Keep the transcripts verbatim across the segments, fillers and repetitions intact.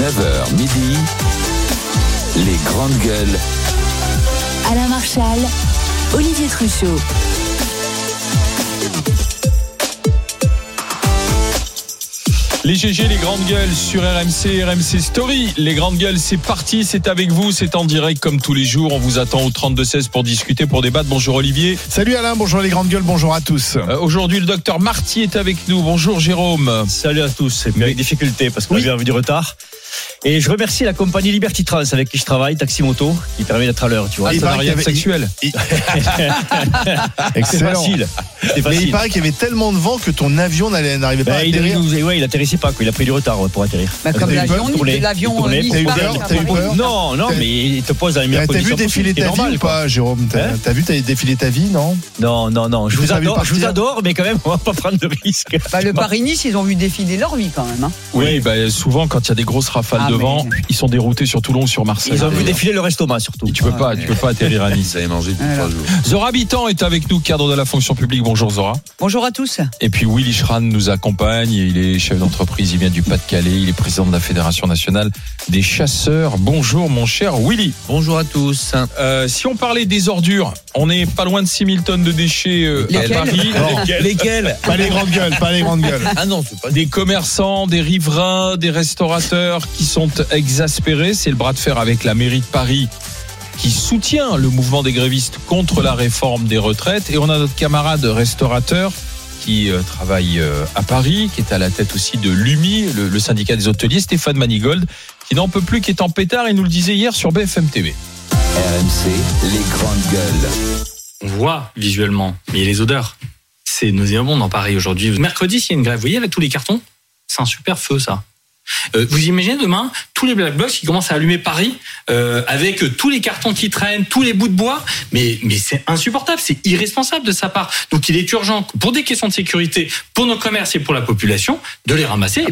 neuf heures midi, les grandes gueules. Alain Marchal, Olivier Truchot. Les G G, les grandes gueules sur R M C, R M C Story. Les grandes gueules, c'est parti, c'est avec vous, c'est en direct comme tous les jours. On vous attend au trente-deux seize pour discuter, pour débattre. Bonjour Olivier. Salut Alain, bonjour les grandes gueules, bonjour à tous. Euh, aujourd'hui, le docteur Marty est avec nous. Bonjour Jérôme. Salut à tous, c'est mais avec difficulté parce qu'on oui. a eu du retard. Et je remercie la compagnie Liberty Trans avec qui je travaille, Taxi Moto, qui permet d'être à l'heure, tu vois. Ah, salariat avait... sexuel. Il... Excellent. C'est facile. C'est facile. Mais il paraît qu'il y avait tellement de vent que ton avion n'arrivait pas bah, à atterrir. Il, il, ouais, il atterrissait pas, quoi. Il a pris du retard pour atterrir. Bah, comme l'avion, tournait, l'avion, tournait, l'avion il tournait. T'as eu peur? Non, non, mais il te pose dans les meilleures conditions. T'as vu défiler ta vie ou pas, Jérôme? T'as vu défiler ta vie, non? Non, non, non. Je vous adore, je vous adore, mais quand même, on va pas prendre de risques. Le Paris-Nice, ils ont vu défiler leur vie quand même. Oui, souvent quand il y a des grosses rafales ah, devant, mais... ils sont déroutés sur Toulon ou sur Marseille. Ils ont vu défiler leur estomac surtout. Et tu peux ah, pas, mais... tu peux pas atterrir à Nice. Vous mangé depuis trois jours. Zora Bitton est avec nous, cadre de la fonction publique. Bonjour Zora. Bonjour à tous. Et puis Willy Schraen nous accompagne. Il est chef d'entreprise. Il vient du Pas-de-Calais. Il est président de la Fédération nationale des chasseurs. Bonjour mon cher Willy. Bonjour à tous. Euh, si on parlait des ordures, on est pas loin de six mille tonnes de déchets euh, à Paris. Lesquelles, Lesquelles Pas les grandes gueules. Pas les grandes gueules. Ah non, c'est pas des commerçants, des riverains, des restaurateurs qui sont exaspérés. C'est le bras de fer avec la mairie de Paris qui soutient le mouvement des grévistes contre la réforme des retraites. Et on a notre camarade restaurateur qui travaille à Paris, qui est à la tête aussi de l'U M I, le, le syndicat des hôteliers, Stéphane Manigold, qui n'en peut plus, qui est en pétard. Il nous le disait hier sur B F M T V. R M C, les grandes gueules. On voit visuellement, mais il y a les odeurs. C'est nauséabond dans Paris aujourd'hui. Mercredi, s'il y a une grève, vous voyez là tous les cartons, c'est un super feu ça. Euh, vous imaginez demain tous les black blocs qui commencent à allumer Paris euh, avec euh, tous les cartons qui traînent, tous les bouts de bois, mais, mais c'est insupportable, c'est irresponsable de sa part. Donc il est urgent, pour des questions de sécurité, pour nos commerces et pour la population, de les ramasser.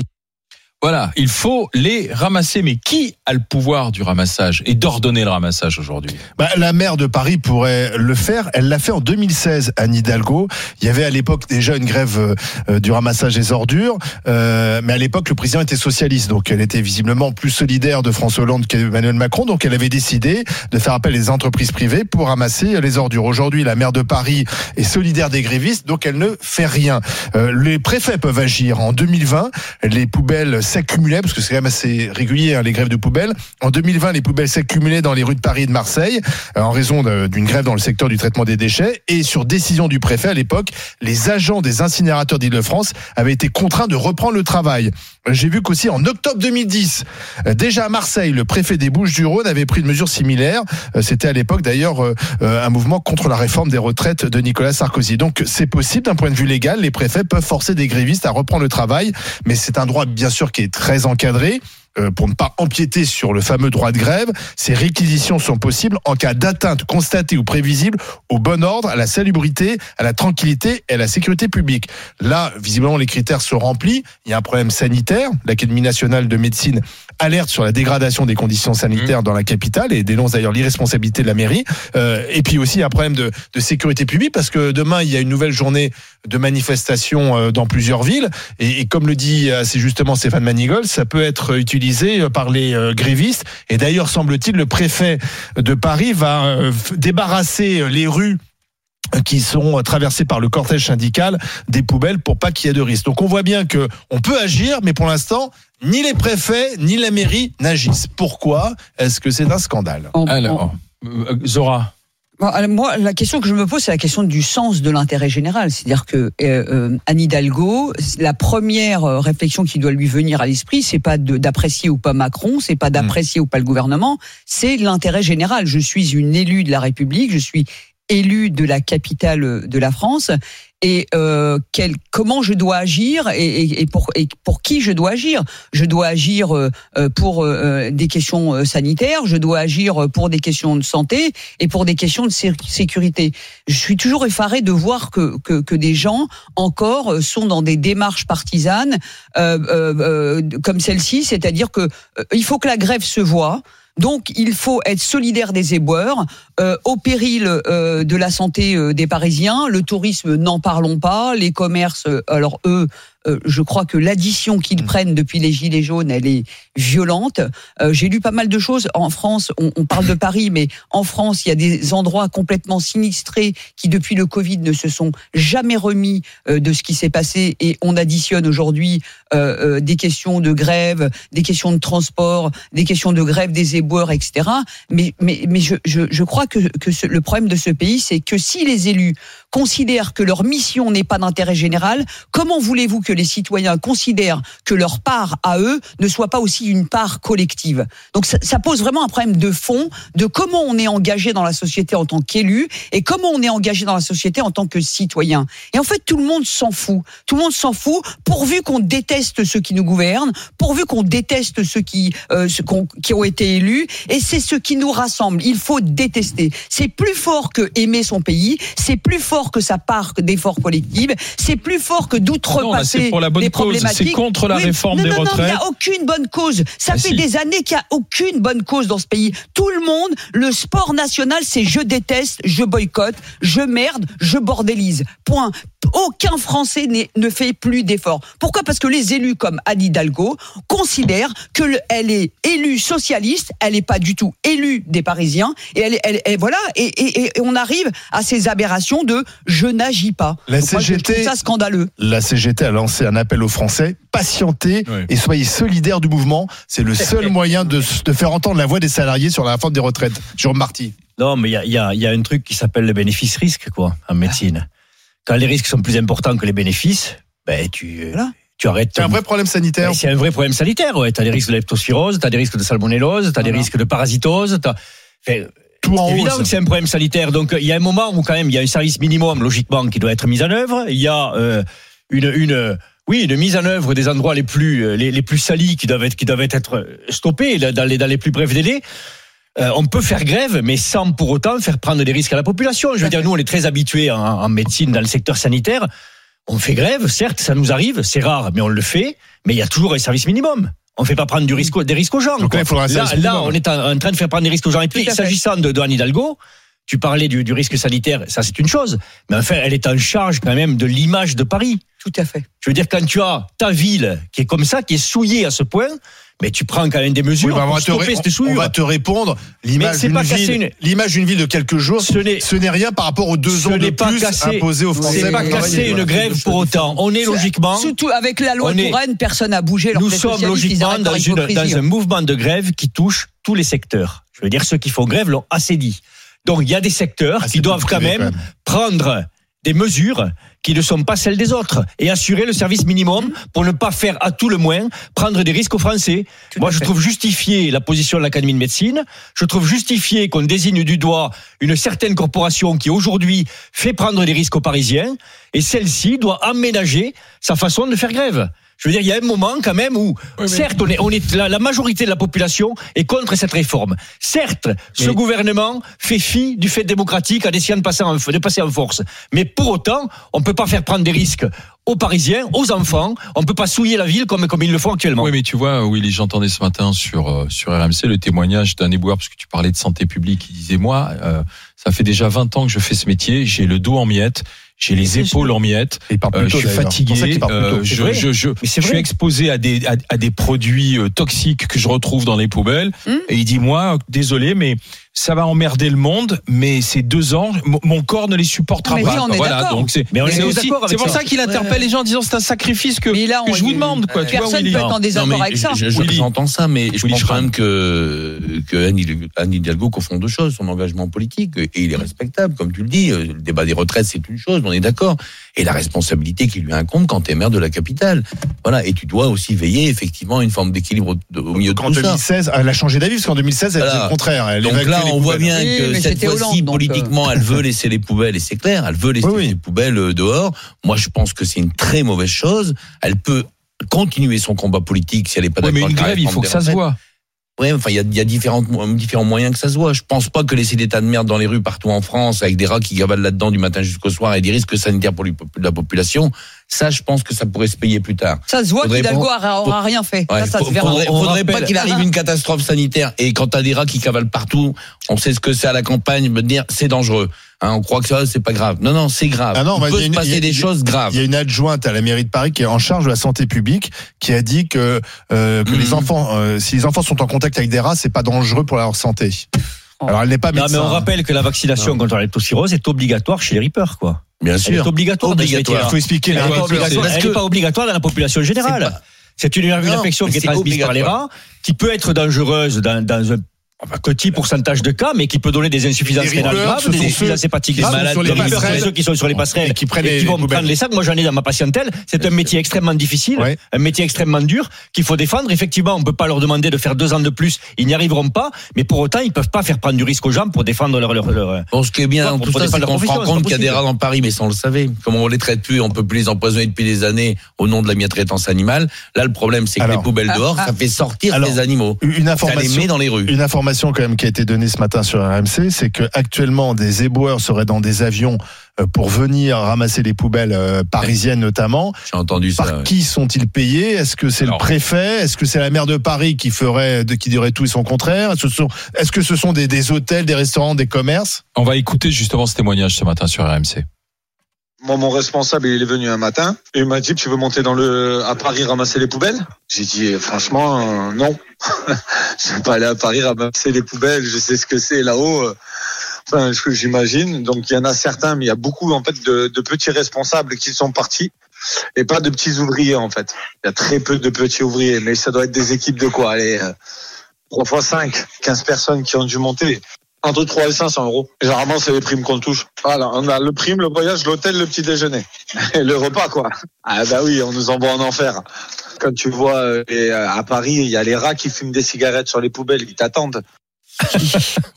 Voilà, il faut les ramasser. Mais qui a le pouvoir du ramassage et d'ordonner le ramassage aujourd'hui ? Bah, la maire de Paris pourrait le faire. Elle l'a fait en deux mille seize, Anne Hidalgo. Il y avait à l'époque déjà une grève euh, du ramassage des ordures. Euh, mais à l'époque, le président était socialiste. Donc, elle était visiblement plus solidaire de François Hollande qu'Emmanuel Macron. Donc, elle avait décidé de faire appel aux entreprises privées pour ramasser les ordures. Aujourd'hui, la maire de Paris est solidaire des grévistes. Donc, elle ne fait rien. Euh, les préfets peuvent agir. En deux mille vingt, les poubelles s'accumulaient, parce que c'est quand même assez régulier hein, les grèves de poubelles. En deux mille vingt, les poubelles s'accumulaient dans les rues de Paris et de Marseille euh, en raison de, d'une grève dans le secteur du traitement des déchets. Et sur décision du préfet à l'époque, les agents des incinérateurs d'Île-de-France avaient été contraints de reprendre le travail. J'ai vu qu'aussi en octobre deux mille dix, euh, déjà à Marseille, le préfet des Bouches-du-Rhône avait pris une mesure similaire. Euh, c'était à l'époque d'ailleurs euh, un mouvement contre la réforme des retraites de Nicolas Sarkozy. Donc c'est possible d'un point de vue légal, les préfets peuvent forcer des grévistes à reprendre le travail, mais c'est un droit bien sûr qui est très encadré. Euh, pour ne pas empiéter sur le fameux droit de grève, ces réquisitions sont possibles en cas d'atteinte constatée ou prévisible au bon ordre, à la salubrité, à la tranquillité et à la sécurité publique. Là, visiblement, les critères sont remplis. Il y a un problème sanitaire. L'Académie nationale de médecine alerte sur la dégradation des conditions sanitaires mmh. dans la capitale et dénonce d'ailleurs l'irresponsabilité de la mairie. Euh, et puis aussi, il y a un problème de, de sécurité publique parce que demain, il y a une nouvelle journée de manifestations dans plusieurs villes. Et, et comme le dit assez justement Stéphane Manigold, ça peut être utilisé par les grévistes. Et d'ailleurs, semble-t-il, le préfet de Paris va débarrasser les rues qui sont traversées par le cortège syndical des poubelles pour pas qu'il y ait de risque. Donc on voit bien qu'on peut agir, mais pour l'instant, ni les préfets, ni la mairie n'agissent. Pourquoi ? Est-ce que c'est un scandale ? Alors, Zora ? Moi, la question que je me pose, c'est la question du sens de l'intérêt général. C'est-à-dire que euh, Anne Hidalgo, la première réflexion qui doit lui venir à l'esprit, c'est pas de, d'apprécier ou pas Macron, c'est pas d'apprécier mmh. ou pas le gouvernement, c'est l'intérêt général. Je suis une élue de la République, je suis élue de la capitale de la France, et euh, quel, comment je dois agir et, et, et, pour, et pour qui je dois agir. Je dois agir euh, pour euh, des questions sanitaires, je dois agir pour des questions de santé et pour des questions de sé- sécurité. Je suis toujours effarée de voir que, que, que des gens encore sont dans des démarches partisanes euh, euh, comme celle-ci, c'est-à-dire que euh, il faut que la grève se voie. Donc, il faut être solidaire des éboueurs, euh, au péril euh, de la santé euh, des Parisiens. Le tourisme, n'en parlons pas. Les commerces, euh, alors eux, euh, je crois que l'addition qu'ils prennent depuis les Gilets jaunes, elle est violente. Euh, j'ai lu pas mal de choses. En France, on, on parle de Paris, mais en France, il y a des endroits complètement sinistrés qui, depuis le Covid, ne se sont jamais remis euh, de ce qui s'est passé. Et on additionne aujourd'hui euh, euh, des questions de grève, des questions de transport, des questions de grève des éboueurs, et cetera. Mais, mais, mais je, je, je crois que, que ce, le problème de ce pays, c'est que si les élus considèrent que leur mission n'est pas d'intérêt général, comment voulez-vous que les citoyens considèrent que leur part à eux ne soit pas aussi une part collective? Donc ça, ça pose vraiment un problème de fond, de comment on est engagé dans la société en tant qu'élu et comment on est engagé dans la société en tant que citoyen. Et en fait, tout le monde s'en fout. Tout le monde s'en fout, pourvu qu'on déteste ceux qui nous gouvernent, pourvu qu'on déteste ceux qui, euh, ceux qu'on, qui ont été élus, et c'est ce qui nous rassemble. Il faut détester. C'est plus fort que aimer son pays, c'est plus fort que sa part d'effort collectif, c'est plus fort que d'outrepasser ah les problématiques. C'est contre la oui, réforme non, des non, retraites. Non, il n'y a aucune bonne cause. Ça ah fait si. des années qu'il n'y a aucune bonne cause dans ce pays. Tout le monde, le sport national, c'est je déteste, je boycotte, je merde, je bordélise. Point. Aucun Français ne fait plus d'efforts. Pourquoi ? Parce que les élus comme Anne Hidalgo considèrent qu'elle est élue socialiste, elle n'est pas du tout élue des Parisiens, et elle, elle, elle, voilà, et, et, et on arrive à ces aberrations de « je n'agis pas ». La Donc C G T, moi, je trouve ça scandaleux. La C G T a lancé un appel aux Français, patientez oui. et soyez solidaires du mouvement, c'est le seul moyen de, de faire entendre la voix des salariés sur la réforme des retraites. Jérôme Marty. Non, mais il y a, y, a, y a un truc qui s'appelle le bénéfice-risque, quoi, en médecine. Quand les risques sont plus importants que les bénéfices, ben tu, voilà. tu arrêtes. C'est ton... un vrai problème sanitaire. Ben, c'est un vrai problème sanitaire, ouais. T'as des risques de leptospirose, t'as des risques de salmonellose, t'as voilà. des risques de parasitose, t'as... Enfin, tout en hausse. C'est évident que c'est un problème sanitaire. Donc, il y a un moment où quand même, il y a un service minimum, logiquement, qui doit être mis en œuvre. Il y a, euh, une, une, oui, une mise en œuvre des endroits les plus, les, les plus salis qui doivent être, qui doivent être stoppés dans les, dans les plus brefs délais. Euh, on peut faire grève, mais sans pour autant faire prendre des risques à la population. Je veux dire, nous, on est très habitués en, en médecine, dans le secteur sanitaire. On fait grève, certes, ça nous arrive, c'est rare, mais on le fait. Mais il y a toujours un service minimum. On ne fait pas prendre du risque, des risques aux gens. Donc, là, là, là, on est en, en train de faire prendre des risques aux gens. Et puis, s'agissant de, de Anne Hidalgo, tu parlais du, du risque sanitaire, ça c'est une chose. Mais enfin, elle est en charge quand même de l'image de Paris. Tout à fait. Je veux dire, quand tu as ta ville qui est comme ça, qui est souillée à ce point... Mais tu prends quand même des mesures oui, bah pour stopper cette souillure. On va te répondre, l'image d'une ville, une... l'image d'une ville de quelques jours, ce n'est, ce n'est rien par rapport aux deux ce ans de plus cassé, imposés aux Français. Ce n'est pas casser une grève pour autant. On est logiquement... Surtout avec la loi Touraine, personne n'a bougé. Nous sommes logiquement dans, une, dans un mouvement de grève qui touche tous les secteurs. Je veux dire, ceux qui font grève l'ont assez dit. Donc il y a des secteurs ah, qui doivent quand même, quand même prendre... des mesures qui ne sont pas celles des autres et assurer le service minimum pour ne pas faire à tout le moins prendre des risques aux Français. Tout Moi, je fait. trouve justifiée la position de l'Académie de médecine. Je trouve justifié qu'on désigne du doigt une certaine corporation qui aujourd'hui fait prendre des risques aux Parisiens et celle-ci doit aménager sa façon de faire grève. Je veux dire, il y a un moment quand même où, oui, certes, on est, on est la, la majorité de la population est contre cette réforme. Certes, ce mais... gouvernement fait fi du fait démocratique en essayant de passer en, de passer en force. Mais pour autant, on ne peut pas faire prendre des risques aux Parisiens, aux enfants. On ne peut pas souiller la ville comme, comme ils le font actuellement. Oui, mais tu vois, Willy, j'entendais ce matin sur, euh, sur R M C le témoignage d'un éboueur, parce que tu parlais de santé publique. Il disait, moi, euh, ça fait déjà vingt ans que je fais ce métier, j'ai le dos en miettes. J'ai les épaules en miettes. Euh, je suis fatigué. Euh, je, je, je, je suis exposé à des à, à des produits toxiques que je retrouve dans les poubelles. Mmh. Et il dit moi, désolé, mais ça va emmerder le monde. Mais ces deux ans, m- mon corps ne les supportera mais pas. Oui, on est voilà, d'accord. Donc c'est, mais on mais c'est, aussi, c'est pour ça, ça qu'il interpelle ouais. les gens en disant c'est un sacrifice que, là, que je vous euh, demande. Quoi, personne ne peut être en désaccord avec ça. J'entends ça, mais je pense quand même que que Anne Hidalgo confond deux choses son engagement politique et il est respectable, comme tu le dis. Le débat des retraites, c'est une chose. On est d'accord. Et la responsabilité qui lui incombe quand t'es maire de la capitale. Voilà. Et tu dois aussi veiller, effectivement, à une forme d'équilibre au, au milieu de tout ça. En deux mille seize, elle a changé d'avis, parce qu'en deux mille seize, elle voilà. dit le contraire. Elle donc là, on voit bien oui, que cette fois-ci, politiquement, euh... elle veut laisser les poubelles, et c'est clair, elle veut laisser oui, oui. les poubelles dehors. Moi, je pense que c'est une très mauvaise chose. Elle peut continuer son combat politique si elle n'est pas d'accord. Oui, mais une grève, il faut que ça se voit. Ouais, enfin, il y a, y a différentes, différents moyens que ça se voit. Je pense pas que laisser des tas de merde dans les rues partout en France, avec des rats qui cavalent là-dedans du matin jusqu'au soir et des risques sanitaires pour la population, ça, je pense que ça pourrait se payer plus tard. Ça se voit qu'Hidalgo aura rien fait. Ouais, ça, ça se verra. Faudrait, on faudrait pas qu'il arrive une catastrophe sanitaire. Et quand t'as des rats qui cavalent partout, on sait ce que c'est à la campagne, me dire, c'est dangereux. Hein, on croit que ça, c'est pas grave. Non, non, c'est grave. Ah non, bah, il peut se une, passer a, des a, choses graves. Il y a une adjointe à la mairie de Paris qui est en charge de la santé publique, qui a dit que, euh, que mmh. les enfants, euh, si les enfants sont en contact avec des rats, c'est pas dangereux pour leur santé. Alors elle n'est pas médecin. Non, mais on rappelle que la vaccination non. contre la leptospirose est obligatoire chez les rippers, quoi. Bien sûr. Elle est obligatoire. obligatoire. Il faut expliquer. Elle n'est pas obligatoire. Elle n'est pas obligatoire dans la population générale. C'est, pas... c'est une, une non, infection qui est transmise par les rats, qui peut être dangereuse dans, dans un petit pourcentage de cas, mais qui peut donner des insuffisances rénales graves, des insuffisances hépatiques graves, des malades, ceux qui sont sur les passerelles et qui, prennent et qui vont les prendre les sacs. Moi, j'en ai dans ma patientèle. C'est un métier extrêmement difficile, ouais. un métier extrêmement dur, qu'il faut défendre. Effectivement, on ne peut pas leur demander de faire deux ans de plus. Ils n'y arriveront pas, mais pour autant, ils ne peuvent pas faire prendre du risque aux gens pour défendre leur... leur, leur bon, ce qui est bien dans tout ça, c'est qu'on se rend compte qu'il y a des rats dans Paris, mais ça, on le savait. Comme on ne les traite plus, on ne peut plus les empoisonner depuis des années au nom de la maltraitance animale. Là, le problème, c'est que les poubelles dehors, ça fait sortir les animaux. Ça les met dans les rues. Quand même qui a été donnée ce matin sur R M C, c'est que actuellement des éboueurs seraient dans des avions pour venir ramasser les poubelles parisiennes notamment. J'ai entendu Par ça. Par qui ouais. sont-ils payés ? Est-ce que c'est Alors, le préfet ? Est-ce que c'est la maire de Paris qui ferait, qui dirait tout et son contraire ? Est-ce que ce sont, est-ce que ce sont des, des hôtels, des restaurants, des commerces ? On va écouter justement ce témoignage ce matin sur R M C. Moi, mon responsable, il est venu un matin et il m'a dit, tu veux monter dans le à Paris ramasser les poubelles ? J'ai dit, franchement, euh, non. Je vais pas aller à Paris ramasser les poubelles, je sais ce que c'est là-haut. Enfin, j'imagine. Donc, il y en a certains, mais il y a beaucoup, en fait, de, de petits responsables qui sont partis et pas de petits ouvriers, en fait. Il y a très peu de petits ouvriers, mais ça doit être des équipes de quoi ? Allez, trois fois cinq, quinze personnes qui ont dû monter. Entre trois et cinq cents euros. Généralement, c'est les primes qu'on touche. Voilà, on a le prime, le voyage, l'hôtel, le petit déjeuner. Et le repas, quoi. Ah bah oui, on nous envoie en enfer. Quand tu vois, et à Paris, il y a les rats qui fument des cigarettes sur les poubelles, ils t'attendent.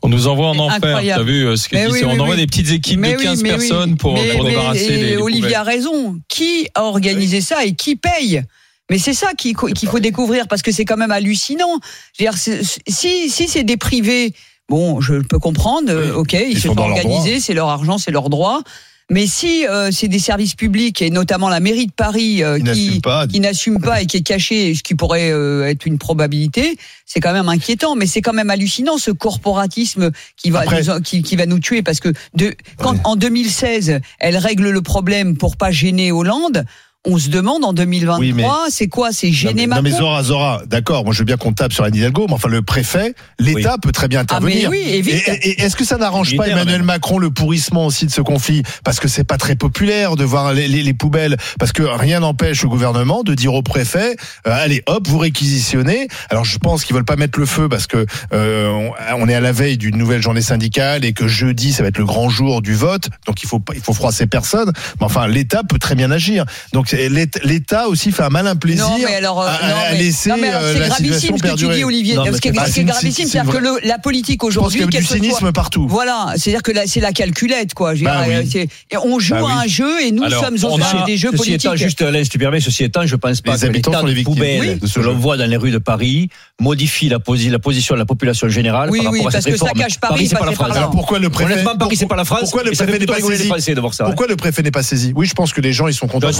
On nous envoie en enfer, incroyable. T'as vu ce que oui, On oui, envoie oui. des petites équipes mais de quinze oui, personnes oui. pour, mais, pour mais, débarrasser et les, les poubelles. Olivier a raison. Qui a organisé oui. ça et qui paye ? Mais c'est ça qu'il faut découvrir, parce que c'est quand même hallucinant. Je veux dire, c'est, si, si c'est des privés... Bon, je peux comprendre, oui, ok, ils, ils se sont organisés, c'est leur argent, c'est leur droit. Mais si euh, c'est des services publics, et notamment la mairie de Paris, euh, qui, n'assume pas, qui n'assume pas et qui est cachée, ce qui pourrait euh, être une probabilité, c'est quand même inquiétant. Mais c'est quand même hallucinant, ce corporatisme qui va, Après, nous, qui, qui va nous tuer. Parce que de, quand ouais. en deux mille seize, elle règle le problème pour pas gêner Hollande, on se demande en deux mille vingt-trois, oui, mais... c'est quoi ? C'est gêner Macron ? Non, mais Zora, Zora, d'accord, moi je veux bien qu'on tape sur Anne Hidalgo, mais enfin le préfet, l'État oui. peut très bien intervenir. Ah, mais oui, et, vite. Et, et est-ce que ça n'arrange Militaire, pas Emmanuel même. Macron le pourrissement aussi de ce conflit ? Parce que c'est pas très populaire de voir les, les, les poubelles, parce que rien n'empêche le gouvernement de dire au préfet, euh, allez hop, vous réquisitionnez. Alors je pense qu'ils veulent pas mettre le feu parce que euh, on, on est à la veille d'une nouvelle journée syndicale et que jeudi ça va être le grand jour du vote, donc il faut, il faut froisser personne, mais enfin l'État peut très bien agir. Donc l'État aussi fait un malin plaisir non, mais alors, à, non, mais, à laisser non, mais alors, c'est la situation perdurer. C'est gravissime ce que tu dis, Olivier. Non, ce qui est, c'est, c'est gravissime, c'est-à-dire que le, la politique aujourd'hui... Je pense qu'il y a du cynisme soit, partout. Voilà, c'est-à-dire que la, c'est la calculette, quoi. Bah dire, oui. c'est, on joue bah à oui. un jeu et nous alors, sommes on a, des jeux politiques. Étant, juste, Alain, si tu permets, ceci étant, je pense pas les que l'État de poubelles que l'on voit dans les rues de Paris modifie la position de la population générale par rapport à cette réforme. Oui, parce que ça cache Paris, c'est pas la France. Pourquoi le préfet... Honnêtement, Paris, c'est pas la France. Pourquoi le préfet n'est pas saisi ? Oui, je pense que les gens, ils sont contents.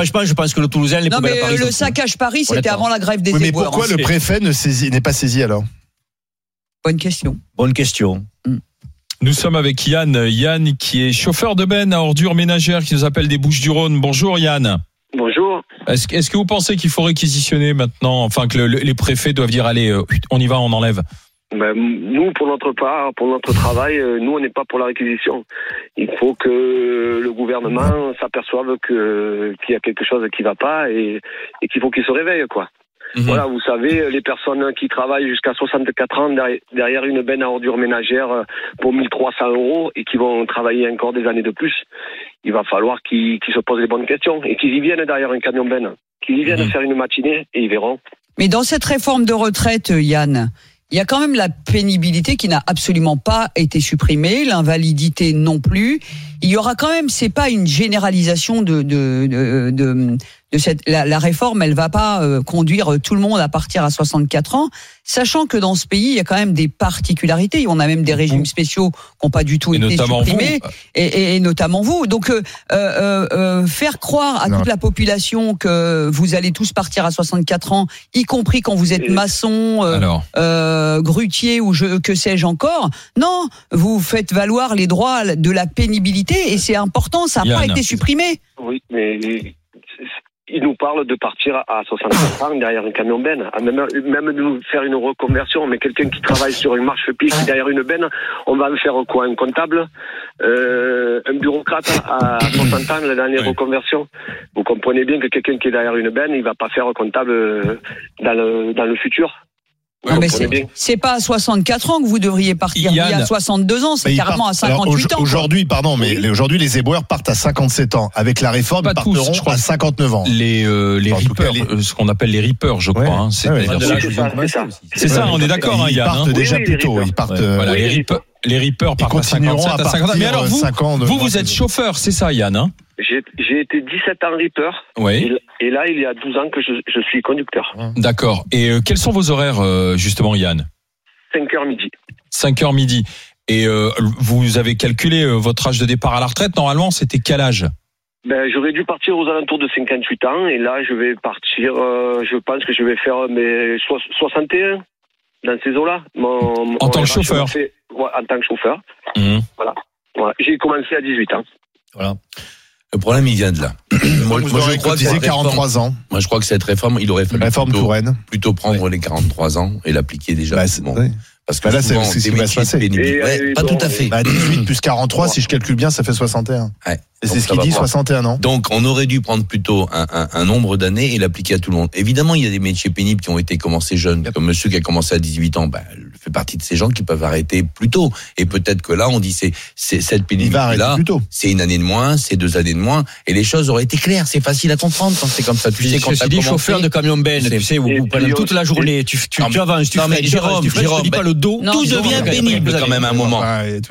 Franchement, je pense que le Toulousain, les non, poubelles mais à Paris... Le saccage Paris, c'était avant la grève des oui, éboueurs. Mais pourquoi le préfet ne saisit, n'est pas saisi, alors ? Bonne question. Bonne question. Mm. Nous sommes avec Yann. Yann, qui est chauffeur de benne à ordures ménagères, qui nous appelle des Bouches-du-Rhône. Bonjour, Yann. Bonjour. Est-ce, est-ce que vous pensez qu'il faut réquisitionner maintenant, enfin, que le, le, les préfets doivent dire, allez, euh, on y va, on enlève ? Ben, nous, pour notre part, pour notre travail, nous, on n'est pas pour la réquisition. Il faut que le gouvernement s'aperçoive que, qu'il y a quelque chose qui ne va pas et, et qu'il faut qu'il se réveille, quoi. Mmh. Voilà, vous savez, les personnes qui travaillent jusqu'à soixante-quatre ans derrière une benne à ordures ménagères pour mille trois cents euros et qui vont travailler encore des années de plus, il va falloir qu'ils, qu'ils se posent les bonnes questions et qu'ils y viennent derrière un camion benne, qu'ils y viennent mmh. faire une matinée et ils verront. Mais dans cette réforme de retraite, Yann, il y a quand même la pénibilité qui n'a absolument pas été supprimée, l'invalidité non plus. il y aura quand même, c'est pas une généralisation de de de, de, de cette la, la réforme, elle va pas euh, conduire tout le monde à partir à soixante-quatre ans, sachant que dans ce pays il y a quand même des particularités, on a même des régimes spéciaux qui n'ont pas du tout et été supprimés, et, et, et notamment vous. Donc euh, euh, euh, faire croire à non. toute la population que vous allez tous partir à soixante-quatre ans, y compris quand vous êtes et... maçon, euh, euh, grutier ou je, que sais-je encore, non, vous faites valoir les droits de la pénibilité et c'est important, ça n'a pas été supprimé. Oui, mais il nous parle de partir à soixante-cinq ans derrière un camion benne, même, même de nous faire une reconversion, mais quelqu'un qui travaille sur une marche-pied derrière une benne, on va me faire quoi? Un comptable, euh, un bureaucrate à soixante ans, la dernière oui. reconversion. Vous comprenez bien que quelqu'un qui est derrière une benne, il ne va pas faire comptable dans le, dans le futur. Ouais, non, mais c'est, c'est pas à soixante-quatre ans que vous devriez partir, Yann, il y a soixante-deux ans, c'est carrément à cinquante-huit ans. Aujourd'hui, pardon, mais oui. aujourd'hui, les éboueurs partent à cinquante-sept ans. Avec la réforme, ils partiront tous, à cinquante-neuf ans. Les, euh, les enfin, reapers, les... Euh, ce qu'on appelle les reapers, je crois. Ouais. Hein, c'est, ouais, ouais, c'est, c'est, ça, c'est ça, c'est ça, on est d'accord, Yann. Ils partent déjà plus tôt, ils partent. Les reapers. Les reapers partent à cinquante-sept, à cinquante ans. Mais alors, vous, vous, vous êtes chauffeur, c'est ça, Yann, hein? J'ai, j'ai été dix-sept ans reaper. Oui. Et, et là, il y a douze ans que je, je suis conducteur. D'accord. Et euh, quels sont vos horaires, euh, justement, Yann? cinq heures midi. cinq heures midi. Et euh, vous avez calculé euh, votre âge de départ à la retraite. Normalement, c'était quel âge? Ben, j'aurais dû partir aux alentours de cinquante-huit ans. Et là, je vais partir, euh, je pense que je vais faire mes soixante et un dans ces eaux-là. Mon, mon en tant que chauffeur fait, ouais, en tant que chauffeur. Mmh. Voilà. Voilà. J'ai commencé à dix-huit ans. Voilà. Le problème, il vient de là. moi, moi je crois que cette quarante-trois réforme, ans. Moi, je crois que cette réforme, il aurait fallu réforme plutôt, plutôt prendre ouais. les quarante-trois ans et l'appliquer déjà. Bah, c'est, ouais. Parce que bah là, souvent, c'est, c'est ce qui va se passer. Et, ouais, et, pas bon, tout à fait. Bah, dix-huit plus quarante-trois, ouais. si je calcule bien, ça fait soixante et un. Ouais. Et donc, c'est ce qu'il dit, prendre. soixante et un ans. Donc, on aurait dû prendre plutôt un, un, un nombre d'années et l'appliquer à tout le monde. Évidemment, il y a des métiers pénibles qui ont été commencés jeunes. Yep. Comme monsieur qui a commencé à dix-huit ans, bah, fait partie de ces gens qui peuvent arrêter plus tôt. Et peut-être que là, on dit, c'est, c'est cette pénibilité-là, c'est une année de moins, c'est deux années de moins. Et les choses auraient été claires. C'est facile à comprendre quand c'est comme ça. Tu sais, quand tu es chauffeur de camion ben, tu sais, vous prenez toute la journée, tu avances, tu fais Jérôme, tu ne pas le dos. Tout devient pénible quand même à un moment.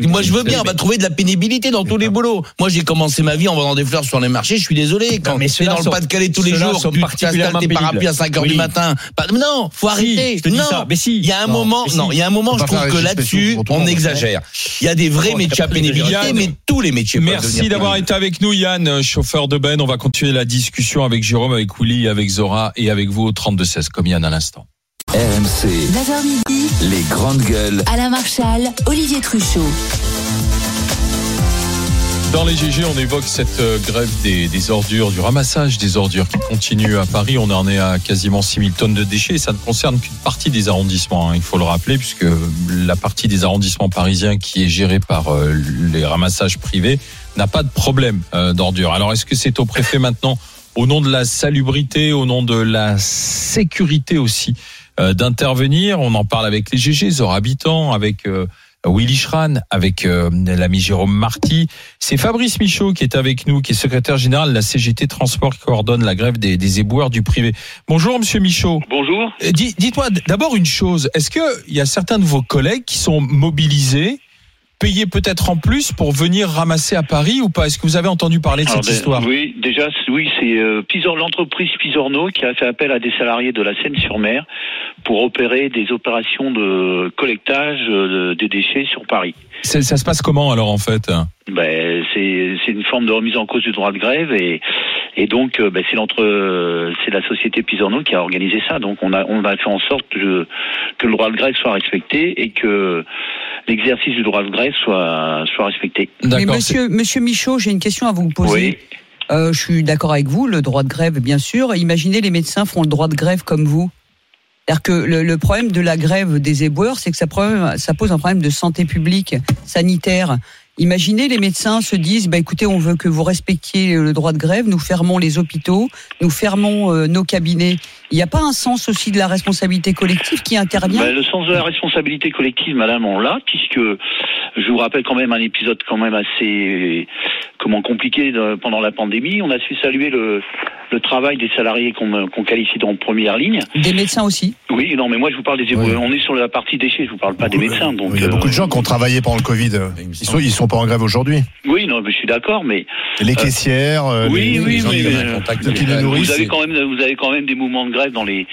Moi, je veux bien, on va trouver de la pénibilité dans tous les boulots. Moi, j'ai commencé ma vie en vendant des fleurs sur les marchés, je suis désolé. Quand tu es dans le Pas-de-Calais tous les jours, tu t'installes tes parapluies à cinq heures du matin. Non, faut arrêter. Non, il y a un moment, non, il y a un moment, je trouve que là-dessus, on exagère. Il y a des vrais métiers à pénibilité, mais tous les métiers. Merci d'avoir été avec nous, Yann, chauffeur de benne. On va continuer la discussion avec Jérôme, avec Willy, avec Zora et avec vous au trente-deux seize, comme Yann à l'instant. R M C, neuf heures midi, les grandes gueules. Alain Marchal, Olivier Truchot. Dans les G G, on évoque cette grève des, des ordures, du ramassage des ordures qui continue à Paris. On en est à quasiment six mille tonnes de déchets et ça ne concerne qu'une partie des arrondissements, hein, il faut le rappeler, puisque la partie des arrondissements parisiens qui est gérée par euh, les ramassages privés n'a pas de problème euh, d'ordures. Alors, est-ce que c'est au préfet maintenant, au nom de la salubrité, au nom de la sécurité aussi, euh, d'intervenir? On en parle avec les G G, Zora Bitton, avec... Euh, Willy Schraen, avec euh, l'ami Jérôme Marty. C'est Fabrice Michaud qui est avec nous, qui est secrétaire général de la C G T Transport, qui coordonne la grève des, des éboueurs du privé. Bonjour, monsieur Michaud. Bonjour. D- dites-moi d'abord une chose. Est-ce qu'il y a certains de vos collègues qui sont mobilisés, payés peut-être en plus pour venir ramasser à Paris ou pas? Est-ce que vous avez entendu parler de Alors, cette ben, histoire? Oui, déjà, oui, c'est euh, Pizzorno, l'entreprise Pizzorno qui a fait appel à des salariés de la Seine-sur-Mer pour opérer des opérations de collectage euh, des déchets sur Paris. C'est, ça se passe comment alors en fait? Ben, c'est, c'est une forme de remise en cause du droit de grève et, et donc ben, c'est, l'entre, c'est la société Pizzorno qui a organisé ça. Donc on a, on a fait en sorte que, que le droit de grève soit respecté et que l'exercice du droit de grève soit, soit respecté. D'accord. Mais monsieur, monsieur Michaud, j'ai une question à vous poser. Oui. Euh, je suis d'accord avec vous, le droit de grève bien sûr. Imaginez les médecins font le droit de grève comme vous. C'est-à-dire que le, le problème de la grève des éboueurs, c'est que ça, problème, ça pose un problème de santé publique, sanitaire. Imaginez, les médecins se disent, bah, écoutez, on veut que vous respectiez le droit de grève, nous fermons les hôpitaux, nous fermons euh, nos cabinets. Il n'y a pas un sens aussi de la responsabilité collective qui intervient? Bah, le sens de la responsabilité collective, madame, on l'a, puisque je vous rappelle quand même un épisode quand même assez... comment compliqué pendant la pandémie. On a su saluer le, le travail des salariés qu'on, qu'on qualifie en première ligne. Des médecins aussi ? Oui, non, mais moi je vous parle des... Oui. On est sur la partie déchets, je vous parle pas oui, des médecins. Donc, il y a euh... beaucoup de gens qui ont travaillé pendant le Covid. Ils sont, ils sont pas en grève aujourd'hui. Oui, non, mais je suis d'accord, mais... Les caissières, euh, oui, les, oui, les gens oui, qui, mais, contact, mais, qui les nourrissent... Vous avez, quand même, vous avez quand même des mouvements de grève dans les,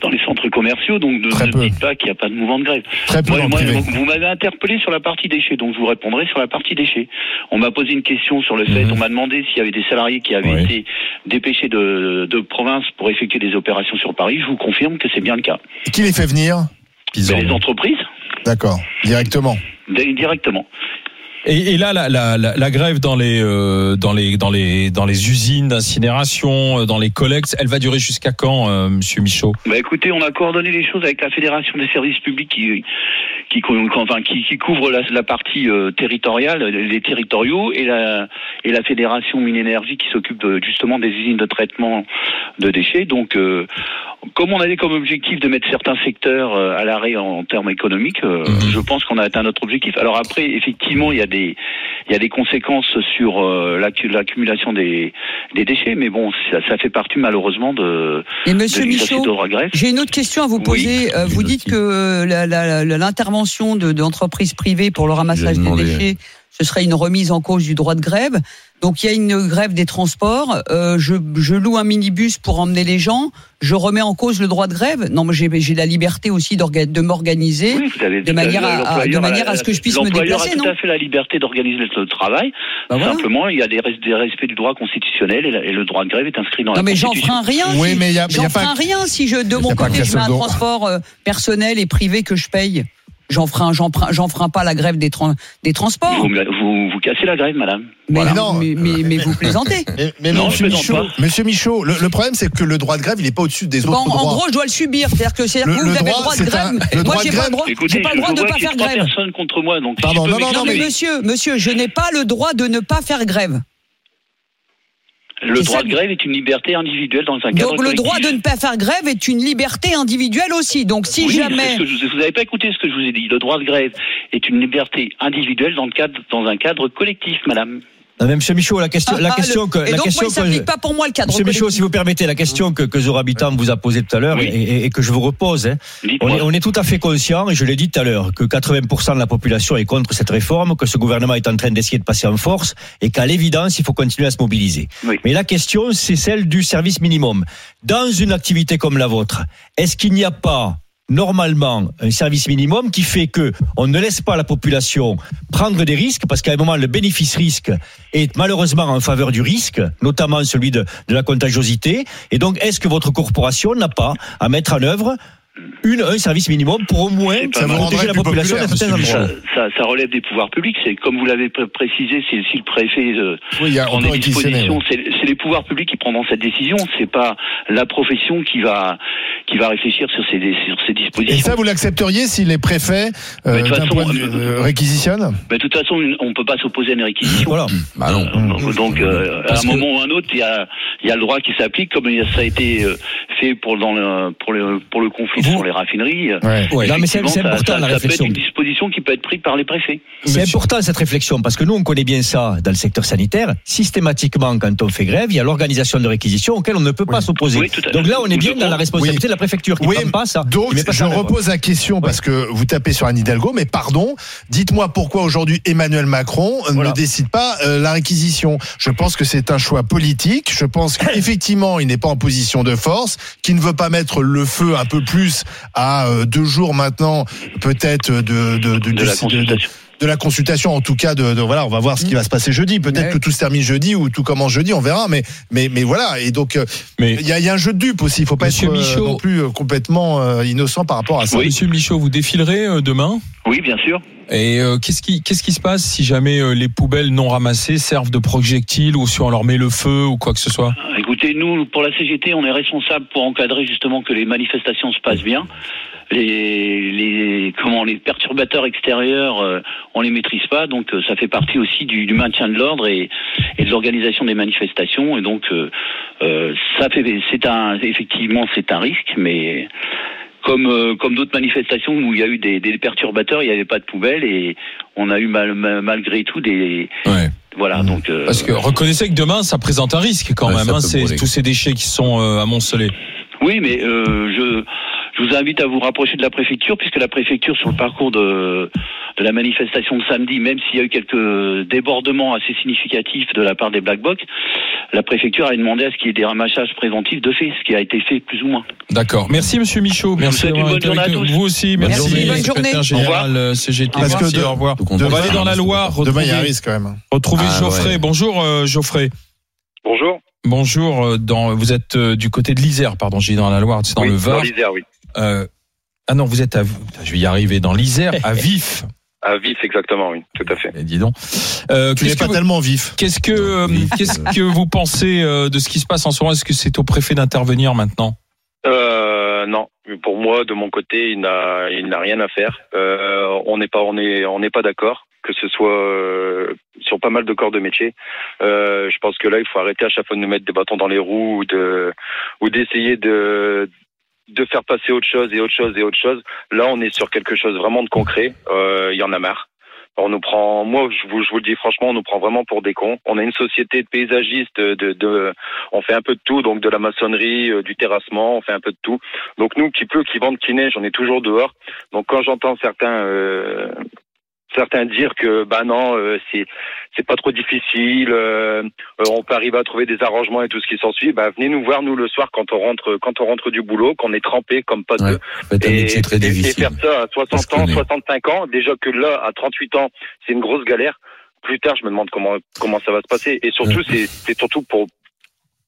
dans les centres commerciaux, donc ne, ne dites pas qu'il n'y a pas de mouvement de grève. Très peu. Moi, moi, vous m'avez interpellé sur la partie déchets, donc je vous répondrai sur la partie déchets. On m'a posé une question sur le fait, mmh. on m'a demandé s'il y avait des salariés qui avaient oui. été dépêchés de, de province pour effectuer des opérations sur Paris. Je vous confirme que c'est bien le cas. Et qui les fait venir ? Ben, les entreprises. D'accord, directement. Directement. Et, et là, la, la, la, la grève dans les, euh, dans les, dans les, dans les usines d'incinération, dans les collectes, elle va durer jusqu'à quand, euh, Monsieur Michaud ? Bah écoutez, on a coordonné les choses avec la Fédération des services publics qui, qui, enfin, qui, qui couvre la, la partie euh, territoriale, les territoriaux, et la, et la Fédération Mines Énergie qui s'occupe de, justement des usines de traitement de déchets. Donc, euh, comme on avait comme objectif de mettre certains secteurs euh, à l'arrêt en, en termes économiques, euh, mmh. je pense qu'on a atteint notre objectif. Alors après, effectivement, il y a des il y a des conséquences sur euh, l'accumulation des, des déchets, mais bon, ça, ça fait partie malheureusement de... Et Monsieur Michaud, j'ai une autre question à vous poser. Oui, euh, vous dites que la, la, la, l'intervention de, d'entreprises privées pour le ramassage des déchets, ce serait une remise en cause du droit de grève. Donc il y a une grève des transports, euh, je, je loue un minibus pour emmener les gens, je remets en cause le droit de grève. Non, mais j'ai, j'ai la liberté aussi de m'organiser oui, vous avez de manière, à, à, de manière à ce que je puisse me déplacer. L'employeur a tout à fait la liberté d'organiser le travail. Bah Simplement, voilà. il y a des, res, des respects du droit constitutionnel et, la, et le droit de grève est inscrit dans non, la Constitution. Non, mais j'en freins rien. Si, oui, mais y a, j'en y a freins pas... rien si je, de mais mon côté, je mets un transport euh, personnel et privé que je paye. J'en freins, j'en freins, j'en freins pas la grève des, tra- des transports. Vous, vous, vous cassez la grève, madame. Mais, voilà. non, mais, mais, mais vous plaisantez. mais, mais non, monsieur, Michaud, monsieur Michaud, le, le problème c'est que le droit de grève il n'est pas au-dessus des autres bon, droits. En gros, je dois le subir, c'est-à-dire que c'est-à-dire le, que vous, vous avez le droit de grève. Un, moi, j'ai pas le droit, Écoutez, j'ai pas le droit de ne pas faire grève. Personne contre moi, donc. Pardon, si non, non, non, mais monsieur, monsieur, je n'ai pas le droit de ne pas faire grève. Le droit de grève est une liberté individuelle dans un cadre collectif. Donc le droit de ne pas faire grève est une liberté individuelle aussi. Donc si oui, jamais... Je, vous n'avez pas écouté ce que je vous ai dit. Le droit de grève est une liberté individuelle dans, le cadre, dans un cadre collectif, madame. Non, mais M. Michaud, la question, ah, la question ah, le... que, et la donc question moi, il s'applique que, pas pour moi le cadre. M. Michaud, si vous permettez, la question que, que Zora Bitton vous a posée tout à l'heure oui. et, et que je vous repose, hein. on, est, on est tout à fait conscient, et je l'ai dit tout à l'heure, que quatre-vingts pour cent de la population est contre cette réforme, que ce gouvernement est en train d'essayer de passer en force, et qu'à l'évidence, il faut continuer à se mobiliser. Oui. Mais la question, c'est celle du service minimum. Dans une activité comme la vôtre, est-ce qu'il n'y a pas normalement un service minimum qui fait que on ne laisse pas la population prendre des risques, parce qu'à un moment le bénéfice risque est malheureusement en faveur du risque, notamment celui de, de la contagiosité, et donc est-ce que votre corporation n'a pas à mettre en œuvre Une, un service minimum pour au moins protéger la population d'un certain endroit. Ça, ça relève des pouvoirs publics. C'est comme vous l'avez précisé, c'est si le préfet euh, oui, prend des dispositions, c'est, c'est les pouvoirs publics qui prendront cette décision. C'est pas la profession qui va qui va réfléchir sur ces sur ces dispositions. Et ça, vous l'accepteriez si les préfets euh, d'un façon, point de, euh, réquisitionnent ? Mais de toute façon, on ne peut pas s'opposer à une réquisition. Voilà. Bah non. Euh, donc, euh, à un que... moment ou à un autre, il y a il y a le droit qui s'applique, comme ça a été fait pour dans le pour le pour le conflit. Pour les raffineries. Ouais. Ouais. Non, mais c'est, c'est important ça, la ça réflexion. Ça peut être une disposition qui peut être prise par les préfets. C'est Monsieur. important cette réflexion, parce que nous on connaît bien ça dans le secteur sanitaire. Systématiquement, quand on fait grève, il y a l'organisation de réquisition auquel on ne peut pas oui. s'opposer. Oui, donc là, on est bien dans la responsabilité oui. de la préfecture qui ne oui. prend pas ça. Donc pas je repose la question ouais. parce que vous tapez sur Anne Hidalgo, mais pardon, dites-moi pourquoi aujourd'hui Emmanuel Macron voilà. ne décide pas euh, la réquisition. Je pense que c'est un choix politique. Je pense qu'effectivement, il n'est pas en position de force, qu'il ne veut pas mettre le feu un peu plus à deux jours maintenant, peut-être de, de, de, de, de la consultation. De la consultation, en tout cas, de, de voilà, on va voir ce qui va se passer jeudi. Peut-être ouais. que tout se termine jeudi ou tout commence jeudi, on verra. Mais mais mais voilà. Et donc, il y a, y a un jeu de dupes aussi. Il faut pas Monsieur être Michaud, non plus complètement euh, innocent par rapport à ça. Oui. Monsieur Michaud, vous défilerez euh, demain ? Oui, bien sûr. Et euh, qu'est-ce qui qu'est-ce qui se passe si jamais euh, les poubelles non ramassées servent de projectiles ou si on leur met le feu ou quoi que ce soit ? Écoutez, nous pour la C G T, on est responsable pour encadrer justement que les manifestations se passent bien. Les, les comment les perturbateurs extérieurs, euh, on les maîtrise pas, donc euh, ça fait partie aussi du, du maintien de l'ordre et, et de l'organisation des manifestations. Et donc euh, euh, ça fait, c'est un effectivement c'est un risque, mais comme euh, comme d'autres manifestations où il y a eu des, des perturbateurs, il n'y avait pas de poubelle et on a eu mal, mal, malgré tout des ouais. Voilà, mmh. donc, euh, Parce que reconnaissez que demain, ça présente un risque quand ouais, même, hein, c'est tous ces déchets qui sont euh, amoncelés. Oui, mais euh, je, je vous invite à vous rapprocher de la préfecture, puisque la préfecture, sur le parcours de, de la manifestation de samedi, même s'il y a eu quelques débordements assez significatifs de la part des Black Blocs, la préfecture a demandé à ce qu'il y ait des ramassages préventifs de fait, ce qui a été fait plus ou moins. D'accord. Merci, monsieur Michaud. Merci d'avoir été avec nous. Vous aussi. Merci. Merci. Bonne journée. Au revoir. C G T. Parce que de, au revoir. On va aller dans la Loire. Demain, il y a un risque quand même. Retrouvez ah, Geoffrey. Ouais. Bonjour, euh, Geoffrey. Bonjour. Bonjour. Dans, vous êtes euh, du côté de l'Isère, pardon. J'ai dit dans la Loire, c'est dans oui, le Var. Dans l'Isère, oui. Euh, ah non, vous êtes à. Je vais y arriver. Dans l'Isère, à Vif. À vif, exactement, oui, tout à fait. Et dis donc, euh, tu n'es pas vous... tellement vif. Qu'est-ce que, euh, qu'est-ce que vous pensez euh, de ce qui se passe en ce moment ? Est-ce que c'est au préfet d'intervenir maintenant ? euh, Non, pour moi, de mon côté, il n'a, il n'a rien à faire. Euh, on n'est pas, on est, on n'est pas d'accord, que ce soit euh, sur pas mal de corps de métier. Euh, je pense que là, il faut arrêter à chaque fois de nous mettre des bâtons dans les roues ou de, ou d'essayer de. de faire passer autre chose et autre chose et autre chose. Là, on est sur quelque chose vraiment de concret. Euh, il y en a marre. On nous prend, moi, je vous, je vous le dis franchement, on nous prend vraiment pour des cons. On a une société de paysagistes, de, de, on fait un peu de tout, donc de la maçonnerie, du terrassement, on fait un peu de tout. Donc nous, qui pleut, qui vente, qui neige, on est toujours dehors. Donc quand j'entends certains, euh, certains dire que, bah non, euh, c'est, c'est pas trop difficile, euh, on peut arriver à trouver des arrangements et tout ce qui s'ensuit, bah venez nous voir nous le soir quand on rentre quand on rentre du boulot, qu'on est trempé comme pas deux. Ouais, et, et, et faire ça à soixante ans, soixante-cinq ans, déjà que là à trente-huit ans, c'est une grosse galère. Plus tard, je me demande comment comment ça va se passer, et surtout ouais. c'est c'est surtout pour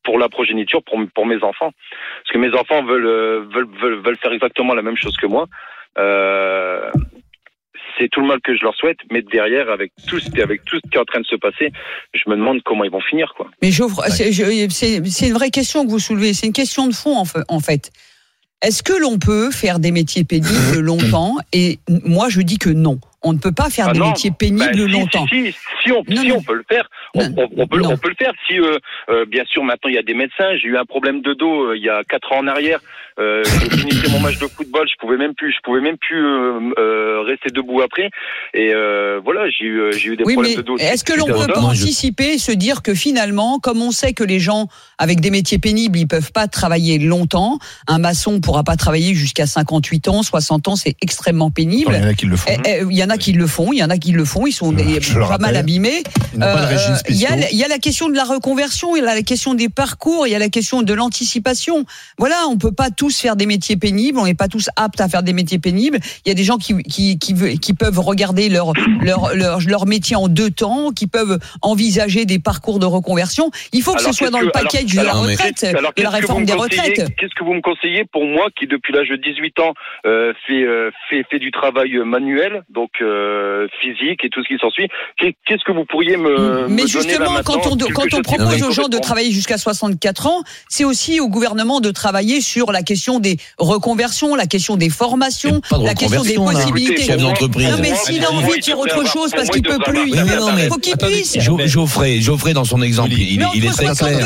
pour la progéniture, pour pour mes enfants, parce que mes enfants veulent veulent veulent, veulent faire exactement la même chose que moi. Euh C'est tout le mal que je leur souhaite, mais derrière, avec tout, avec tout ce qui est en train de se passer, je me demande comment ils vont finir, quoi. Mais Geoffre, ouais. c'est, je, c'est, c'est une vraie question que vous soulevez, c'est une question de fond, en fait. Est-ce que l'on peut faire des métiers pénibles longtemps ? Et moi, je dis que non. On ne peut pas faire ah des non. métiers pénibles ben, si, longtemps. Si, si, si, on, non, si non. on peut le faire, on, on, on, peut, on peut le faire. Si, euh, euh, bien sûr, maintenant, il y a des médecins. J'ai eu un problème de dos euh, il y a quatre ans en arrière. Euh, je finissais mon match de football, je pouvais même plus, je pouvais même plus euh, euh, rester debout après. Et euh, voilà, j'ai eu, j'ai eu des oui, problèmes de dos. Est-ce que l'on peut anticiper et se dire que finalement, comme on sait que les gens avec des métiers pénibles, ils peuvent pas travailler longtemps. Un maçon ne pourra pas travailler jusqu'à cinquante-huit ans, soixante ans, c'est extrêmement pénible. Il y en a qui le font. Et, et, il y en a qui le font, il y en a qui le font, ils sont des, pas mal abîmés. Il euh, y, a, y a la question de la reconversion, il y a la question des parcours, il y a la question de l'anticipation. Voilà, on peut pas tous faire des métiers pénibles, on n'est pas tous aptes à faire des métiers pénibles. Il y a des gens qui qui qui, qui peuvent regarder leur, leur leur leur métier en deux temps, qui peuvent envisager des parcours de reconversion. Il faut que alors, ce soit dans que, le package de la retraite, de la réforme des retraites. Qu'est-ce que vous me conseillez pour moi qui depuis l'âge de dix-huit ans euh, fait, euh, fait fait du travail manuel, donc Euh, physique et tout ce qui s'ensuit. Qu'est-ce que vous pourriez me, mais me donner là maintenant ? Mais justement, quand on, quand on propose aux gens de travailler jusqu'à soixante-quatre ans, c'est aussi au gouvernement de travailler sur la question des reconversions, la question des formations, la question des possibilités. Là, non, mais s'il a envie de faire autre chose parce qu'il peut plus, il faut qu'il puisse. Geoffrey, Geoffrey dans son exemple, il, il est très clair.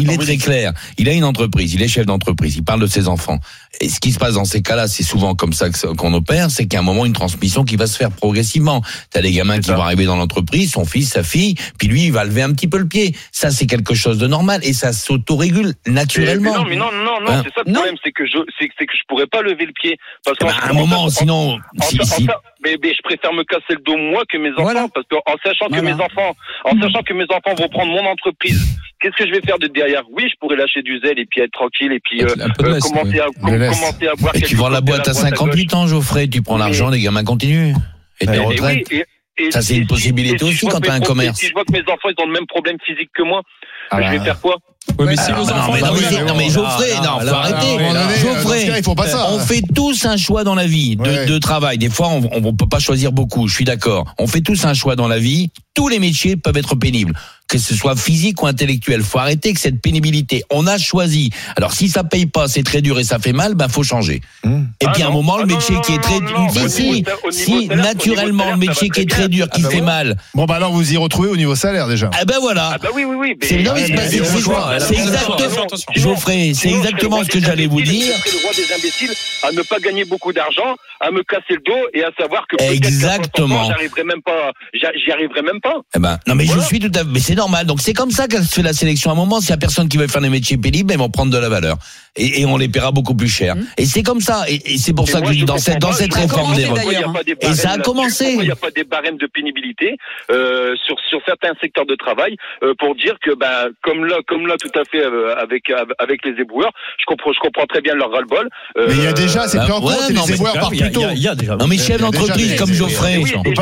Il est très clair. Il a une entreprise, il est chef d'entreprise, il parle de ses enfants. Et ce qui se passe dans ces cas-là, c'est souvent comme ça qu'on opère, c'est qu'à un moment, une transmission qui va se faire progressivement. T'as des gamins qui vont arriver dans l'entreprise, son fils, sa fille, puis lui, il va lever un petit peu le pied. Ça, c'est quelque chose de normal et ça s'autorégule naturellement. Mais, mais non, mais non, non, non, hein? C'est ça le problème, c'est que je, c'est, c'est que je pourrais pas lever le pied. Parce qu'à bah, un moment, en, sinon, en, si, en, si. En, mais, mais je préfère me casser le dos moi que mes enfants, voilà. Parce que en sachant voilà. que mes enfants, en mmh. sachant que mes enfants vont prendre mon entreprise. Qu'est-ce que je vais faire de derrière ? Oui, je pourrais lâcher du zèle et puis être tranquille et puis euh, euh, commencer, à, com- commencer à boire. Et tu vends la boîte à cinquante-huit ans, Geoffrey. Tu prends l'argent, les gamins continuent. Et tes retraites. Oui, et, et, ça, c'est et, une possibilité et, et, aussi si quand tu as un commerce. Si je vois que mes enfants, ils ont le même problème physique que moi, ah je vais là. faire quoi ? Oui, mais si ah, vos bah enfants. Non, mais, non, mais, non, mais Geoffrey, non, faut arrêter. Geoffrey, on fait tous un choix dans la vie de, ouais. de travail. Des fois, on, on peut pas choisir beaucoup. Je suis d'accord. On fait tous un choix dans la vie. Tous les métiers peuvent être pénibles. Que ce soit physique ou intellectuel. Faut arrêter avec cette pénibilité. On a choisi. Alors, si ça paye pas, c'est très dur et ça fait mal, ben, faut changer. Mmh. Et puis, ah à un non, moment, ah le métier non, qui est très dur, si, si, si naturellement, salaire, le métier qui est très dur, qui ah bah fait oui. mal. Bon, bah, alors, vous y retrouvez au niveau salaire, déjà. Ah, ben, bah voilà. Ah, bah oui, oui, oui. Mais c'est, non, mais c'est, mais c'est, c'est, choix. c'est exactement, Geoffrey, c'est exactement ce que j'allais vous dire. C'est le droit des imbéciles à ne pas gagner beaucoup d'argent, à me casser le dos et à savoir que peut-être que j'arriverai même pas, j'y arriverai même temps. Eh ben, non mais voilà. je suis tout à fait, mais c'est normal. Donc c'est comme ça qu'elle se fait la sélection. À un moment, s'il y a personne qui veut faire des métiers pénibles, ils vont prendre de la valeur et, et on les paiera beaucoup plus cher. Mmh. Et c'est comme ça. Et, et c'est pour et ça que moi, je dis dans cette dans cette réforme des retraites. Et ça a commencé. Il n'y a pas des barèmes de pénibilité euh, sur sur certains secteurs de travail euh, pour dire que bah comme là comme là tout à fait euh, avec avec les éboueurs, je comprends je comprends très bien leur ras-le-bol. Euh, mais il y a déjà c'est encore bah, ouais, les éboueurs partent plus tôt. Non mais chef d'entreprise comme Geoffrey, on peut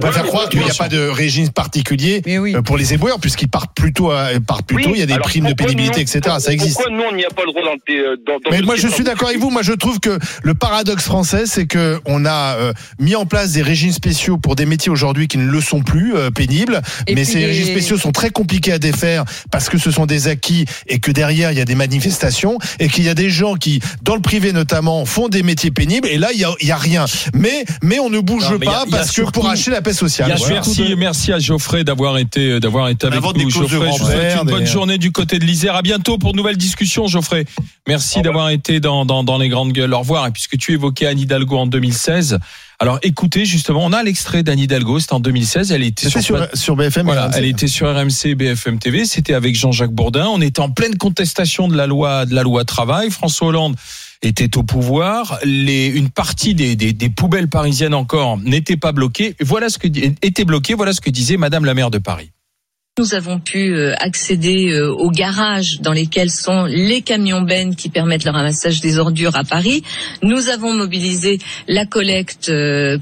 pas faire croire qu'il n'y a pas de régime particulier oui. pour les éboueurs puisqu'ils partent plus tôt, partent plus tôt, il y a des alors, primes de pénibilité, nous, et cetera. Ça existe. Pourquoi nous on n'y a pas le droit dans le dans, dans Mais moi je suis d'accord avec vous. Moi je trouve que le paradoxe français, c'est que on a euh, mis en place des régimes spéciaux pour des métiers aujourd'hui qui ne le sont plus euh, pénibles. Et mais ces les... régimes spéciaux sont très compliqués à défaire parce que ce sont des acquis et que derrière il y a des manifestations et qu'il y a des gens qui dans le privé notamment font des métiers pénibles et là il y a, y a rien. Mais mais on ne bouge non, pas a, parce que pour acheter la paix sociale. Merci, merci à Geoffrey d'avoir été, d'avoir été avec nous. Geoffrey, je vous souhaite une bonne journée du côté de l'Isère. À bientôt pour une nouvelle discussion, Geoffrey. Merci d'avoir été dans, dans, dans les grandes gueules. Au revoir. Et puisque tu évoquais Anne Hidalgo en deux mille seize, alors écoutez, justement, on a l'extrait d'Anne Hidalgo. C'était en deux mille seize. Elle était sur, sur, sur B F M. Voilà, R M C. Elle était sur R M C, B F M T V. C'était avec Jean-Jacques Bourdin. On était en pleine contestation de la loi, de la loi travail. François Hollande était au pouvoir, les, une partie des, des, des poubelles parisiennes encore n'était pas bloquée. Voilà ce que était bloquée. Voilà ce que disait Madame la maire de Paris. Nous avons pu accéder aux garages dans lesquels sont les camions-bennes qui permettent le ramassage des ordures à Paris. Nous avons mobilisé la collecte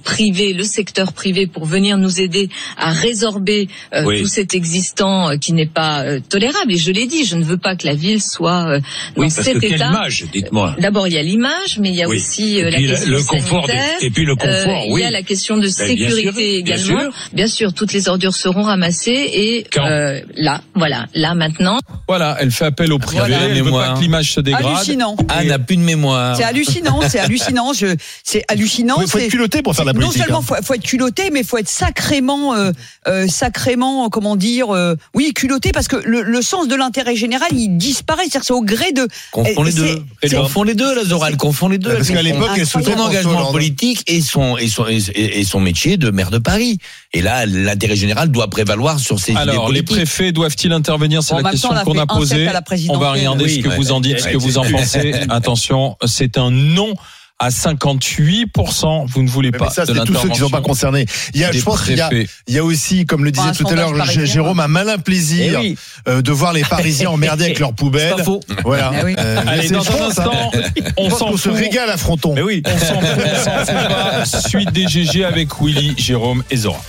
privée, le secteur privé pour venir nous aider à résorber oui. tout cet existant qui n'est pas tolérable. Et je l'ai dit, je ne veux pas que la ville soit dans oui, cet état. Image, dites-moi. D'abord, il y a l'image, mais il y a oui. aussi la question le confort sanitaire. Des... Et puis le confort, euh, oui. Il y a la question de sécurité ben, bien sûr, également. Bien sûr. bien sûr, toutes les ordures seront ramassées et... Quand Euh, là, voilà, là maintenant. Voilà, elle fait appel au privé. Voilà. Elle ne veut pas que l'image se dégrade. Hallucinant. Anne n'a plus de mémoire. C'est hallucinant, c'est hallucinant. Je, c'est hallucinant. Il faut être culotté pour faire de la politique. Non seulement il hein. faut, faut être culotté, mais il faut être sacrément, euh, euh, sacrément, comment dire, euh, oui, culotté, parce que le, le sens de l'intérêt général, il disparaît. C'est-à-dire, c'est au gré de. Confond les deux. Elle confond les deux, la Zora. Elle confond les deux. Parce qu'à l'époque, elle soutenait son engagement politique et son et son et son métier de maire de Paris. Et là, l'intérêt général doit prévaloir sur ces idées. Alors, les préfets doivent-ils intervenir? C'est bon, la question qu'on a posée. On va regarder oui, ce que ouais, vous en dites, ouais, ce que vous en pensez. Attention, c'est un non à cinquante-huit pour cent. Vous ne voulez pas mais ça, de l'intervention. C'est tous ceux qui ne sont pas concernés. Il y a, je pense qu'il y a, il y a aussi, comme le disait tout à l'heure Jérôme, un malin plaisir oui. euh, de voir les Parisiens emmerdés avec leurs poubelles. C'est pas faux. Voilà. Ah oui. euh, Allez, dans un instant, on s'en fout. On se régale à Fronton. Mais oui. On s'en fout pas. Suite des G G avec Willy, Jérôme et Zora.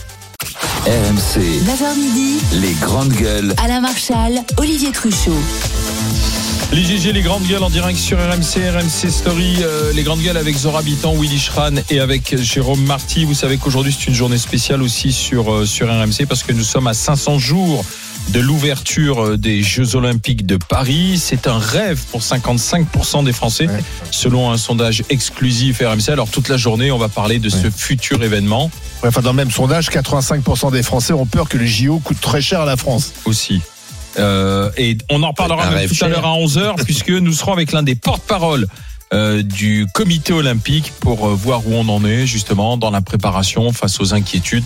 R M C, neuf heures midi, les grandes gueules. Alain Marchal, Olivier Truchot. Les G G, les grandes gueules en direct sur R M C, R M C Story, euh, les grandes gueules avec Zora Bitton, Willy Schraen et avec Jérôme Marty. Vous savez qu'aujourd'hui c'est une journée spéciale aussi sur, euh, sur R M C parce que nous sommes à cinq cents jours de l'ouverture des Jeux Olympiques de Paris. C'est un rêve pour cinquante-cinq pour cent des Français, ouais. selon un sondage exclusif R M C. Alors toute la journée, on va parler de ouais. ce futur événement. Ouais, enfin, dans le même sondage, quatre-vingt-cinq pour cent des Français ont peur que les J O coûtent très cher à la France. Aussi. Euh, et on en reparlera tout cher. à l'heure à onze heures, puisque nous serons avec l'un des porte-paroles euh, du comité olympique pour euh, voir où on en est, justement, dans la préparation face aux inquiétudes.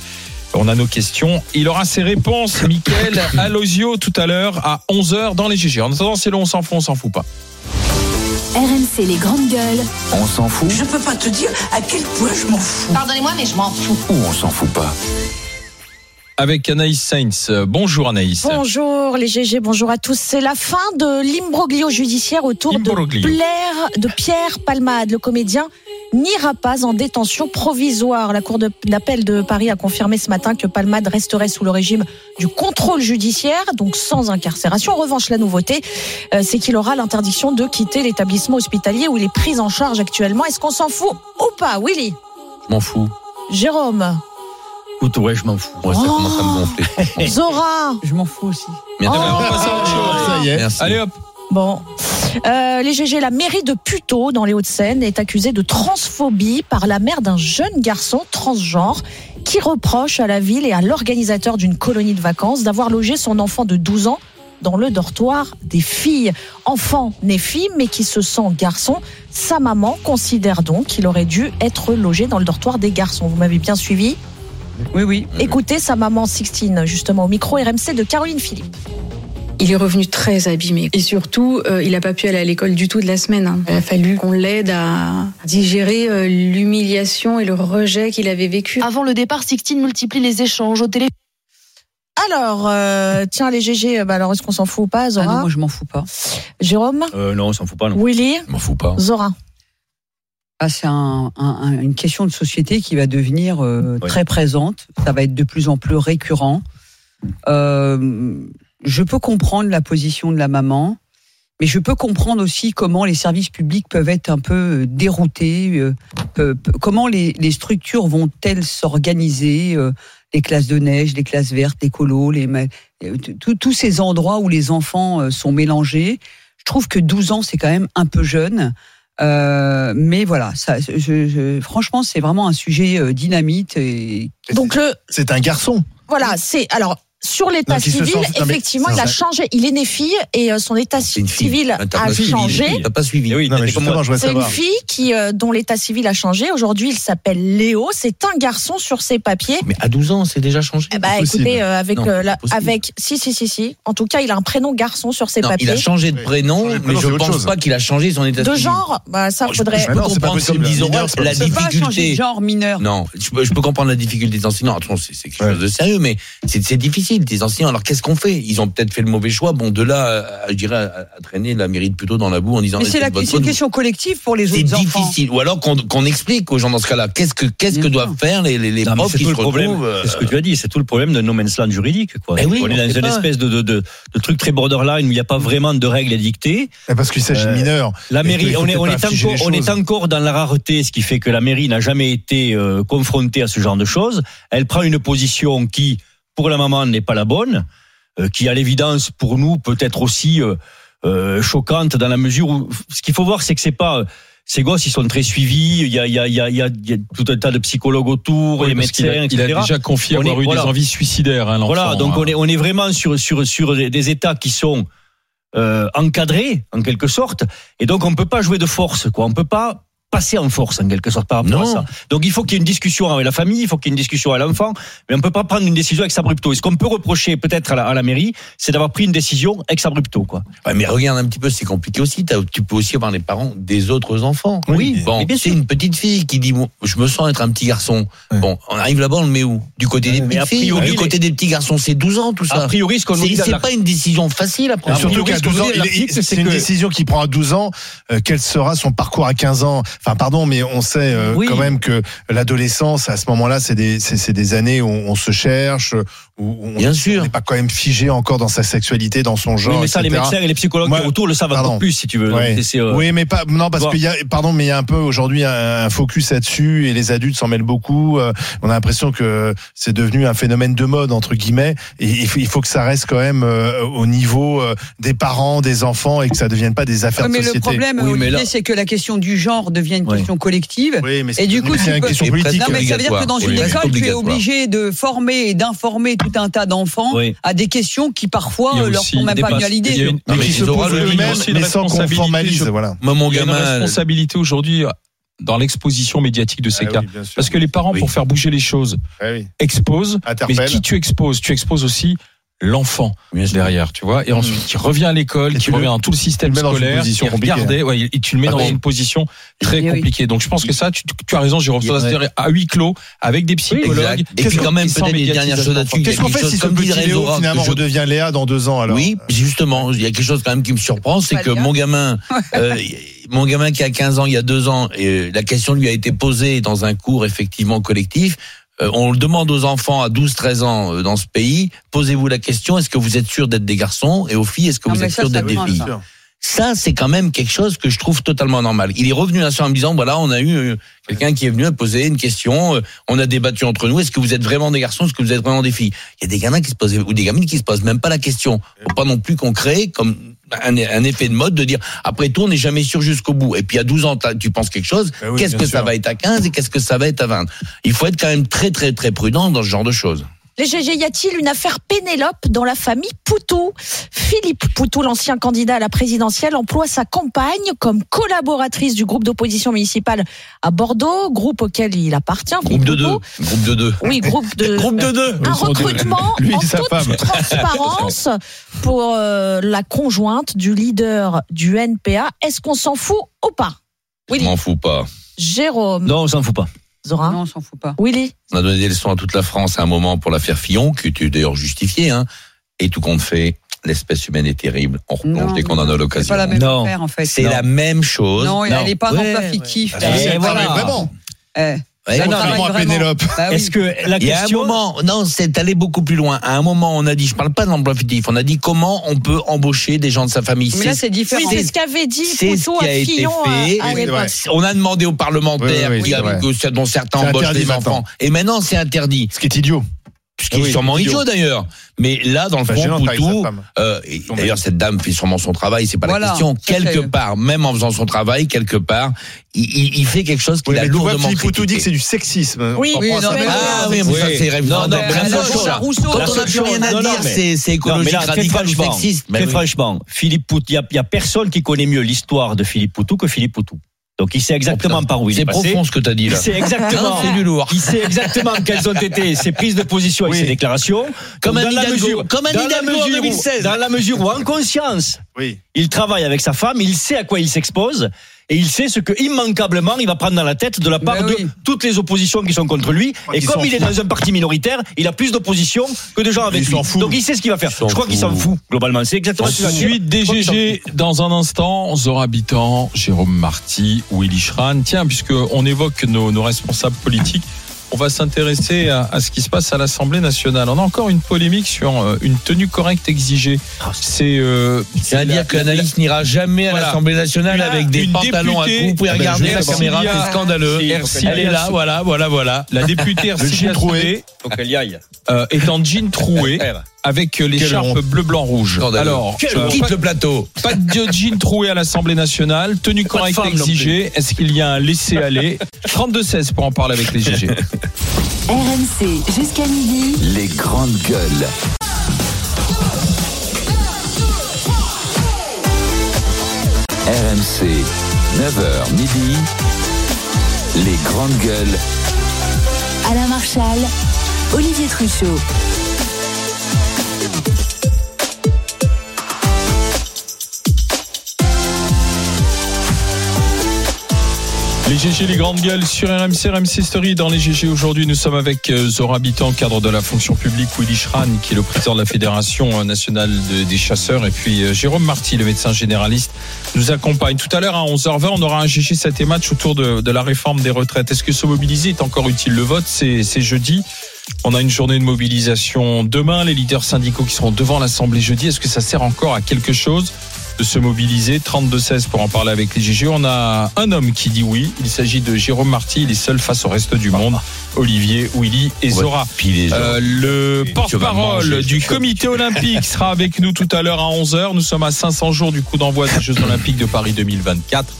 On a nos questions. Il aura ses réponses, Mickaël Aloisio, tout à l'heure à onze heures dans les G G. En attendant, c'est long, on s'en fout, on s'en fout pas. R M C, les grandes gueules. On s'en fout. Je peux pas te dire à quel point je m'en fous. Pardonnez-moi, mais je m'en fous. Ou on s'en fout pas. Avec Anaïs Sainz. Bonjour Anaïs. Bonjour les G G, bonjour à tous. C'est la fin de l'imbroglio judiciaire autour imbroglio. de Pierre, de Pierre Palmade. Le comédien n'ira pas en détention provisoire. La Cour d'appel de Paris a confirmé ce matin que Palmade resterait sous le régime du contrôle judiciaire, donc sans incarcération. En revanche, la nouveauté, euh, c'est qu'il aura l'interdiction de quitter l'établissement hospitalier où il est pris en charge actuellement. Est-ce qu'on s'en fout ou pas, Willy ? Je m'en fous. Jérôme ? Ouais, je m'en fous. Ouais, ça oh commence à me gonfler. Zora, je m'en fous aussi. Merci. Oh ça Allez hop. Bon. Euh, les G G, la mairie de Puteaux dans les Hauts-de-Seine est accusée de transphobie par la mère d'un jeune garçon transgenre qui reproche à la ville et à l'organisateur d'une colonie de vacances d'avoir logé son enfant de douze ans dans le dortoir des filles. Enfant né fille, mais qui se sent garçon. Sa maman considère donc qu'il aurait dû être logé dans le dortoir des garçons. Vous m'avez bien suivi ? Oui, oui. Écoutez sa maman Sixtine, justement, au micro R M C de Caroline Philippe. Il est revenu très abîmé. Et surtout, euh, il n'a pas pu aller à l'école du tout de la semaine. Hein. Il a fallu qu'on l'aide à digérer euh, l'humiliation et le rejet qu'il avait vécu. Avant le départ, Sixtine multiplie les échanges au téléphone. Alors, euh, tiens, les G G, bah alors est-ce qu'on s'en fout ou pas, Zora? Ah non, moi je m'en fous pas. Jérôme? euh, Non, on s'en fout pas. Non. Willy? Je m'en fous pas. Zora? Ah, c'est un, un, une question de société qui va devenir euh, oui. très présente. Ça va être de plus en plus récurrent. Euh, je peux comprendre la position de la maman, mais je peux comprendre aussi comment les services publics peuvent être un peu déroutés, euh, peu, peu, comment les, les structures vont-elles s'organiser, euh, les classes de neige, les classes vertes, les colos, les, tous ces endroits où les enfants sont mélangés. Je trouve que douze ans, c'est quand même un peu jeune. Euh, mais voilà, ça, je, je, franchement, c'est vraiment un sujet dynamite. Et... Donc le... C'est un garçon. Voilà, c'est... Alors... Sur l'état non, civil, sort, effectivement, il a changé. Il est né fille et son état civil a changé. T'as pas suivi. Oui, non, mais justement, je veux savoir. C'est une fille qui, euh, dont l'état civil a changé. Aujourd'hui, il s'appelle Léo. C'est un garçon sur ses papiers. Mais à douze ans, c'est déjà changé. Eh bah, écoutez, euh, avec, non, euh, la, avec, si, si, si, si. En tout cas, il a un prénom garçon sur ses non, papiers. Il a changé de prénom, oui. mais, mais je pense chose. pas qu'il a changé son état de civil. De genre, bah, ça Alors, faudrait. Je peux bah non, comprendre, c'est pas comme disons, la difficulté. Genre mineur. Non, je peux comprendre la difficulté des enseignants. Attention, c'est quelque chose de sérieux, mais c'est difficile. Des anciens, alors qu'est-ce qu'on fait? Ils ont peut-être fait le mauvais choix. Bon, de là, à, je dirais, à, à traîner la mérite plutôt dans la boue en disant. Mais c'est, la, c'est une question collective pour les autres enfants. C'est difficile. Ou alors qu'on, qu'on explique aux gens dans ce cas-là. Qu'est-ce que, qu'est-ce que doivent faire les, les, les non, profs qui se retrouvent problème, euh... C'est ce que tu as dit. C'est tout le problème de no man's land juridique, quoi. Ben oui, on, on est dans une espèce de, de, de, de truc très borderline où il n'y a pas vraiment de règles à dicter. Et parce qu'il s'agit de euh, mineurs. La mairie, on est, on, est encore, on est encore dans la rareté, ce qui fait que la mairie n'a jamais été euh, confrontée à ce genre de choses. Elle prend une position qui, pour la maman, n'est pas la bonne, euh, qui, à l'évidence, pour nous, peut être aussi euh, euh, choquante dans la mesure où... Ce qu'il faut voir, c'est que c'est pas... Euh, ces gosses, ils sont très suivis, il y a, il y a, il y a, il y a tout un tas de psychologues autour, oui, les médecins, a, et cetera. Il a déjà confié avoir eu voilà, des envies suicidaires, hein, l'enfant. Voilà, donc hein. on, est, on est vraiment sur, sur, sur des états qui sont euh, encadrés, en quelque sorte, et donc on ne peut pas jouer de force, quoi. On ne peut pas... passer en force, en quelque sorte, par rapport non. à ça. Donc, il faut qu'il y ait une discussion avec la famille, il faut qu'il y ait une discussion avec l'enfant, mais on ne peut pas prendre une décision ex abrupto. Et ce qu'on peut reprocher, peut-être, à la, à la mairie, c'est d'avoir pris une décision ex abrupto, quoi. Ouais, mais regarde un petit peu, c'est compliqué aussi. T'as, tu peux aussi avoir les parents des autres enfants. Oui. Bon, c'est une petite fille qui dit, bon, je me sens être un petit garçon. Oui. Bon, on arrive là-bas, on le met où? Du côté des mais petites filles, priori, ou du côté les... des petits garçons, c'est douze ans, tout ça. A priori, ce qu'on nous dit. C'est, c'est la... pas une décision facile à prendre. Surtout qu'à douze ans, c'est une décision qu'il prend à douze ans, quel sera son parcours à quinze ans? Enfin, pardon, mais on sait euh, oui. quand même que l'adolescence, à ce moment-là, c'est des, c'est, c'est des années où on se cherche, où on n'est pas quand même figé encore dans sa sexualité, dans son genre. Oui, mais ça, et cetera. Les médecins et les psychologues Moi, autour le savent encore plus, si tu veux. Oui, c'est, euh... oui mais pas. Non, parce qu'il y a, pardon, mais il y a un peu aujourd'hui un, un focus là-dessus et les adultes s'en mêlent beaucoup. Euh, on a l'impression que c'est devenu un phénomène de mode entre guillemets. Et il faut, il faut que ça reste quand même euh, au niveau euh, des parents, des enfants, et que ça ne devienne pas des affaires oui, mais de société. Le problème, oui, mais là... c'est que la question du genre devient une question oui. collective oui, mais c'est et du coup c'est une question politique. Non, mais ça veut dire que dans une oui, école tu es obligé de former et d'informer tout un tas d'enfants oui. à des questions qui parfois leur font même pas mieux à l'idée une... mais, mais qui se posent eux-mêmes mais sans qu'on formalise. Voilà, mon gamin, il y a une responsabilité aujourd'hui dans l'exposition médiatique de ces ah cas oui, parce que les parents oui. pour faire bouger les choses ah oui. exposent Interpelle. Mais qui tu exposes tu exposes aussi l'enfant derrière, tu vois, et ensuite qui revient à l'école, qui revient dans tout le système scolaire, qui regardait, ouais, et tu le mets dans une position très compliquée. Donc je pense que ça, tu, tu as raison, Jérôme, ça va se dire à huis clos, avec des psychologues. Et puis quand même, peut-être les dernières choses là-dessus. Qu'est-ce qu'on fait si ce petit Léo, finalement, redevient Léa dans deux ans, alors? Oui, justement, il y a quelque chose quand même qui me surprend, c'est que mon gamin, euh, mon gamin qui a quinze ans, il y a deux ans, et la question lui a été posée dans un cours, effectivement, collectif. Euh, on le demande aux enfants à douze treize ans euh, dans ce pays, posez-vous la question, est-ce que vous êtes sûr d'être des garçons? Et aux filles, est-ce que non, vous êtes sûr d'être des filles? Ça. ça, c'est quand même quelque chose que je trouve totalement normal. Il est revenu là en me disant, voilà, on a eu euh, quelqu'un qui est venu poser une question, euh, on a débattu entre nous, est-ce que vous êtes vraiment des garçons, est-ce que vous êtes vraiment des filles? Il y a des gamins qui se posent, ou des gamines qui se posent même pas la question. Faut pas non plus qu'on crée comme... Un, un effet de mode de dire après tout on n'est jamais sûr jusqu'au bout et puis à douze ans tu penses quelque chose ben oui, qu'est-ce que sûr. Ça va être à quinze et qu'est-ce que ça va être à vingt. Il faut être quand même très très très prudent dans ce genre de choses. Les G G, y a-t-il une affaire Pénélope dans la famille Poutou ? Philippe Poutou, l'ancien candidat à la présidentielle, emploie sa compagne comme collaboratrice du groupe d'opposition municipale à Bordeaux, groupe auquel il appartient. Groupe de deux. Groupe de deux. Oui, groupe de, groupe de deux. Un recrutement en toute transparence pour euh, la conjointe du leader du N P A. Est-ce qu'on s'en fout ou pas ? Willy. On s'en fout pas. Jérôme. Non, on s'en fout pas. Zora ? Non, on s'en fout pas. Willy ? On a donné des leçons à toute la France à un moment pour l'affaire Fillon, qui était d'ailleurs justifiée, hein. Et tout compte fait, l'espèce humaine est terrible. On replonge non, dès qu'on en a l'occasion. C'est pas la même non. affaire, en fait. C'est non. la même chose. Non, non. elle n'est pas non ouais, pas fictive. Ouais. Et, et voilà. Vraiment. Eh. Ouais, non, non, à Pénélope. Bah oui. Est-ce que la question... Il y a un moment, non, c'est allé beaucoup plus loin. À un moment, on a dit, je parle pas de l'emploi fictif, on a dit comment on peut embaucher des gens de sa famille. Mais c'est, là, c'est différent. C'est, c'est ce qu'avait dit Poutou à Fillon. À, oui, à on a demandé aux parlementaires oui, oui, oui, qui, dont certains c'est embauchent des maintenant. enfants. Et maintenant, c'est interdit. Ce qui est idiot. Ce qui oui, est sûrement idiot. idiot d'ailleurs. Mais là, dans le enfin, fond, Poutou, euh, d'ailleurs, cette dame fait sûrement son travail, c'est pas voilà, la question. Quelque sérieux. part, même en faisant son travail, quelque part, il, il fait quelque chose qu'il oui, a lourdement critiqué. Poutou dit que c'est du sexisme. Oui, oui, non, ça, mais ah oui, mais ça, c'est rêve. Non, non, mais la seule chose, quand on n'a plus rien à dire, c'est écologique, radical, sexiste. Très franchement, Philippe Poutou, il y a personne qui connaît mieux l'histoire de Philippe Poutou que Philippe Poutou. Donc il sait exactement oh putain, par où il est passé. C'est profond ce que t'as dit là. Il sait exactement. C'est du lourd. Il sait exactement quelles ont été ses prises de position oui. et ses déclarations. Comme Anne Hidalgo. Comme Anne Hidalgo en deux mille seize. Dans la mesure où, en conscience, oui. il travaille avec sa femme, il sait à quoi il s'expose. Et il sait ce que, immanquablement, il va prendre dans la tête de la part ben de oui. toutes les oppositions qui sont contre lui. Et ils comme il est fous. dans un parti minoritaire, il a plus d'opposition que de gens avec lui. Donc il sait ce qu'il va faire. Je crois fous. qu'il s'en fout, globalement. C'est exactement ce qu'il va faire. Ensuite, D G G, dans un instant, Zora Bitton, Jérôme Marty, Willy Schraen. Tiens, puisqu'on évoque nos, nos responsables politiques, on va s'intéresser à, à ce qui se passe à l'Assemblée nationale. On a encore une polémique sur euh, une tenue correcte exigée. C'est, euh, c'est-à-dire la, que l'analyste la, n'ira jamais à voilà. l'Assemblée nationale là, avec des pantalons à coups. Vous pouvez regarder la caméra, c'est scandaleux. C'est, R C, elle est là, voilà, voilà, voilà. La députée R C trouée euh, est en jean troué. Avec l'écharpe bleu, blanc, rouge. Scandaleux. Alors, euh, quitte le plateau. Pas de jean troué à l'Assemblée nationale. Tenue correcte exigée. Est-ce qu'il y a un laisser-aller? trente-deux seize pour en parler avec les G G. R M C jusqu'à midi. Les grandes gueules. R M C neuf heures midi. Les grandes gueules. Alain Marchal, Olivier Truchot. Les G G, les grandes gueules sur R M C, R M C Story. Dans les G G aujourd'hui, nous sommes avec Zora Bitton, cadre de la fonction publique, Willy Schraen, qui est le président de la Fédération nationale de, des chasseurs, et puis Jérôme Marty, le médecin généraliste, nous accompagne. Tout à l'heure, à onze heures vingt, on aura un G G sept match autour de, de la réforme des retraites. Est-ce que se mobiliser est encore utile ? Le vote, c'est, c'est jeudi. On a une journée de mobilisation demain. Les leaders syndicaux qui seront devant l'Assemblée jeudi, est-ce que ça sert encore à quelque chose ? De se mobiliser, trente-deux seize pour en parler avec les G G. On a un homme qui dit oui, il s'agit de Jérôme Marty, il est seul face au reste du monde. Olivier, Willy et Zora. Euh, le porte-parole du comité olympique sera avec nous tout à l'heure à onze heures. Nous sommes à cinq cents jours du coup d'envoi des Jeux olympiques de Paris deux mille vingt-quatre.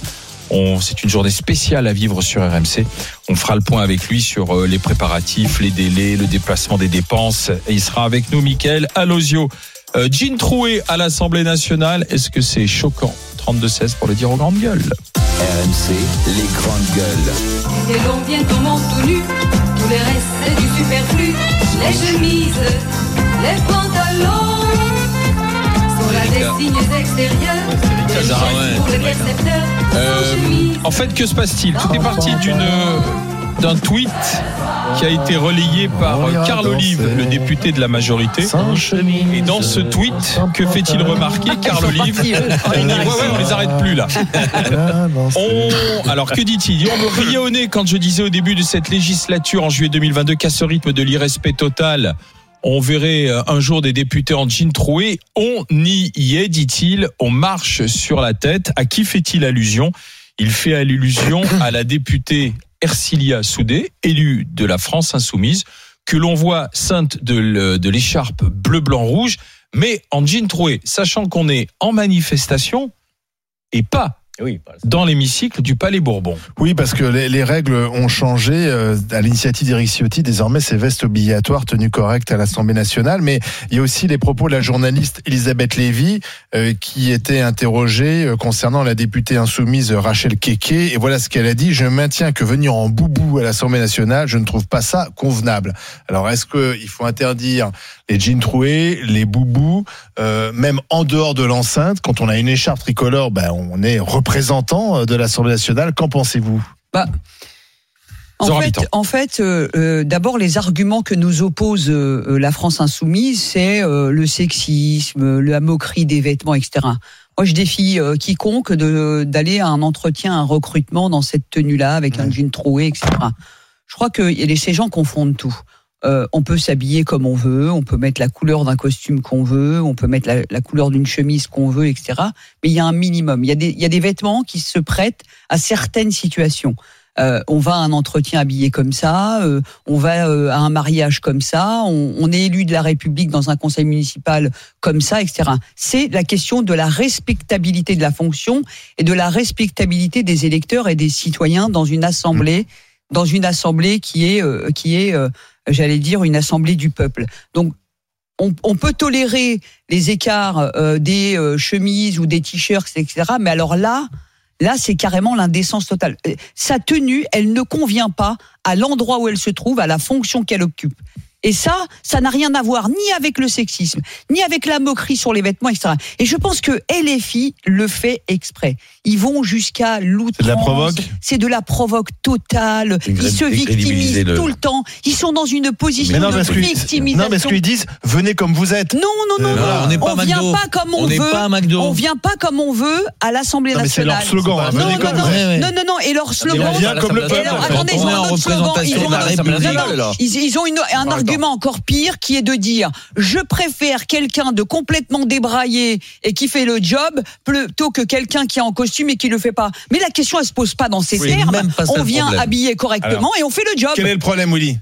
On, c'est une journée spéciale à vivre sur R M C. On fera le point avec lui sur les préparatifs, les délais, le déplacement des dépenses. Et il sera avec nous, Mickaël Aloisio. Euh, jean troué à l'Assemblée nationale, est-ce que c'est choquant ? trente-deux seize pour le dire aux grandes gueules. R M C, les grandes gueules. Et l'on vient au monde tout nu, tous les restes c'est du superflu. Les chemises, les pantalons sont là des signes extérieurs. C'est bizarre, ouais. Pour le récepteur, euh, en fait, que se passe-t-il ? Tout est parti d'une... d'un tweet qui a été relayé par Karl Olive, le député de la majorité. Et dans ce tweet, que fait-il remarquer Karl Olive? Il dit ouais, ouais, on les arrête plus là. On... Alors que dit-il? On me riait au nez quand je disais au début de cette législature en juillet deux mille vingt-deux qu'à ce rythme de l'irrespect total, on verrait un jour des députés en jean troué. On y est, dit-il. On marche sur la tête. À qui fait-il allusion? Il fait allusion à la députée Ercilia Soudé, élue de la France insoumise, que l'on voit ceinte de l'écharpe bleu-blanc-rouge, mais en jean troué, sachant qu'on est en manifestation et pas Oui, dans l'hémicycle du Palais Bourbon. Oui, parce que les, les règles ont changé. Euh, à l'initiative d'Éric Ciotti, désormais, c'est veste obligatoire, tenue correcte à l'Assemblée nationale. Mais il y a aussi les propos de la journaliste Elisabeth Lévy, euh, qui était interrogée euh, concernant la députée insoumise Rachel Keke. Et voilà ce qu'elle a dit. Je maintiens que venir en boubou à l'Assemblée nationale, je ne trouve pas ça convenable. Alors, est-ce qu'il faut interdire les jeans troués, les boubous, euh, même en dehors de l'enceinte? Quand on a une écharpe tricolore, ben, on est représentant de l'Assemblée nationale. Qu'en pensez-vous? Bah, en fait, en fait euh, euh, d'abord, les arguments que nous oppose euh, la France insoumise, c'est euh, le sexisme, la moquerie des vêtements, et cetera. Moi, je défie euh, quiconque de, d'aller à un entretien, à un recrutement dans cette tenue-là, avec mmh. un jean troué, et cetera. Je crois que les, ces gens confondent tout. Euh, on peut s'habiller comme on veut, on peut mettre la couleur d'un costume qu'on veut, on peut mettre la, la couleur d'une chemise qu'on veut, et cetera. Mais il y a un minimum. Il y a des, il y a des vêtements qui se prêtent à certaines situations. Euh, on va à un entretien habillé comme ça, euh, on va euh, à un mariage comme ça, on, on est élu de la République dans un conseil municipal comme ça, et cetera. C'est la question de la respectabilité de la fonction et de la respectabilité des électeurs et des citoyens dans une assemblée, mmh. dans une assemblée qui est euh, qui est euh, j'allais dire, une assemblée du peuple. Donc, on, on peut tolérer les écarts euh, des euh, chemises ou des t-shirts, et cetera. Mais alors là, là, c'est carrément l'indécence totale. Sa tenue, elle ne convient pas à l'endroit où elle se trouve, à la fonction qu'elle occupe. Et ça, ça n'a rien à voir ni avec le sexisme, ni avec la moquerie sur les vêtements, et cetera. Et je pense que L F I le fait exprès. Ils vont jusqu'à l'outrance. C'est de la provoque. C'est de la provoque totale. Ils se victimisent le... tout le temps. Ils sont dans une position non, de victimisation. Non, parce qu'ils disent, venez comme vous êtes. Non, non, non. Euh, non. Voilà, on ne vient pas comme on, on veut. Pas on ne vient pas comme on veut à l'Assemblée non, nationale. Mais c'est leur slogan. Hein, non, venez non, comme non, vous non, non, non, non. Et leur slogan... On vient comme le peuple. Attendez, ils ont un autre slogan. Ils ont un argument encore pire, qui est de dire je préfère quelqu'un de complètement débraillé et qui fait le job plutôt que quelqu'un qui est en costume et qui le fait pas. Mais la question elle se pose pas dans ces oui, termes. On vient habiller correctement. Alors, et on fait le job. Quel est le problème, Willy?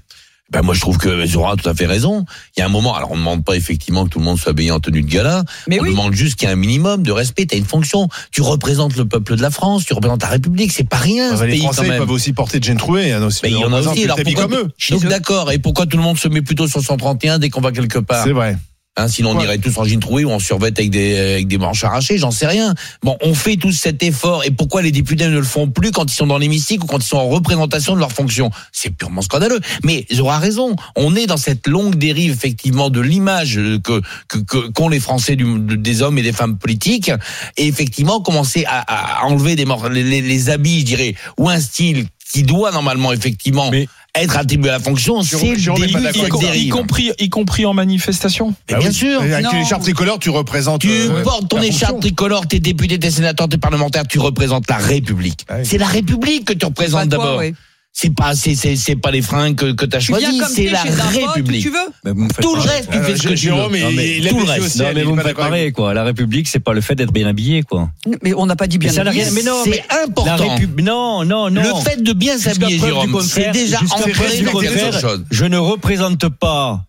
Ben moi je trouve que Zora a tout à fait raison. Il y a un moment, alors on ne demande pas effectivement que tout le monde soit habillé en tenue de gala, mais on oui. demande juste qu'il y ait un minimum de respect. Tu as une fonction, tu représentes le peuple de la France, tu représentes la République, c'est pas rien. Ah, ce les pays, Français peuvent aussi porter de jeans troués. Hein, mais il y en a aussi. Alors pourquoi, comme eux. Donc d'accord. Et pourquoi tout le monde se met plutôt sur cent trente et un dès qu'on va quelque part? C'est vrai. Hein, sinon on ouais. irait tous en jean troué ou en survêt avec des avec des manches arrachées, j'en sais rien. Bon, on fait tous cet effort et pourquoi les députés ne le font plus quand ils sont dans l'hémicycle ou quand ils sont en représentation de leur fonction? C'est purement scandaleux. Mais Zora a raison, on est dans cette longue dérive effectivement de l'image que que, que qu'ont les Français du, des hommes et des femmes politiques et effectivement commencer à, à enlever des les, les habits, je dirais, ou un style qui doit normalement effectivement mais... être attribué à la fonction, c'est y compris y compris en manifestation. Bah bien oui. sûr. Avec non. l'écharpe tricolore, tu représentes. Tu euh, portes ton écharpe fonction. tricolore, t'es député, t'es sénateur, t'es parlementaire, tu représentes la République. Ah oui. C'est la République que tu représentes toi, d'abord. Oui. C'est pas c'est c'est c'est pas les fringues que que t'as choisi, c'est la République. Pote, tu veux tout le reste, tu fais ce que Jérôme, tu veux. Mais il tout le reste. Non mais vous me préparez quoi. La République, c'est pas le fait d'être bien habillé quoi. Mais on n'a pas dit bien habillé. Mais non, c'est important. Non non non. Le fait de bien s'habiller, Jérôme, c'est déjà en chose. Je ne représente pas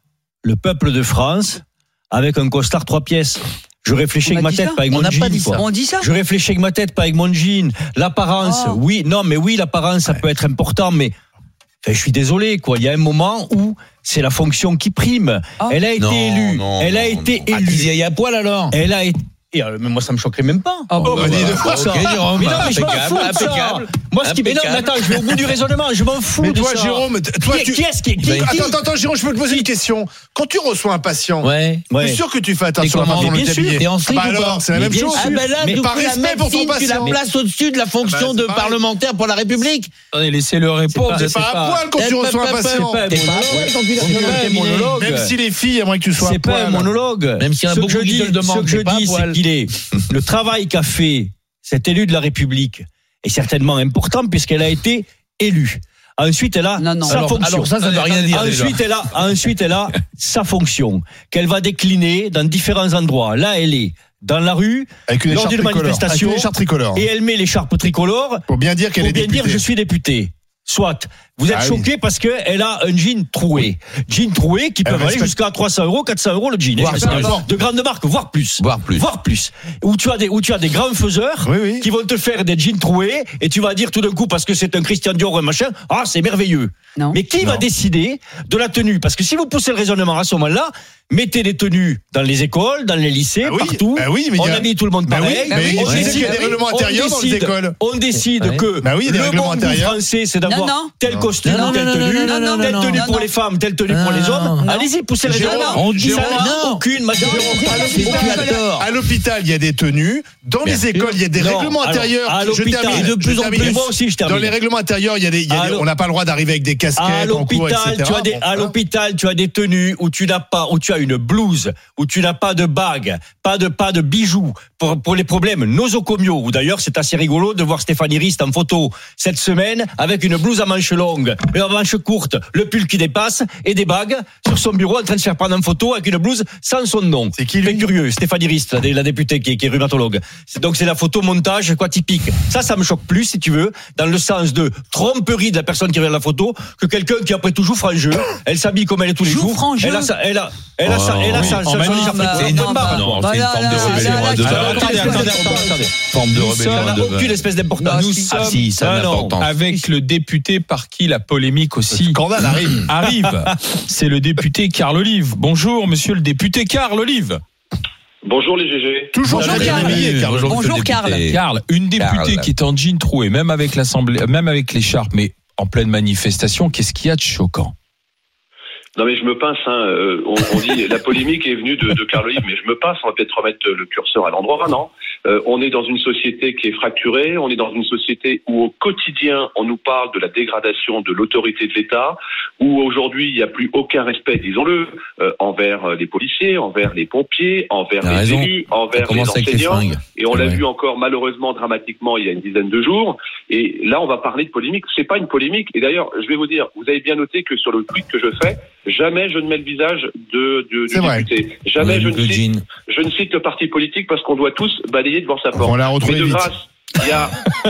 le peuple de France avec un costard trois pièces. Je réfléchis avec ma tête, pas avec mon jean. Je réfléchis avec ma tête, pas avec mon jean. L'apparence, oh. oui, non, mais oui, l'apparence, ça ouais. peut être important, mais enfin, je suis désolé, quoi. Il y a un moment où c'est la fonction qui prime. Oh. Elle a été non, élue. Non, elle a non, été non. élue. Ah, il y a poil alors. Elle a été. Et alors, mais moi, ça me choquerait même pas. Oh, oh, bah, bah, bah, bah, ça. Okay, Jérôme, mais non, mais je m'en fous de ça. Moi, ce qui mais non, mais attends, je vais au bout du raisonnement. Je m'en fous. Mais toi, de ça. Jérôme, toi, qui, tu. Qui est-ce qui, qui, attends, qui... attends, attends, Jérôme, je peux te poser une question. Quand tu reçois un patient, ouais, ouais. c'est sûr que tu fais attention à la façon dont tu t'habilles. Bah alors, c'est la même chose. Ah bah là, par respect pour ton patient, tu la places au-dessus de la fonction de parlementaire pour la République. Laissez-le répondre. C'est pas à poil quand tu reçois un patient. C'est pas à poil quand tu reçois un monologue. Même si les filles aimeraient que tu sois à poil. C'est pas un monologue. Même si un beaucoup qui te le demandent, c'est pas à poil. Le travail qu'a fait cet élu de la République est certainement important puisqu'elle a été élue. Ensuite, elle a non, non. sa alors, fonction. Alors ça, ça ne veut rien dire. Ensuite, elle a, ensuite, elle a sa fonction qu'elle va décliner dans différents endroits. Là, elle est dans la rue, avec une lors d'une manifestation, et elle met l'écharpe tricolore pour bien dire qu'elle pour est bien députée. Dire je suis députée. Soit, Vous êtes ah choqué oui. parce qu'elle a un jean troué. Jean troué qui peut aller jusqu'à trois cents euros, quatre cents euros le jean. Voir, hein, voir. De grande marque, voire plus. Voire plus. Voire plus. Où tu as des, où tu as des grands faiseurs oui, oui. qui vont te faire des jeans troués et tu vas dire tout d'un coup parce que c'est un Christian Dior, un machin, ah, c'est merveilleux. Non. Mais qui non. va décider de la tenue? Parce que si vous poussez le raisonnement à ce moment-là, mettez des tenues dans les écoles, dans les lycées, bah oui, partout. Bah oui, mais on a... a mis tout le monde bah pareil. Oui, mais on, décide, il y a des règlements intérieurs on décide, dans les écoles. On décide ouais. que bah oui, le bon goût français, c'est d'avoir non, non. tel costume, telle tenue, telle tenue pour les femmes, telle tenue pour les hommes. Allez-y, poussez les raisonnements. Ça n'a aucune matière. À l'hôpital, il y a des tenues. Dans les écoles, il y a des règlements intérieurs. À l'hôpital, de plus en plus. Moi aussi, je termine. Dans les règlements intérieurs, on n'a pas le droit d'arriver avec des casquettes en cours, et cetera. À l'hôpital, tu as des tenues où tu n'as pas, où tu as une blouse, où tu n'as pas de bague, pas de, pas de bijoux, pour, pour les problèmes nosocomiaux, où d'ailleurs c'est assez rigolo de voir Stéphanie Rist en photo cette semaine, avec une blouse à manches longues, et à manches courtes, le pull qui dépasse, et des bagues sur son bureau en train de se faire prendre en photo avec une blouse sans son nom. C'est qui lui? C'est curieux, Stéphanie Rist, la, la députée qui est, qui est rhumatologue. C'est, donc c'est la photo montage, quoi, typique. Ça, ça me choque plus, si tu veux, dans le sens de tromperie de la personne qui regarde la photo, que quelqu'un qui après tout joue franc jeu, elle s'habille comme elle est tous les joue jours, franc jeu. elle a, elle a, elle a, oh, elle a oui. sa, sa, c'est une forme de rébellion. Ça n'a aucune espèce d'importance. Nous sommes ah si, ça ah avec le député par qui la polémique aussi scandale arrive. arrive. C'est le député Karl Olive. Bonjour, monsieur le député Karl Olive. Bonjour les G G. Toujours bonjour Karl. Karl, une députée qui est en jean troué, même avec l'assemblée, même avec l'écharpe, mais en pleine manifestation, qu'est-ce qu'il y a de choquant? Non mais je me pince, hein. euh, on, on dit la polémique est venue de, de Karl Olive, mais je me pince, on va peut-être remettre le curseur à l'endroit, non euh, on est dans une société qui est fracturée, on est dans une société où au quotidien on nous parle de la dégradation de l'autorité de l'État, où aujourd'hui il n'y a plus aucun respect, disons-le, euh, envers les policiers, envers les pompiers, envers la les élus, envers les enseignants, les et on l'a ouais. vu encore malheureusement dramatiquement il y a une dizaine de jours, et là on va parler de polémique, c'est pas une polémique, et d'ailleurs je vais vous dire, vous avez bien noté que sur le tweet que je fais, jamais je ne mets le visage de, de, du vrai. député. Jamais je ne, cite, je ne cite le parti politique parce qu'on doit tous balayer devant sa porte. On l'a retrouvé vite. Grâce, il y a,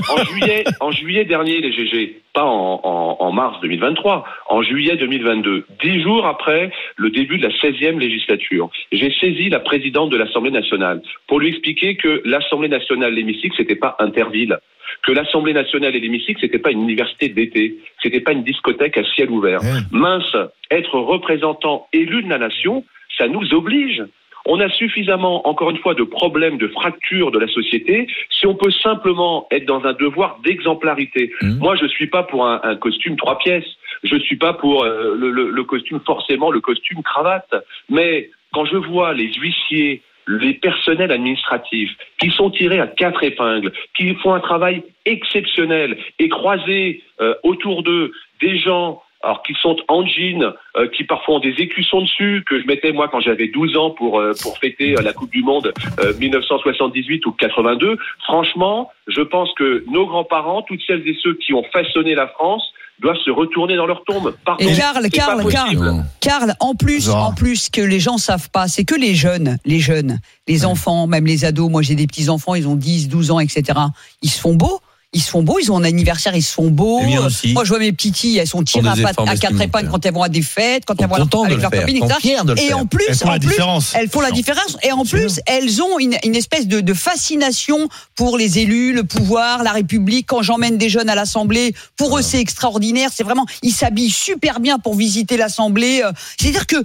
en juillet, en juillet dernier, les G G, pas en, en, en mars deux mille vingt-trois, en juillet deux mille vingt-deux, dix jours après le début de la seizième législature, j'ai saisi la présidente de l'Assemblée nationale pour lui expliquer que l'Assemblée nationale, l'hémicycle, c'était pas Interville. Que l'Assemblée nationale et l'hémicycle, c'était pas une université d'été, c'était pas une discothèque à ciel ouvert. Mmh. Mince, être représentant élu de la nation, ça nous oblige. On a suffisamment, encore une fois, de problèmes, de fractures de la société, si on peut simplement être dans un devoir d'exemplarité. Mmh. Moi, je suis pas pour un, un costume trois pièces. Je suis pas pour euh, le, le, le costume, forcément, le costume cravate. Mais quand je vois les huissiers, les personnels administratifs qui sont tirés à quatre épingles, qui font un travail exceptionnel et croisés euh, autour d'eux des gens alors qui sont en jean, euh, qui parfois ont des écussons dessus, que je mettais moi quand j'avais douze ans pour euh, pour fêter euh, la Coupe du Monde euh, dix-neuf cent soixante-dix-huit ou quatre-vingt-deux. Franchement, je pense que nos grands-parents, toutes celles et ceux qui ont façonné la France, doivent se retourner dans leur tombe. Pardon, et Karl, Karl, Karl, Karl, en plus, Genre. en plus que les gens savent pas, c'est que les jeunes, les jeunes, les ouais. enfants, même les ados, moi j'ai des petits-enfants, ils ont dix, douze ans, et cetera. Ils se font beaux. Ils se font beaux, ils ont un anniversaire, ils se font beaux. Moi, je vois mes petites filles, elles sont tirées à, pat- à quatre épingles quand elles vont à des fêtes, quand elles vont à avec leurs copines, et cetera. Le et en plus, elles font, en la, plus, différence. Elles font la différence. Et en plus, elles ont une, une espèce de, de fascination pour les élus, le pouvoir, la République. Quand j'emmène des jeunes à l'Assemblée, pour eux, c'est extraordinaire. C'est vraiment, ils s'habillent super bien pour visiter l'Assemblée. C'est-à-dire que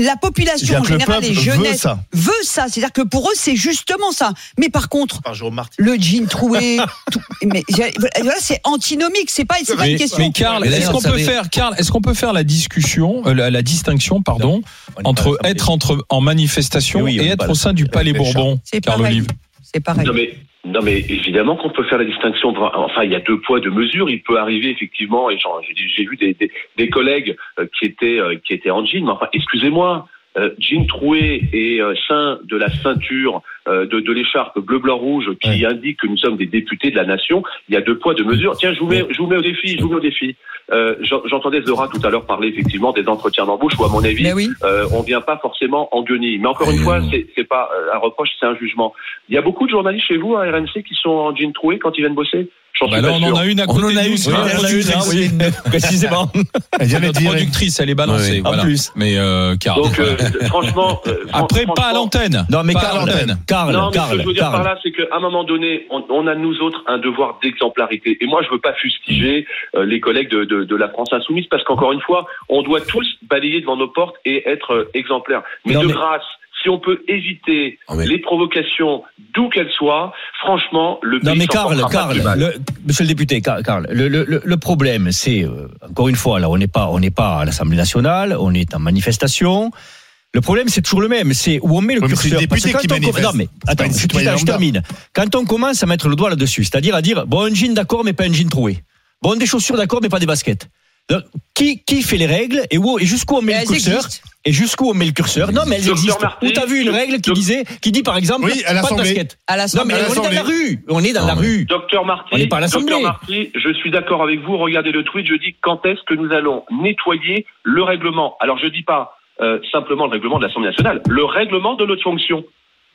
la population en général, les jeunesse, veut ça. C'est-à-dire que pour eux, c'est justement ça. Mais par contre, le jean troué, tout, mais, voilà, c'est antinomique, c'est pas, c'est pas mais, une question. Mais Karl, est-ce qu'on peut faire, Karl, est-ce qu'on peut faire la discussion, euh, la, la distinction, pardon, non, entre être entre en manifestation oui, et être au sein du Palais Bourbon, Karl Olive. C'est pareil. Non mais, non mais évidemment qu'on peut faire la distinction. Enfin, il y a deux poids deux mesures. Il peut arriver effectivement. Et genre, j'ai, j'ai vu des, des, des collègues qui étaient qui étaient en jean. Mais enfin, excusez-moi. Euh, jean troué et euh, sein de la ceinture euh, de, de l'écharpe bleu blanc rouge qui ouais. indique que nous sommes des députés de la nation. Il y a deux poids deux mesures. Tiens, je vous mets, je vous mets au défi, je vous mets au défi. Euh, j'entendais Zora tout à l'heure parler effectivement des entretiens d'embauche où à mon avis oui. euh, on vient pas forcément en guenille. Mais encore une fois, c'est, c'est pas un reproche, c'est un jugement. Il y a beaucoup de journalistes chez vous à R M C qui sont en jean troué quand ils viennent bosser. J'en bah suis là, pas on sûr. en a une à côté on de nous. On en a une, hein, oui. Précisément. Elle vient d'être productrice, elle est balancée. Ouais, voilà. En plus. Mais euh, Karl. Donc, euh, franchement. Euh, Après, franchement, pas à l'antenne. Non, mais pas à l'antenne. Karl, non, mais Karl, ce que je veux Karl. dire par là, c'est qu'à un moment donné, on, on a nous autres un devoir d'exemplarité. Et moi, je veux pas fustiger euh, les collègues de, de, de la France insoumise, parce qu'encore une fois, on doit tous balayer devant nos portes et être euh, exemplaires. Mais non, de mais... grâce. Si on peut éviter oh mais... les provocations, d'où qu'elles soient, franchement, le pays... Non mais Karl, Karl, le, monsieur le député, Karl, Karl le, le, le problème, c'est, euh, encore une fois, là, on n'est pas, on n'est pas à l'Assemblée nationale, on est en manifestation... Le problème, c'est toujours le même, c'est où on met le oui, curseur. Parce que quand on... Non, mais attends, je, je termine. Quand on commence à mettre le doigt là-dessus, c'est-à-dire à dire, bon, un jean d'accord, mais pas un jean troué. Bon, des chaussures d'accord, mais pas des baskets. Donc, qui, qui fait les règles et, où, et jusqu'où on met le curseur Et jusqu'où on met le curseur Non, mais elles Docteur existent. Marty, où t'as vu une règle qui disait, qui dit par exemple, oui, pas de basket. À l'Assemblée. Non, mais à l'Assemblée. On est dans la rue. On est dans non, la rue. Docteur Marty, on n'est pas à l'Assemblée. Docteur Marty, je suis d'accord avec vous. Regardez le tweet. Je dis quand est-ce que nous allons nettoyer le règlement. Alors je dis pas euh, simplement le règlement de l'Assemblée nationale, le règlement de notre fonction.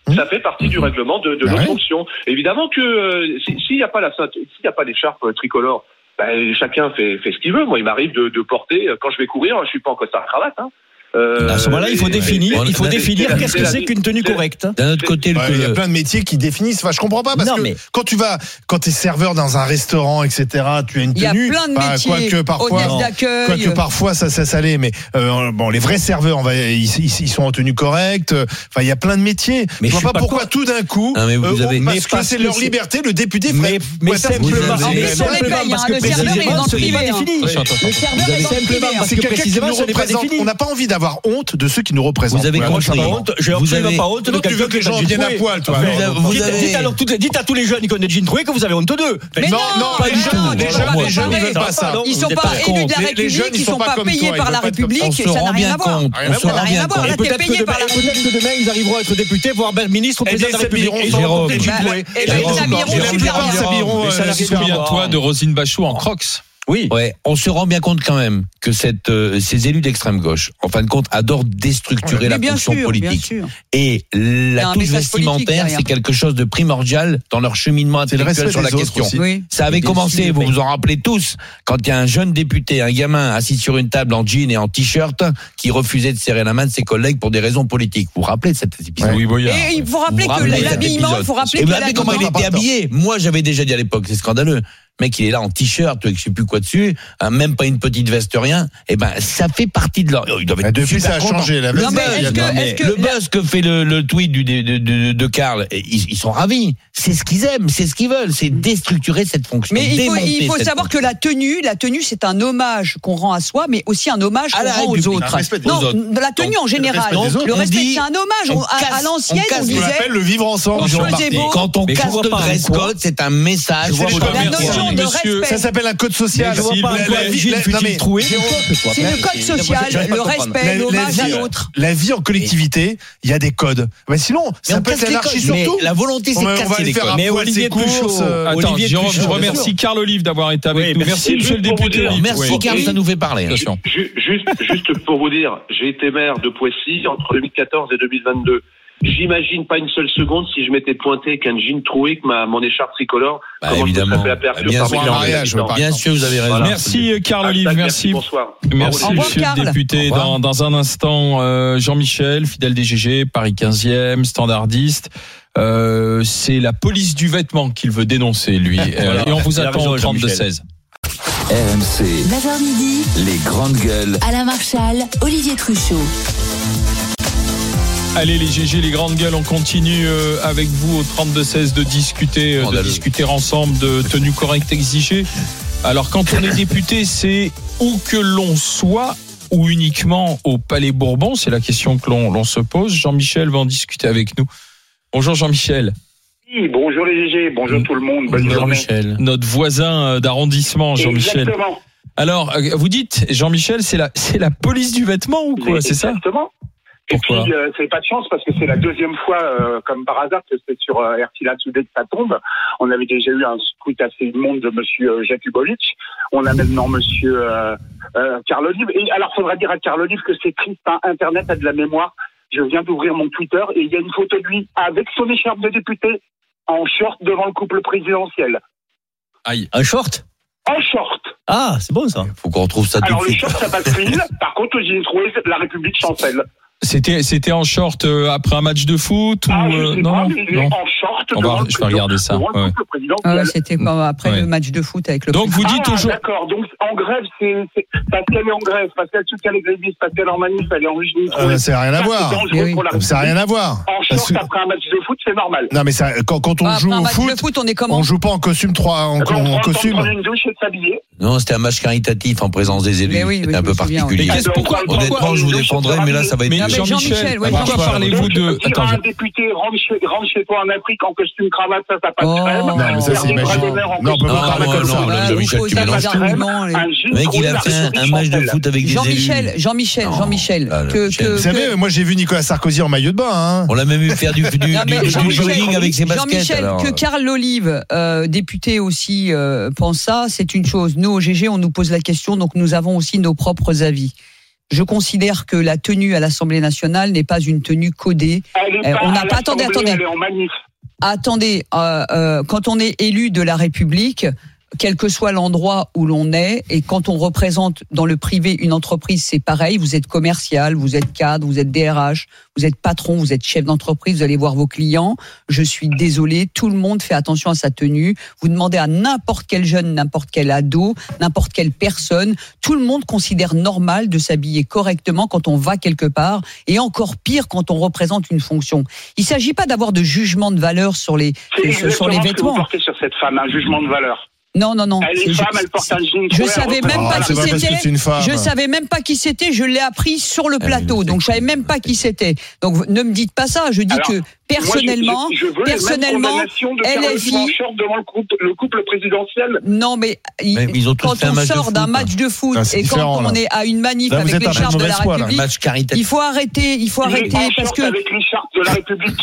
Ça fait partie du règlement de, de ah notre ouais. fonction. Évidemment que euh, s'il n'y si a pas la s'il n'y a pas l'écharpe tricolore, ben, chacun fait fait ce qu'il veut. Moi, il m'arrive de, de porter quand je vais courir. Je suis pas en costard cravate. Hein. Euh, à ce moment-là, il faut définir, il faut définir qu'est-ce que c'est qu'une tenue correcte. D'un autre côté, ouais, il y a plein de métiers qui définissent. Enfin, je comprends pas parce non, que mais... quand tu vas, quand t'es serveur dans un restaurant, et cetera, tu as une tenue. Il y a plein de bah, métiers. Quoique parfois, quoique parfois ça, ça, ça l'est. Mais euh, bon, les vrais serveurs, on va, ils, ils sont en tenue correcte. Enfin, il y a plein de métiers. Mais je, je vois pas pourquoi tout d'un coup, non, mais vous euh, avez... parce mais que c'est leur liberté, le député. Mais, mais simplement, avez... simplement parce que précisément, ce n'est pas défini. Simplement parce que précisément, ce n'est pas défini. On n'a pas envie d'avoir avoir honte de ceux qui nous représentent. Vous avez compris. Je n'ai pas honte. Je vous avez... pas honte. Donc tu veux que les gens viennent à poil, toi. Vous dites, avez... dites, alors, toutes, dites à tous les jeunes qui connaissent jean troué que vous avez honte d'eux. Mais non, non, pas du tout. Les jeunes, les jeunes, ils veulent pas ça. Ils sont pas élus de la République, ils sont pas payés par la République. Ça n'a rien à voir. Ça n'a rien à voir. Là, t'es payé par la République. Peut-être que demain, ils arriveront à être députés, voire ministres, président de la République. Et Jérôme, Jérôme, souviens-toi de Rosine Bachelot en crocs. Oui, ouais, on se rend bien compte quand même que cette, euh, ces élus d'extrême gauche, en fin de compte, adorent déstructurer oui, la fonction sûr, politique. Et la touche vestimentaire, c'est quelque chose de primordial dans leur cheminement intellectuel sur la question. Oui. Ça avait commencé, vous vous en rappelez tous, quand il y a un jeune député, un gamin assis sur une table en jean et en t-shirt, qui refusait de serrer la main de ses collègues pour des raisons politiques. Vous vous rappelez de cet épisode oui, oui, oui, et il faut rappeler vous que l'habillement, il faut rappeler et que l'habillement. Comment il était habillé. Moi, j'avais déjà dit à l'époque, c'est scandaleux. Mec, il est là en t-shirt, je sais plus quoi dessus, hein, même pas une petite veste, rien. Eh ben, ça fait partie de leur. Il doit être depuis ça a content. Changé la veste. Non, mais est-ce que, est-ce que le buzz que fait le, le tweet du, de, de, de Karl, ils, ils sont ravis. C'est ce qu'ils aiment, c'est ce qu'ils veulent, c'est déstructurer cette fonction. Mais il faut, il faut savoir fonction. que la tenue, la tenue, c'est un hommage qu'on rend à soi, mais aussi un hommage qu'on rend aux autres. Non, autres. la tenue Donc, en général. Le, le respect, dit, c'est un hommage on on casse, à l'ancienne. On, on disait. On le vivre ensemble. Quand on casse le dress code, c'est un message. Monsieur, ça s'appelle un code social. Je vois pas la, la, la vie, la, non mais, troué, c'est, c'est le code social, le respect, l'hommage à l'autre. La vie en collectivité, il y a des codes. Mais sinon, mais ça peut être l'anarchie surtout. La volonté, c'est de casser les codes. Mais Olivier Truchot, euh, attends, Jérôme, je remercie Karl Olive d'avoir été avec nous. Merci, monsieur le député. Merci, Karl, ça nous fait parler. Juste pour vous dire, j'ai été maire de Poissy entre deux mille quatorze et deux mille vingt-deux. J'imagine pas une seule seconde si je m'étais pointé qu'un jean troué, que ma, mon écharpe tricolore. Bah évidemment. Bien, bien, sûr, mariage, bien sûr, vous avez raison. Voilà. Merci, Karl Olive. Merci. Bonsoir. Merci, au monsieur Karl. Le député. Dans, dans un instant, euh, Jean-Michel, fidèle des G G, Paris quinzième, standardiste. Euh, c'est la police du vêtement qu'il veut dénoncer, lui. Voilà. Et on vous attend au trente-deux seize. R M C. Bazar midi. Les grandes gueules. Alain Marchal, Olivier Truchot. Allez les G G, les grandes gueules, on continue avec vous au trente-deux seize de discuter, de discuter ensemble de tenue correcte exigée. Alors quand on est député, c'est où que l'on soit ou uniquement au Palais Bourbon, c'est la question que l'on, l'on se pose. Jean-Michel va en discuter avec nous. Bonjour Jean-Michel. Oui, bonjour les G G, bonjour tout le monde, bonne bonjour journée. Michel. Notre voisin d'arrondissement Jean-Michel. Exactement. Alors vous dites Jean-Michel, c'est la, c'est la police du vêtement ou quoi, Mais c'est exactement. ça Exactement. Et Pourquoi puis, euh, c'est pas de chance parce que c'est la deuxième fois, euh, comme par hasard, que c'est sur euh, R T L A Today que ça tombe. On avait déjà eu un scout assez immonde de monsieur euh, Jakubovic. On a maintenant monsieur euh, euh, Karl Olive. Et alors, faudra dire à Karl Olive que c'est triste, hein, Internet a de la mémoire. Je viens d'ouvrir mon Twitter et il y a une photo de lui avec son écharpe de député en short devant le couple présidentiel. Aïe. Un short ? Un short. Ah, c'est bon ça. Faut qu'on retrouve ça. Alors le short, ça passe Lille. Par contre, aux Illes-Trouées, la République chancelle. C'était c'était en short euh, après un match de foot ou ah, euh, non, pas, non. En short. On va, je vais regarder ça. Ouais. Ah, c'était quoi, après ouais. le match de foot avec le. Donc président. Vous dites ah, toujours. D'accord. Donc en grève, c'est, c'est parce qu'elle est en grève, parce qu'elle soutient les grévistes, parce qu'elle est en manif, elle est en régime. Euh, ça n'a rien à voir. Oui. Ça n'a rien à voir. En short que... après un match de foot, c'est normal. Non mais ça, quand quand on ah, joue au foot, foot, on est comment ? On joue pas en costume trois, en, on en costume. On prend une douche et s'habiller. Non, c'était un match caritatif en présence des élus. C'était un peu particulier. Pourquoi ? Honnêtement, je vous défendrai, mais là, ça va être. Jean-Michel, Jean-Michel ouais, pourquoi parlez-vous de... Attends, un je... député rentre chez, rentre chez toi en Afrique en costume cravate, ça, ça passe oh, crème. Non, mais ça, c'est magique. Non, on peut pas parler comme ça. Jean-Michel, tu mélanges tout. Le mec, il a fait un match de foot avec des élus. Jean-Michel, Jean-Michel, Jean-Michel. Vous savez, moi, j'ai vu Nicolas Sarkozy en maillot de bain. On l'a même vu faire du jogging avec ses baskets. Jean-Michel, que Karl Olive, député aussi, pense ça, c'est une chose. Nous, au G G, on nous pose la question, donc nous avons aussi nos propres avis. Je considère que la tenue à l'Assemblée nationale n'est pas une tenue codée. Euh, on n'a pas attendez, attendez, attendez. Euh, euh, quand on est élu de la République, quel que soit l'endroit où l'on est, et quand on représente dans le privé une entreprise, c'est pareil. Vous êtes commercial, vous êtes cadre, vous êtes D R H, vous êtes patron, vous êtes chef d'entreprise, vous allez voir vos clients. Je suis désolé, tout le monde fait attention à sa tenue. Vous demandez à n'importe quel jeune, n'importe quel ado, n'importe quelle personne, tout le monde considère normal de s'habiller correctement quand on va quelque part, et encore pire quand on représente une fonction. Il ne s'agit pas d'avoir de jugement de valeur sur les, sur, sur les vêtements. Vous portez sur cette femme un jugement de valeur. Non, non, non. Elle est femme, elle porte un jean. Je savais même pas qui c'était. Je savais même pas qui c'était. Je l'ai appris sur le plateau. Donc, je savais même pas qui c'était. Donc, ne me dites pas ça. Je dis que personnellement, personnellement, L F I. Devant le couple présidentiel. Non, mais quand on sort d'un match de foot et quand on est à une manif avec les chartes de la République, il faut arrêter. Il faut arrêter parce que. Avec les chartes de la République.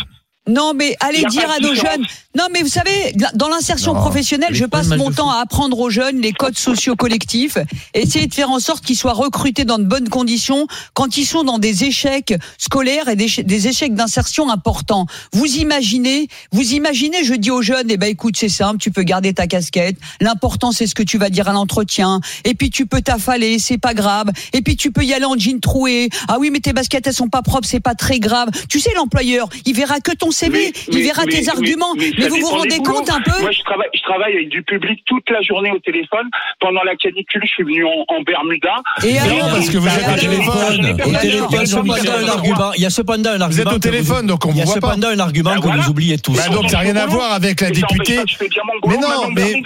Non, mais allez dire à nos jeunes. Non, mais vous savez, dans l'insertion non, professionnelle, je passe mon temps à apprendre aux jeunes les codes sociaux collectifs, essayer de faire en sorte qu'ils soient recrutés dans de bonnes conditions quand ils sont dans des échecs scolaires et des, des échecs d'insertion importants. Vous imaginez, vous imaginez, je dis aux jeunes, eh ben, écoute, c'est simple, tu peux garder ta casquette. L'important, c'est ce que tu vas dire à l'entretien. Et puis, tu peux t'affaler, c'est pas grave. Et puis, tu peux y aller en jean troué. Ah oui, mais tes baskets, elles sont pas propres, c'est pas très grave. Tu sais, l'employeur, il verra que ton C V, mais, il mais, verra mais, tes mais, arguments. Mais, mais, mais vous vous rendez compte un peu ? Moi, je travaille, je travaille avec du public toute la journée au téléphone. Pendant la canicule, je suis venu en, en Bermuda. Et alors, non, parce que vous êtes au téléphone. Au téléphone, il y a cependant un argument. Vous êtes au téléphone, donc on vous voit pas. Il y a cependant un argument que vous oubliez tous. Bah donc, ça n'a rien à voir avec la députée. Mais non, mais.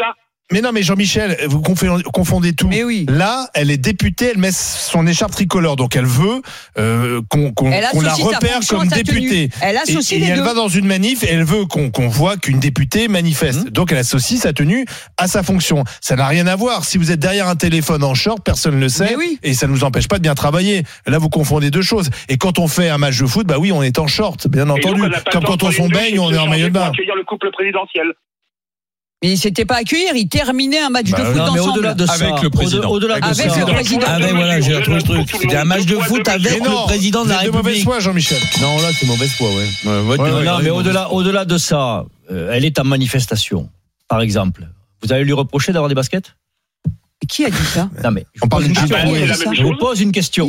Mais non, mais Jean-Michel, vous confondez tout. Mais oui. Là, elle est députée, elle met son écharpe tricolore, donc elle veut euh, qu'on, qu'on, qu'on la repère comme députée. Elle associe et, et les elle deux. Va dans une manif, et elle veut qu'on, qu'on voit qu'une députée manifeste. Mmh. Donc elle associe sa tenue à sa fonction. Ça n'a rien à voir. Si vous êtes derrière un téléphone en short, personne ne le sait, oui. Et ça ne nous empêche pas de bien travailler. Là, vous confondez deux choses. Et quand on fait un match de foot, bah oui, on est en short, bien entendu. Donc, comme quand on s'en baigne, on est en maillot de bain. Le couple présidentiel. Mais ils s'étaient pas accueillir, ils terminaient un match bah de foot non, ensemble. Au-delà de ça, avec le président. Au-delà de avec ça. Le président. Ah ben voilà, j'ai retrouvé le truc. C'était un match de foot avec non, le président de la République. C'est de mauvaise foi, Jean-Michel. Non, là, c'est mauvaise foi, ouais. ouais, ouais, ouais, ouais non, ouais, mais au-delà, au-delà de ça, euh, elle est en manifestation, par exemple. Vous allez lui reprocher d'avoir des baskets ? Qui a dit ça ? Non mais on parle d'une question. Je vous pose une question.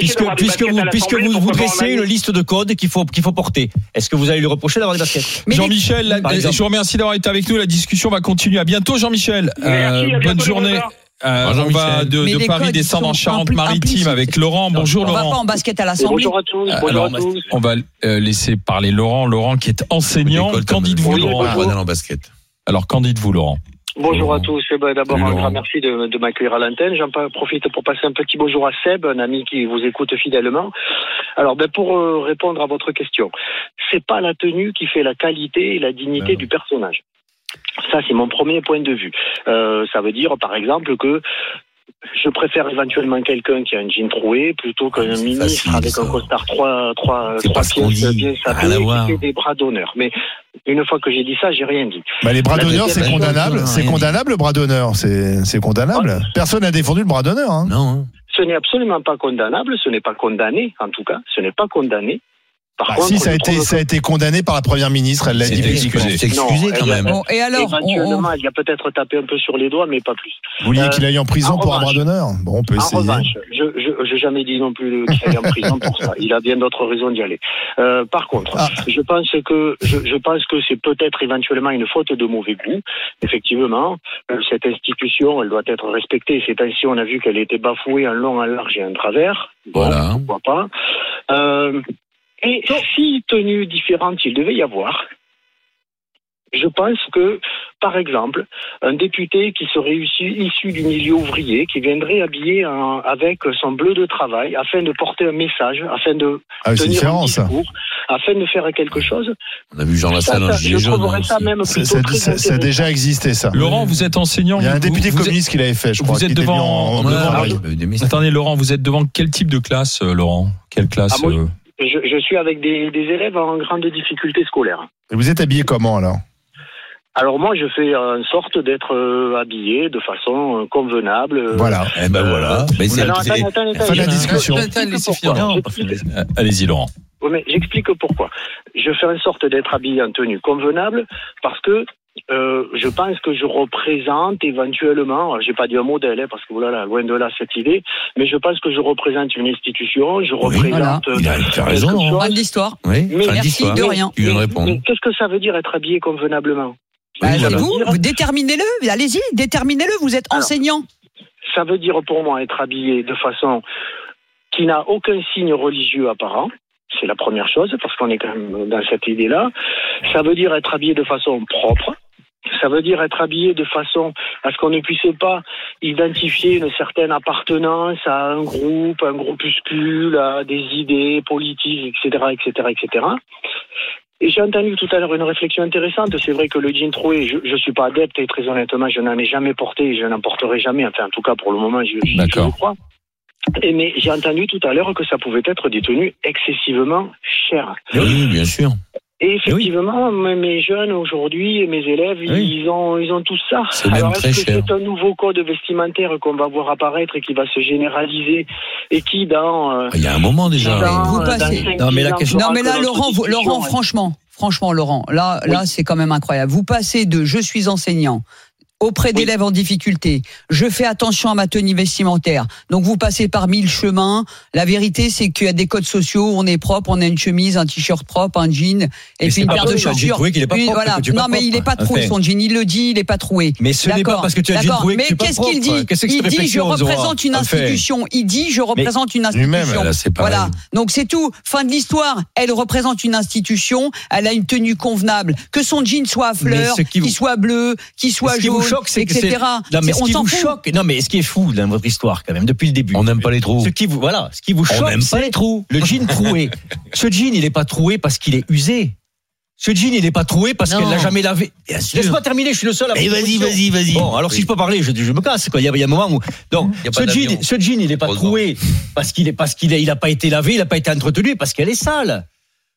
Puisque puisque vous puisque vous vous dressez une liste de codes qu'il faut qu'il faut porter. Est-ce que vous allez lui reprocher d'avoir des baskets ? Jean-Michel, je vous remercie d'avoir été avec nous. La discussion va continuer. À bientôt, Jean-Michel. Bonne journée. Euh, on va de, de Paris descendre en Charente-Maritime avec Laurent. Bonjour Laurent. On va pas en basket à l'Assemblée. Bonjour à tous. Alors, on va laisser parler Laurent. Laurent qui est enseignant. Qu'en dites-vous, Laurent ? Alors, qu'en dites-vous, Laurent ? Bonjour à tous. D'abord, un grand merci de, de m'accueillir à l'antenne. J'en profite pour passer un petit bonjour à Seb, un ami qui vous écoute fidèlement. Alors, ben, pour euh, répondre à votre question, c'est pas la tenue qui fait la qualité et la dignité ben. du personnage. Ça, c'est mon premier point de vue. Euh, ça veut dire, par exemple, que je préfère éventuellement quelqu'un qui a un jean troué plutôt qu'un c'est ministre facile, avec ça. Un costard trois trois trois pièces bien sapé et qui fait des bras d'honneur. Mais une fois que j'ai dit ça, j'ai rien dit. Bah les bras la d'honneur, c'est condamnable. C'est condamnable le bras d'honneur. C'est c'est condamnable. Personne n'a défendu le bras d'honneur. Hein. Non. Hein. Ce n'est absolument pas condamnable. Ce n'est pas condamné, en tout cas. Ce n'est pas condamné. Par ah contre, si, ça a, été, ça a été condamné par la Première ministre, elle l'a dit publiquement. C'est excusé quand même. Bon, et alors, éventuellement, on... elle y a peut-être tapé un peu sur les doigts, mais pas plus. Vous vouliez euh, qu'il aille en prison pour revanche, un bras d'honneur ? Bon, on peut essayer. En revanche, je n'ai jamais dit non plus qu'il aille en prison pour ça. Il a bien d'autres raisons d'y aller. Euh, par contre, ah. je pense que je, je pense que c'est peut-être éventuellement une faute de mauvais goût. Effectivement, cette institution, elle doit être respectée. Ces temps-ci, on a vu qu'elle était bafouée en long, en large et en travers. Voilà. Donc, pourquoi pas. Euh... Et si tenue différente il devait y avoir, je pense que, par exemple, un député qui serait issu du milieu ouvrier, qui viendrait habillé un, avec son bleu de travail, afin de porter un message, afin de ah, tenir un discours, afin de faire quelque chose. On a vu Jean Lassalle, un gilet jaune. Ça a déjà existé, ça. Laurent, vous êtes enseignant. Il y a un député vous, communiste êtes, qui l'avait fait, je vous crois. Vous êtes devant. En, en, ah, devant ah, attendez, Laurent, vous êtes devant quel type de classe, euh, Laurent ? Quelle classe ah, euh, oui. Je, je suis avec des, des élèves en grande difficulté scolaire. Et vous êtes habillé comment alors ? Alors moi, je fais en sorte d'être euh, habillé de façon euh, convenable. Euh, voilà. Eh ben voilà. Mais c'est, non, attends, c'est... Attends, attends, fin de la discussion. Allez-y, Laurent. Oui, mais j'explique pourquoi. Je fais en sorte d'être habillé en tenue convenable parce que Euh, je pense que je représente éventuellement, j'ai pas dit un modèle, parce que voilà, loin de là cette idée, mais je pense que je représente une institution, je oui, représente. Voilà. Il a, il a raison. Fin de l'histoire. Oui, mais merci de rien. Mais, mais, mais qu'est-ce que ça veut dire être habillé convenablement ? Bah, oui, c'est vous, dire... vous déterminez-le. Allez-y, déterminez-le. Vous êtes enseignant. Alors, ça veut dire pour moi être habillé de façon qui n'a aucun signe religieux apparent. C'est la première chose, parce qu'on est quand même dans cette idée-là. Ça veut dire être habillé de façon propre. Ça veut dire être habillé de façon à ce qu'on ne puisse pas identifier une certaine appartenance à un groupe, un groupuscule, à des idées politiques, et cetera, et cetera, et cetera. Et j'ai entendu tout à l'heure une réflexion intéressante. C'est vrai que le jean troué, je ne suis pas adepte et très honnêtement, je n'en ai jamais porté et je n'en porterai jamais. Enfin, en tout cas, pour le moment, je, je, je le crois. Et mais j'ai entendu tout à l'heure que ça pouvait être des tenues excessivement chères. Oui, bien sûr. Et effectivement, oui. mes jeunes aujourd'hui, mes élèves, oui. ils ont, ils ont tout ça. C'est alors est-ce que cher. c'est un nouveau code vestimentaire qu'on va voir apparaître et qui va se généraliser et qui dans il y a un moment déjà. Dans, vous passez. Non mais la question. Non mais là, Laurent, vous, Laurent, franchement, franchement, Laurent, là, oui. là, c'est quand même incroyable. Vous passez de je suis enseignant auprès d'élèves oui. en difficulté. Je fais attention à ma tenue vestimentaire. Donc vous passez par mille chemins. La vérité, c'est qu'il y a des codes sociaux. On est propre, on a une chemise, un t-shirt propre, un jean, et mais puis une paire de chaussures. J'ai qu'il est pas propre, voilà. Non, pas mais propre. Il est pas troué enfin. son jean. Il le dit, il est pas troué. Mais ce D'accord. n'est pas parce que tu as un jean troué que tu es pas propre. Mais qu'est-ce qu'il dit qu'est-ce Il dit je représente une institution. Enfin. Il dit je représente mais une institution. Là, c'est voilà. Donc c'est tout. Fin de l'histoire. Elle représente une institution. Elle a une tenue convenable. Que son jean soit à fleurs, qu'il soit bleu, qu'il soit jaune. Choc, c'est et cetera. C'est... Non, mais c'est... Ce qui vous choque, non mais ce qui est fou dans votre histoire quand même depuis le début. On n'aime pas les trous. Ce qui vous voilà, ce qui vous choque, on n'aime pas les trous. Le jean troué. Ce jean, il est pas troué parce qu'il est usé. Ce jean, il n'est pas troué parce non. qu'elle l'a jamais lavé. Laisse-moi terminer, je suis le seul à mais vas-y, vas-y, vas-y. Bon, alors oui. si je peux parler, je, je me casse. Quoi. Il, y a, il y a un moment où. Donc, ce jean, ce jean, il n'est pas oh, troué non. parce qu'il est parce qu'il est, il n'a pas été lavé, il n'a pas été entretenu, parce qu'elle est sale.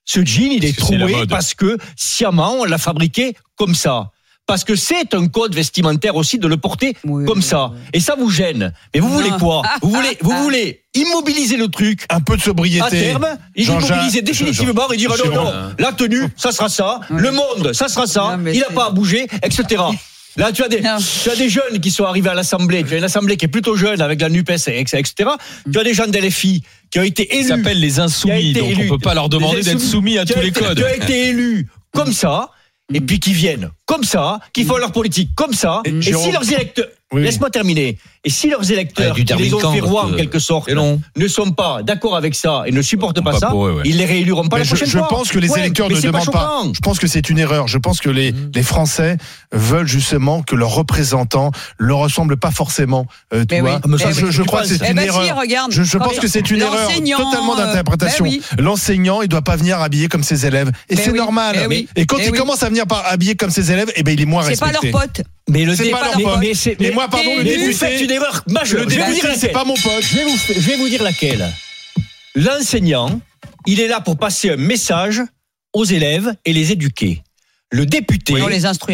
Ce jean, il est parce troué que parce que sciemment, on l'a fabriqué comme ça. Parce que c'est un code vestimentaire aussi de le porter oui, comme ça. Et ça vous gêne. Mais vous non. voulez quoi ? Vous voulez, vous voulez immobiliser le truc. Un peu de sobriété. À terme, immobiliser définitivement Jean-Jean. et dire non, non, la tenue, ça sera ça. Oui. Le monde, ça sera ça. Non, il n'a pas à bouger, et cetera. Là, tu as, des, tu as des jeunes qui sont arrivés à l'Assemblée. Tu as une Assemblée qui est plutôt jeune avec la NUPES, et cetera. Tu as des gens d'L F I qui ont été élus. Ils s'appellent les insoumis. Donc élus, on ne peut pas leur demander d'être soumis à tous les codes. Qui ont été élus comme ça. Et puis qui viennent comme ça, qui font leur politique comme ça. Et, et si leurs électeurs, oui. laisse-moi terminer. Et si leurs électeurs, qui les ont fait roi en quelque sorte, ne sont pas d'accord avec ça et ne supportent pas, pas ça, eux, ouais. ils les rééliront pas mais la je, prochaine je fois. Je pense que les ouais, électeurs ne demandent pas, pas. Je pense que c'est une erreur. Je pense que les les Français veulent justement que leurs représentants leur ressemblent pas forcément. Euh, tu mais vois. Oui. Ça, mais je mais je crois que c'est eh une bah erreur. Si, regarde, je je pense que c'est une erreur totalement d'interprétation. Euh, ben oui. L'enseignant, il doit pas venir habillé comme ses élèves et ben c'est oui. normal. Ben oui. Et quand ben il oui. commence à venir habillé comme ses élèves, eh ben il est moins respecté. C'est pas leur pote. Mais le débat, mais moi pardon le député. C'est une erreur majeure. Le député, c'est pas mon pote. Je vais vous, je vais vous dire laquelle. L'enseignant, il est là pour passer un message aux élèves et les éduquer. le député, oui.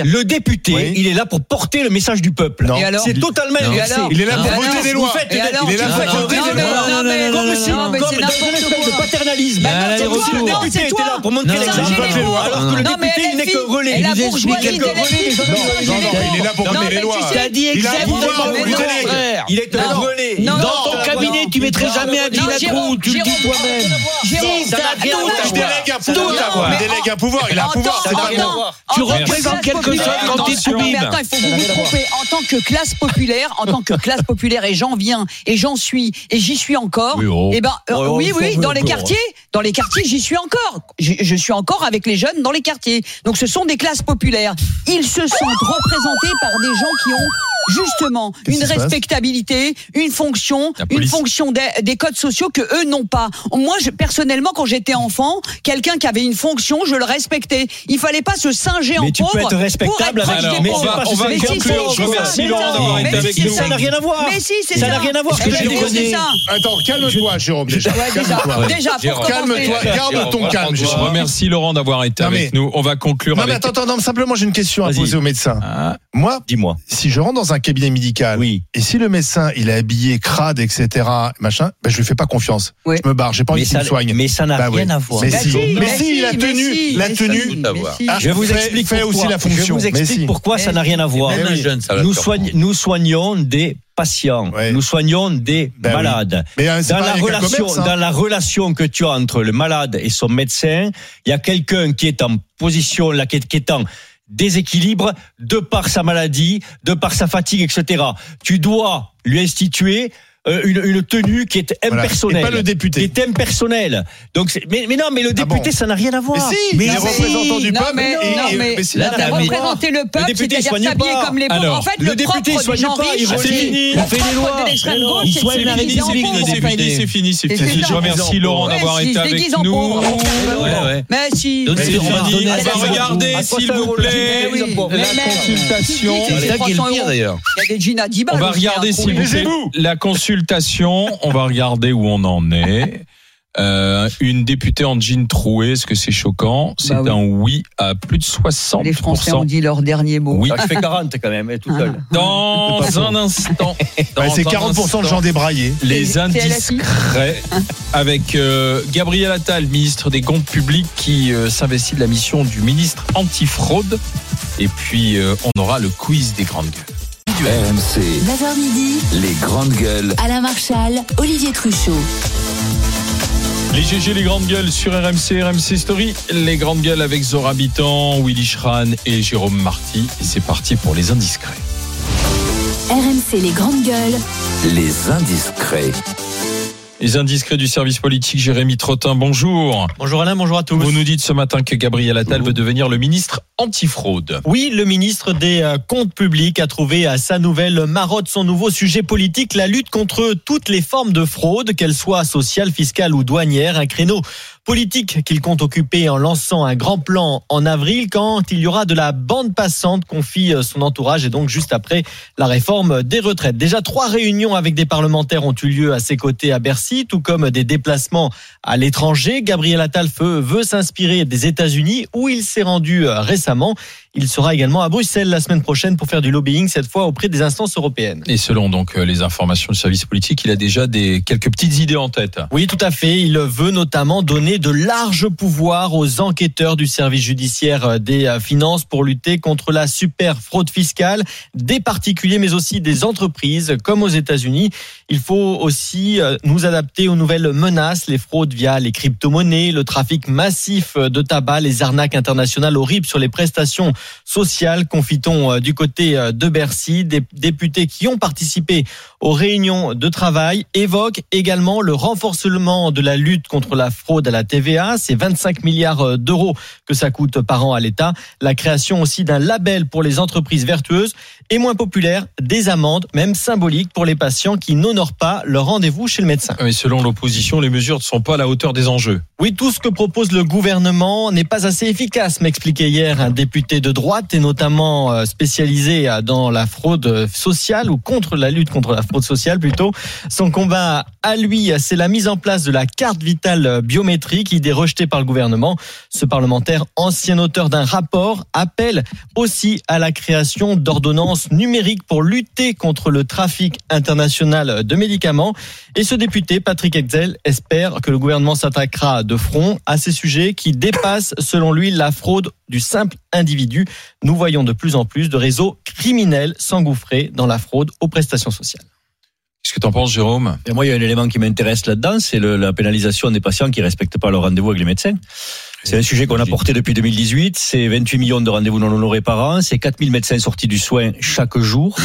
le député, oui. il est là pour porter le message du peuple. Non. C'est totalement inversé. Il est là pour voter des lois. Il est là pour voter des lois. Comme si, comme de paternalisme. Le député était là pour montrer l'exemple. Alors que le député, il n'est que relais. Il est là pour voter des lois. Il a dit exactement le contraire. Il est un relais. Dans ton cabinet, tu mettrais jamais un dinatrou. Tu le dis toi-même. Si, ça n'a rien à voir. Il délègue un pouvoir. Il a un pouvoir. C'est pas bon. Tu représentes quelque chose quand tu es sublime. Attends, il faut que vous vous trompez. En tant que classe populaire, en tant que classe populaire, et j'en viens, et j'en suis, et j'y suis encore. Oui, oh. Et ben, euh, oh, oui, oui, dans les quartiers, dans les quartiers, j'y suis encore. Je, je suis encore avec les jeunes dans les quartiers. Donc, ce sont des classes populaires. Ils se sentent représentés par des gens qui ont justement Qu'est-ce une respectabilité, une fonction, une fonction des, des codes sociaux que eux n'ont pas. Moi, je, personnellement, quand j'étais enfant, quelqu'un qui avait une fonction, je le respectais. Il fallait pas se singer en pauvre. Mais tu peux être respectable avec des pauvres. On va conclure. Je remercie Laurent d'avoir été avec nous. Ça n'a rien à voir. Mais si, c'est ça. Ça n'a rien à voir. Attends, calme-toi, Jérôme. Déjà, calme-toi. Garde ton calme. Je remercie Laurent d'avoir été avec nous. On va conclure. Non, mais attends, attends. Simplement, j'ai une question à poser au médecin. Moi, dis-moi. Si je rentre dans un cabinet médical, oui. et si le médecin il est habillé crade, et cetera, machin, ben je lui fais pas confiance. Oui. Je me barre, j'ai pas envie qu'il me soigne. Mais ça n'a bah rien oui. à voir. Mais, mais, si. Si. mais, mais si, si, la tenue, si. la tenue. Si. Ah, je vous fait, explique fait aussi la fonction. Je vous explique si. pourquoi mais ça n'a rien à voir. Même oui. jeune, ça nous, soigne, nous soignons des patients, ouais. nous soignons des ben malades. Oui. Mais dans, la relation, commerce, hein. dans la relation que tu as entre le malade et son médecin, il y a quelqu'un qui est en position, là, qui est en déséquilibre de par sa maladie, de par sa fatigue, et cetera. Tu dois lui instituer euh, une, une tenue qui est impersonnelle. Voilà. Et pas le député. Qui est impersonnelle. Donc, c'est, mais, mais non, mais le député, ah bon. ça n'a rien à voir. Mais si, mais les représentants du peuple. Mais représenter le peuple, c'est-à-dire s'habiller comme les pauvres. En fait, le député, il soigne pas, il relit, il fait les lois. Il soigne la république, le député. C'est fini, c'est fini. Je remercie Laurent d'avoir été avec nous. Mais si. On va regarder, s'il vous plaît, la consultation. C'est ça qui est le pire, d'ailleurs. Il y a des jeans à dix balles. On va regarder, s'il vous plaît, la consultation. On va regarder où on en est. Euh, une députée en jean troué, est-ce que c'est choquant ? C'est bah oui. un oui à plus de soixante pour cent. Les Français ont dit leur dernier mot. Oui, ça fait quarante quand même, toute seule. Dans un instant. Dans ouais, c'est quarante pour cent de gens débraillés. Les indiscrets avec euh, Gabriel Attal, ministre des Comptes Publics, qui euh, s'investit de la mission du ministre anti-fraude. Et puis, euh, on aura le quiz des grandes gueules. R M C, neuf heures midi, les grandes gueules. Alain Marchal, Olivier Truchot. Les G G, les grandes gueules sur R M C, R M C Story. Les grandes gueules avec Zora Bitton, Willy Schraen et Jérôme Marty. Et c'est parti pour les indiscrets. R M C, les grandes gueules. Les indiscrets. Les indiscrets du service politique, Jérémy Trottin, bonjour. Bonjour Alain, bonjour à tous. Vous nous dites ce matin que Gabriel Attal bonjour. veut devenir le ministre anti-fraude. Oui, le ministre des Comptes Publics a trouvé à sa nouvelle marotte, son nouveau sujet politique, la lutte contre toutes les formes de fraude, qu'elles soient sociales, fiscales ou douanières, un créneau politique qu'il compte occuper en lançant un grand plan en avril quand il y aura de la bande passante, confie son entourage, et donc juste après la réforme des retraites. Déjà, trois réunions avec des parlementaires ont eu lieu à ses côtés à Bercy, tout comme des déplacements à l'étranger. Gabriel Attal veut, veut s'inspirer des États-Unis où il s'est rendu récemment. Il sera également à Bruxelles la semaine prochaine pour faire du lobbying, cette fois auprès des instances européennes. Et selon donc les informations du service politique, il a déjà des quelques petites idées en tête. Oui, tout à fait. Il veut notamment donner de larges pouvoirs aux enquêteurs du service judiciaire des finances pour lutter contre la super fraude fiscale des particuliers, mais aussi des entreprises, comme aux États-Unis. Il faut aussi nous adapter aux nouvelles menaces, les fraudes via les crypto-monnaies, le trafic massif de tabac, les arnaques internationales horribles sur les prestations sociales, confie-t-on du côté de Bercy. Des députés qui ont participé aux réunions de travail évoquent également le renforcement de la lutte contre la fraude à la T V A. C'est vingt-cinq milliards d'euros que ça coûte par an à l'État. La création aussi d'un label pour les entreprises vertueuses et moins populaires, des amendes, même symboliques, pour les patients qui n'honorent pas leur rendez-vous chez le médecin. Mais selon l'opposition, les mesures ne sont pas à la hauteur des enjeux. Oui, tout ce que propose le gouvernement n'est pas assez efficace, m'expliquait hier un député de droite et notamment spécialisé dans la fraude sociale ou contre la lutte contre la fraude. fraude sociale plutôt. Son combat à lui, c'est la mise en place de la carte vitale biométrique, idée rejetée par le gouvernement. Ce parlementaire, ancien auteur d'un rapport, appelle aussi à la création d'ordonnances numériques pour lutter contre le trafic international de médicaments. Et ce député, Patrick Hetzel, espère que le gouvernement s'attaquera de front à ces sujets qui dépassent, selon lui, la fraude du simple individu. Nous voyons de plus en plus de réseaux criminels s'engouffrer dans la fraude aux prestations sociales. Qu'est-ce que tu en penses, Jérôme ? Et moi, il y a un élément qui m'intéresse là-dedans, c'est le, la pénalisation des patients qui ne respectent pas leur rendez-vous avec les médecins. C'est un sujet qu'on a porté depuis deux mille dix-huit, c'est vingt-huit millions de rendez-vous non honorés par an, c'est quatre mille médecins sortis du soin chaque jour,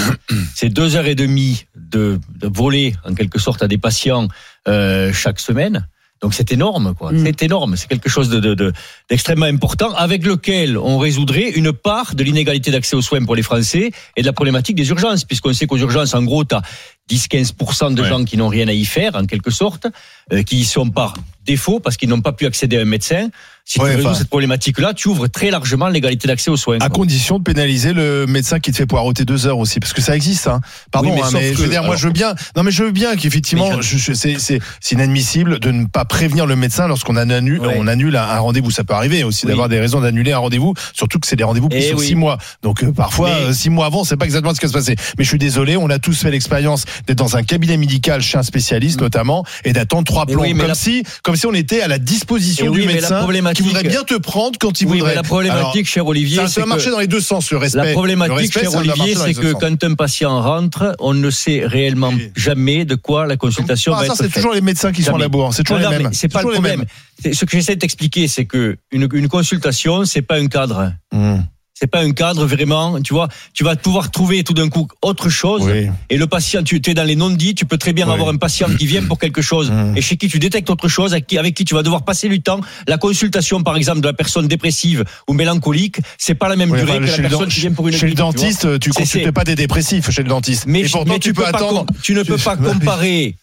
c'est deux heures et demie de, de voler, en quelque sorte, à des patients euh, chaque semaine. Donc c'est énorme, quoi. Mmh. C'est énorme. C'est quelque chose de, de, de, d'extrêmement important avec lequel on résoudrait une part de l'inégalité d'accès aux soins pour les Français et de la problématique des urgences, puisqu'on sait qu'aux urgences, en gros, t'as dix à quinze pour cent de ouais. gens qui n'ont rien à y faire, en quelque sorte, euh, qui y sont par défaut parce qu'ils n'ont pas pu accéder à un médecin. Si ouais, tu résous cette problématique-là, tu ouvres très largement l'égalité d'accès aux soins. À quoi. Condition de pénaliser le médecin qui te fait poireauter deux heures aussi, parce que ça existe. Hein. Pardon, oui, mais, hein, mais que, je veux dire, alors... moi je veux bien. Non, mais je veux bien qu'effectivement, je, je, c'est, c'est, c'est inadmissible de ne pas prévenir le médecin lorsqu'on annule, ouais. on annule un, un rendez-vous. Ça peut arriver aussi oui. d'avoir des raisons d'annuler un rendez-vous, surtout que c'est des rendez-vous qui sont oui. six mois. Donc euh, parfois mais... six mois avant, c'est pas exactement ce qui va se passer. Mais je suis désolé, on a tous fait l'expérience d'être dans un cabinet médical chez un spécialiste mmh. notamment et d'attendre trois plombs oui, comme la... si comme si on était à la disposition oui, du médecin qui voudrait bien te prendre quand il oui, voudrait. Mais la problématique, alors, cher Olivier, ça, ça va marcher dans les deux sens, le respect. La problématique, respect, cher Olivier, c'est que quand un patient rentre, on ne sait réellement oui. jamais de quoi la consultation ah, va ça, être faite. C'est toujours les médecins qui jamais. sont en labour, c'est toujours non, les mêmes. C'est, c'est pas le problème. Ce que j'essaie de t'expliquer, c'est que une, une consultation, c'est pas un cadre. Mmh. C'est pas un cadre vraiment, tu vois, tu vas pouvoir trouver tout d'un coup autre chose oui. et le patient, tu es dans les non-dits, tu peux très bien oui. avoir un patient qui vient pour quelque chose mmh. et chez qui tu détectes autre chose, avec qui, avec qui tu vas devoir passer du temps. La consultation par exemple de la personne dépressive ou mélancolique, c'est pas la même oui, durée enfin, que la personne qui vient pour une chez clinique, le dentiste, tu, vois, tu consultes c'est... pas des dépressifs chez le dentiste. Mais, et pourtant mais tu, tu peux, peux attendre, pas, tu ne peux pas comparer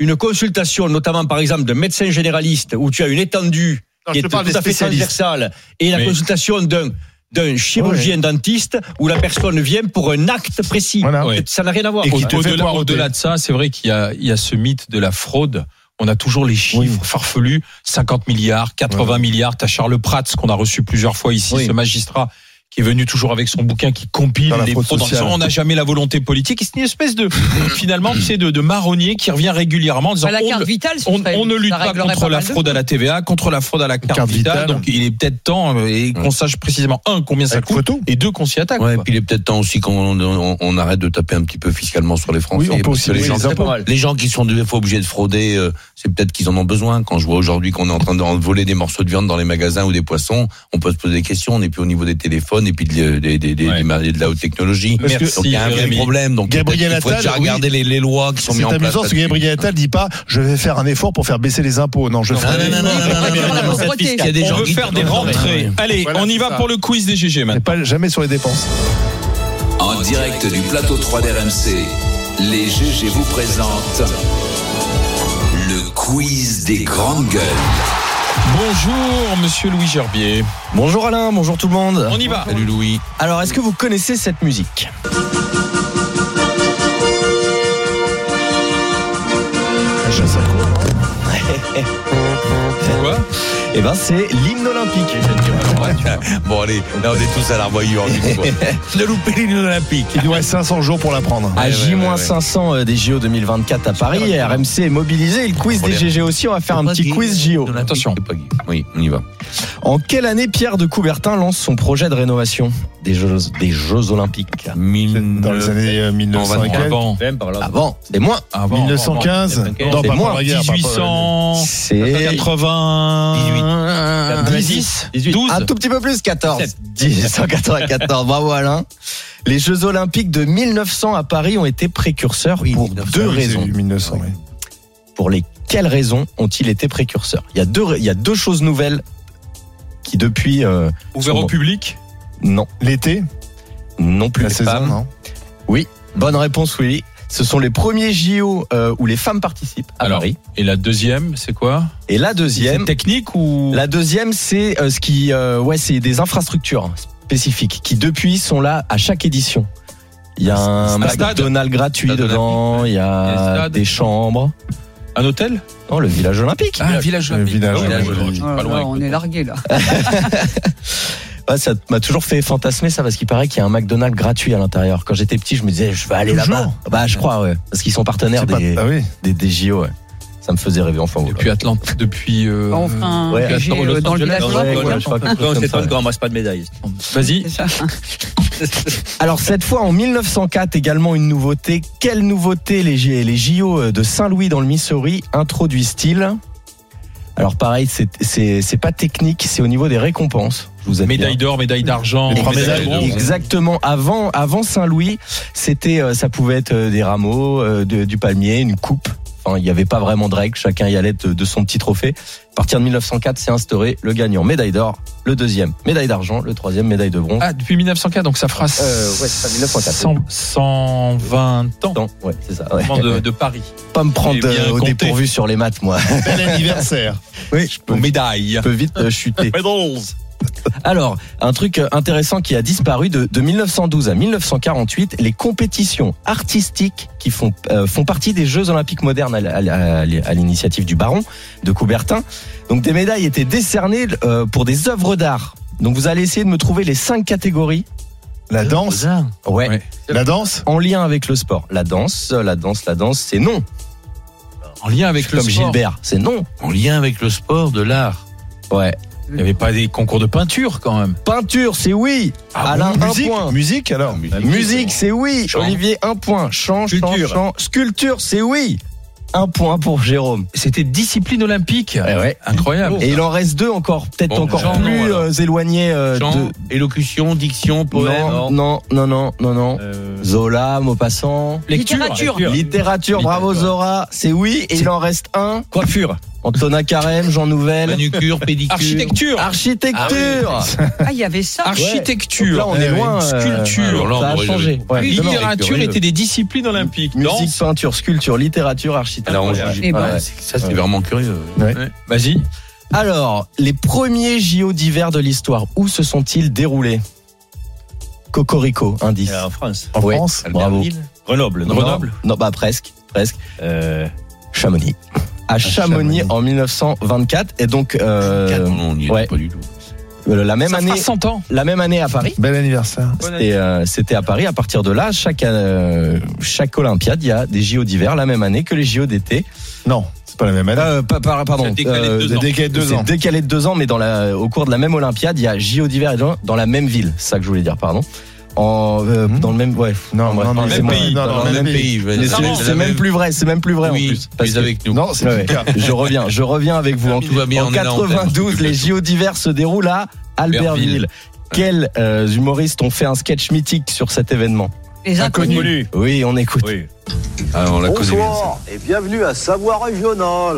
une consultation notamment par exemple d'un médecin généraliste où tu as une étendue non, qui est tout à fait transversale et la mais... consultation d'un d'un chirurgien ouais. dentiste où la personne vient pour un acte précis. Voilà. Ouais. Ça n'a rien à voir. Au-delà, au-delà de ça, c'est vrai qu'il y a, il y a ce mythe de la fraude. On a toujours les chiffres oui. farfelus, cinquante milliards, quatre-vingts ouais. milliards. T'as Charles Prats, qu'on a reçu plusieurs fois ici, oui. ce magistrat qui est venu toujours avec son bouquin qui compile les fraudes. On n'a jamais la volonté politique. C'est une espèce de, finalement, c'est de, de marronnier qui revient régulièrement en disant, la carte on, vitale, on, on ne lutte pas contre pas la fraude à la T V A, contre la fraude à la carte, carte vitale. vitale. Donc, il est peut-être temps et qu'on sache précisément, un, combien ça avec coûte, photo. et deux, qu'on s'y attaque. Ouais, et puis il est peut-être temps aussi qu'on, on, on arrête de taper un petit peu fiscalement sur les Français. Oui, on peut aussi, les, oui, gens, les gens qui sont des fois obligés de frauder, euh, c'est peut-être qu'ils en ont besoin. Quand je vois aujourd'hui qu'on est en train de voler des morceaux de viande dans les magasins ou des poissons, on peut se poser des questions. On n'est plus au niveau des téléphones et puis de, de, de, de, ouais. de la haute technologie. Merci, donc il y a un vrai problème. Donc Gabriel Attal, il faut déjà regarder oui, les, les lois qui sont mises en place. C'est amusant parce que Gabriel Attal dit pas je vais faire un effort pour faire baisser les impôts. Non, je non, ferai. Non, non, non, non, non, non. On veut faire des rentrées. Allez, voilà, on y va ça. pour le quiz des G G maintenant. Pas jamais sur les dépenses. En direct du plateau trois d'R M C, les G G vous présentent le quiz des grandes gueules. Bonjour monsieur Louis Gerbier. Bonjour Alain, bonjour tout le monde. On y va. Salut Louis. Alors est-ce que vous connaissez cette musique ? La chasse à quoi ? C'est quoi ? Eh ben c'est l'hymne olympique. Bon allez, là on est tous à l'arboyure. Ne loupez l'hymne olympique. Il nous reste cinq cents jours pour l'apprendre. À J moins cinq cents des J O deux mille vingt-quatre à Paris, et R M C est mobilisé. Le quiz des G G aussi, on va faire un petit quiz J O. Attention. Oui, on y va. En quelle année Pierre de Coubertin lance son projet de rénovation des Jeux, des Jeux Olympiques ? Dans les années mille neuf cent quinze. Avant. Avant. C'est moins. mille neuf cent quinze. Non, pas moins. mille huit cents. C'est quatre-vingts. dix, dix, douze. Un tout petit peu plus, quatorze. dix-neuf cent quatre-vingt-quatorze. Bravo Alain. Les Jeux Olympiques de mille neuf cents à Paris ont été précurseurs oui, pour mille neuf cents, deux oui, raisons. mille neuf cents, oui. Pour lesquelles raisons ont-ils été précurseurs ? Il y a deux, il y a deux choses nouvelles qui depuis. Euh, Ouvert au bon. public ? Non. L'été ? Non plus. La les saison, femmes. Non. Oui. Bonne réponse, oui. Ce sont les premiers J O euh, où les femmes participent à Alors, Paris. Et la deuxième, c'est quoi ? Et la deuxième, c'est technique ou ? La deuxième, c'est euh, ce qui, euh, ouais, c'est des infrastructures spécifiques qui depuis sont là à chaque édition. Il y a un McDonald's gratuit stade devant, il y a des chambres. Un hôtel ? Non, le village olympique. Ah, le village olympique. Le village olympique. Village olympique. Pas loin. Alors, on est largué là. Ouais, ça m'a toujours fait fantasmer ça, parce qu'il paraît qu'il y a un McDonald's gratuit à l'intérieur. Quand j'étais petit, je me disais, je vais aller là-bas. Bah, je crois, ouais. Parce qu'ils sont partenaires des, pas... ah, oui. des, des J O, ouais. Ça me faisait rêver, enfin. Depuis Atlante, depuis. Euh... Enfin, ouais, G, dans, euh, dans le village. Non, c'est pas grand, moi, c'est pas de médaille. Vas-y. Alors, cette fois, en mille neuf cent quatre, également une nouveauté. Quelle nouveauté les, G... les J O de Saint-Louis, dans le Missouri, introduisent-ils ? Alors, pareil, c'est, c'est, c'est pas technique, c'est au niveau des récompenses. Médaille d'or, médaille d'argent, trois médailles. Exactement. Avant, avant Saint-Louis, c'était, ça pouvait être des rameaux, de, du palmier, une coupe. Il n'y avait pas vraiment de règle, chacun y allait de son petit trophée. À partir de mille neuf cent quatre, c'est instauré le gagnant médaille d'or, le deuxième médaille d'argent, le troisième médaille de bronze. Ah, depuis mille neuf cent quatre, donc ça fera euh, ouais, ça, mille neuf cent quatre, cent, cent vingt ans. Temps, ouais, c'est ça. Ouais. De, de Paris. Pas me prendre euh, au dépourvu sur les maths, moi. Bel anniversaire. Oui, je peux, médaille. Je peux vite euh, chuter. Alors, un truc intéressant qui a disparu de, de mille neuf cent douze à mille neuf cent quarante-huit, les compétitions artistiques qui font, euh, font partie des Jeux Olympiques modernes à, à, à, à l'initiative du baron de Coubertin. Donc des médailles étaient décernées euh, pour des œuvres d'art. Donc vous allez essayer de me trouver les cinq catégories. La danse, ouais. ouais. La danse en lien avec le sport. La danse, la danse, la danse, c'est non. En lien avec le sport. Comme Gilbert, c'est non. En lien avec le sport, de l'art. Ouais. Il n'y avait pas des concours de peinture quand même. Peinture, c'est oui. Ah Alain, bon, musique, un point. Musique alors. Musique, musique c'est oui. Chant. Olivier, un point. Chant, sculpture. Chant, chant. Sculpture, c'est oui. Un point pour Jérôme. C'était discipline olympique. Ouais, ouais. Incroyable. Et ça. Il en reste deux encore, peut-être bon, encore genre, plus non, euh, éloignés. Euh, de... Élocution, diction, poème. Non, non, non, non, non. non. Euh... Zola, Maupassant. Lecture. Littérature. Littérature. Littérature, bravo Zora. C'est oui. Et c'est... il en reste un. Coiffure. Antonin Carême, Jean Nouvel. Manucure, pédicure. Architecture. Architecture. Ah, il y avait ça. Architecture. Ouais. Là, on est loin. Euh, sculpture. Là, ça a changé. Ouais. Littérature était des disciplines olympiques. Musique, danse, peinture, sculpture, littérature, architecture. Alors, on ouais. juge. Ah, ouais. Ça, c'était ouais. vraiment curieux. Ouais. Ouais. Vas-y. Alors, les premiers J O d'hiver de l'histoire, où se sont-ils déroulés ? Cocorico, indice. En France. En ouais. France. Albertville. Grenoble. Non. Grenoble. Non, bah presque, presque. Euh... Chamonix. À Chamonix, Chamonix en mille neuf cent vingt-quatre et donc euh, vingt-quatre, non, on y ouais. pas du tout. La même ça année, cent ans. La même année à Paris. Bel anniversaire. Bon c'était, euh, c'était à Paris. À partir de là, chaque euh, chaque Olympiade, il y a des J O d'hiver la même année que les J O d'été. Non, c'est pas la même année. Euh, pas, pas, pardon. C'est décalé de deux, euh, ans. Décalé de deux ans. Décalé de deux ans, mais dans la au cours de la même Olympiade, il y a J O d'hiver et dans la même ville. C'est ça que je voulais dire, pardon. En, euh, mmh. Dans le même, ouais, non, non, non, même pays, non, dans le même pays, je vais c'est, c'est, c'est même plus vrai, c'est même plus vrai oui, en plus. Parce avec que, nous. Non, c'est ouais, ouais. Je reviens, je reviens avec vous. En, en quatre-vingt-douze, les J O d'hiver se déroulent à Albertville. Quels euh, humoristes ont fait un sketch mythique sur cet événement ? Les inconnus. Oui, on écoute. Oui. Ah, on l'a bonsoir et bienvenue à Savoir Régional.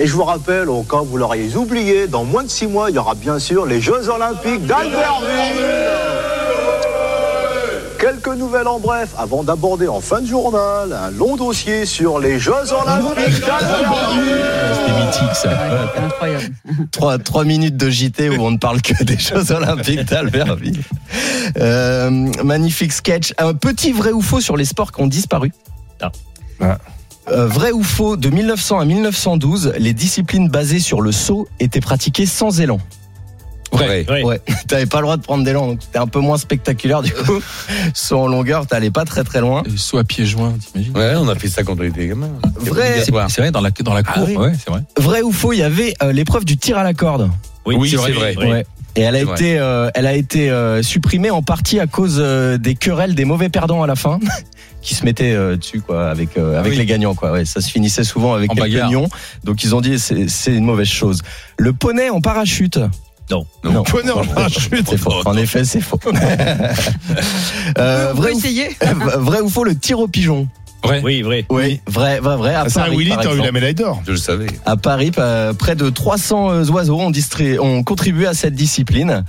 Et je vous rappelle, au cas où vous l'auriez oublié, dans moins de six mois, il y aura bien sûr les Jeux Olympiques d'Albertville. Quelques nouvelles en bref, avant d'aborder en fin de journal un long dossier sur les Jeux Olympiques d'Albertville. C'était mythique ça. Ouais, incroyable. Trois, trois minutes de J T où on ne parle que des Jeux Olympiques d'Albertville. Euh, magnifique sketch. Un petit vrai ou faux sur les sports qui ont disparu. Ah. Ah. Euh, vrai ou faux, de mille neuf cents à mille neuf cent douze, les disciplines basées sur le saut étaient pratiquées sans élan. Vrai. Ouais. Ouais. T'avais pas le droit de prendre d'élan, donc c'était un peu moins spectaculaire du coup. Saut en longueur, t'allais pas très très loin. Saut à pieds joints, t'imagines ? Ouais, on a fait ça quand on était gamin. Vrai. C'est, c'est vrai dans la dans la cour. Ah, oui. Ouais, c'est vrai. Vrai ou faux, il y avait euh, l'épreuve du tir à la corde. Oui, oui c'est, c'est vrai. vrai. Ouais. Et elle a, été, euh, elle a été euh, supprimée en partie à cause euh, des querelles des mauvais perdants à la fin, qui se mettaient euh, dessus quoi, avec, euh, avec oui. les gagnants. Quoi. Ouais, ça se finissait souvent avec les gagnants. Donc ils ont dit c'est, c'est une mauvaise chose. Le poney en parachute. Non, non, non. Poney en parachute. C'est faux. En effet, c'est faux. euh, vrai, ou... vrai ou faux, le tir au pigeon. Vrai. Oui, vrai. Oui, vrai, vrai, vrai. À ah, Paris, Willy, t'as eu la médaille d'or. Je le savais. À Paris, euh, près de trois cents oiseaux ont, distri... ont contribué à cette discipline.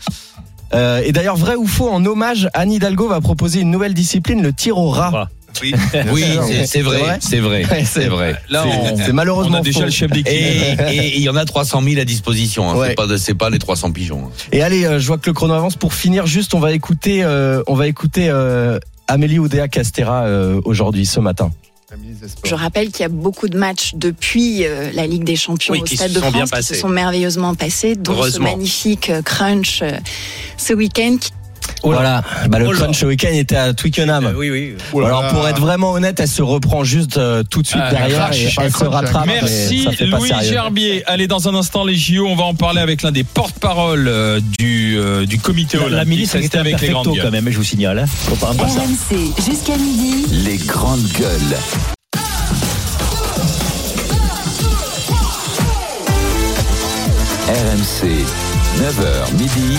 Euh, et d'ailleurs, vrai ou faux, en hommage, Anne Hidalgo va proposer une nouvelle discipline, le tir au rat. Bras. Oui, oui c'est, c'est vrai, c'est vrai, c'est vrai. C'est vrai. Là, on, c'est malheureusement on a déjà faux. Le chef d'équipe. Et il y en a trois cent mille à disposition. Hein, ouais. C'est pas, c'est pas les trois cents pigeons. Hein. Et allez, euh, je vois que le chrono avance. Pour finir, juste, on va écouter, euh, on va écouter. Euh, Amélie Oudéa-Castera euh, aujourd'hui, ce matin. Je rappelle qu'il y a beaucoup de matchs depuis euh, la Ligue des Champions oui, au Stade de France qui se sont merveilleusement passés, dont ce magnifique crunch euh, ce week-end. Qui... Oh voilà, bah, le oh crunch ce week-end était à Twickenham. Euh, oui, oui. Oh alors pour être vraiment honnête, elle se reprend juste euh, tout de suite euh, derrière crash, et elle crash, se rattrape. Merci Louis Gerbier. Allez, dans un instant les J O, on va en parler avec l'un des porte-parole euh, du, euh, du comité olympique. La milice était avec les grandes gueules quand même, je vous signale. R M C jusqu'à midi. Les grandes gueules. R M C neuf heures midi.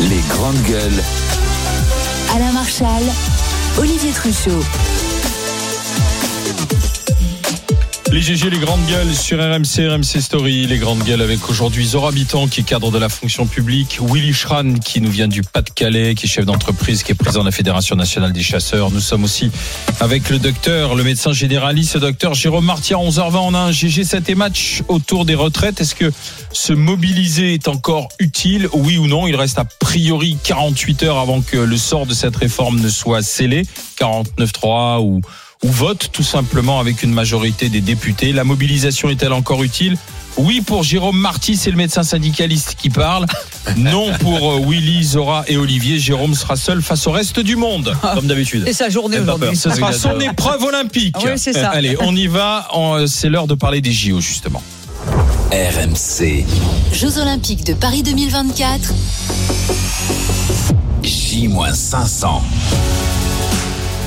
Les grandes gueules. Alain Marchal, Olivier Truchot. Les G G, les grandes gueules sur R M C, R M C Story, les grandes gueules avec aujourd'hui Zora Bitton qui est cadre de la fonction publique, Willy Schraen qui nous vient du Pas-de-Calais, qui est chef d'entreprise, qui est président de la Fédération Nationale des Chasseurs. Nous sommes aussi avec le docteur, le médecin généraliste, docteur Jérôme Marty à onze heures vingt. On a un G G sept et match autour des retraites. Est-ce que se mobiliser est encore utile, oui ou non? Il reste a priori quarante-huit heures avant que le sort de cette réforme ne soit scellé, quarante-neuf trois ou... ou vote tout simplement avec une majorité des députés. La mobilisation est-elle encore utile? Oui pour Jérôme Marty, c'est le médecin syndicaliste qui parle. Non pour Willy, Zora et Olivier. Jérôme sera seul face au reste du monde, comme d'habitude. C'est sa journée aujourd'hui. Ce sera son épreuve olympique. Oui, c'est ça. Allez, on y va. C'est l'heure de parler des J O, justement. R M C. Jeux Olympiques de Paris deux mille vingt-quatre. J moins cinq cents.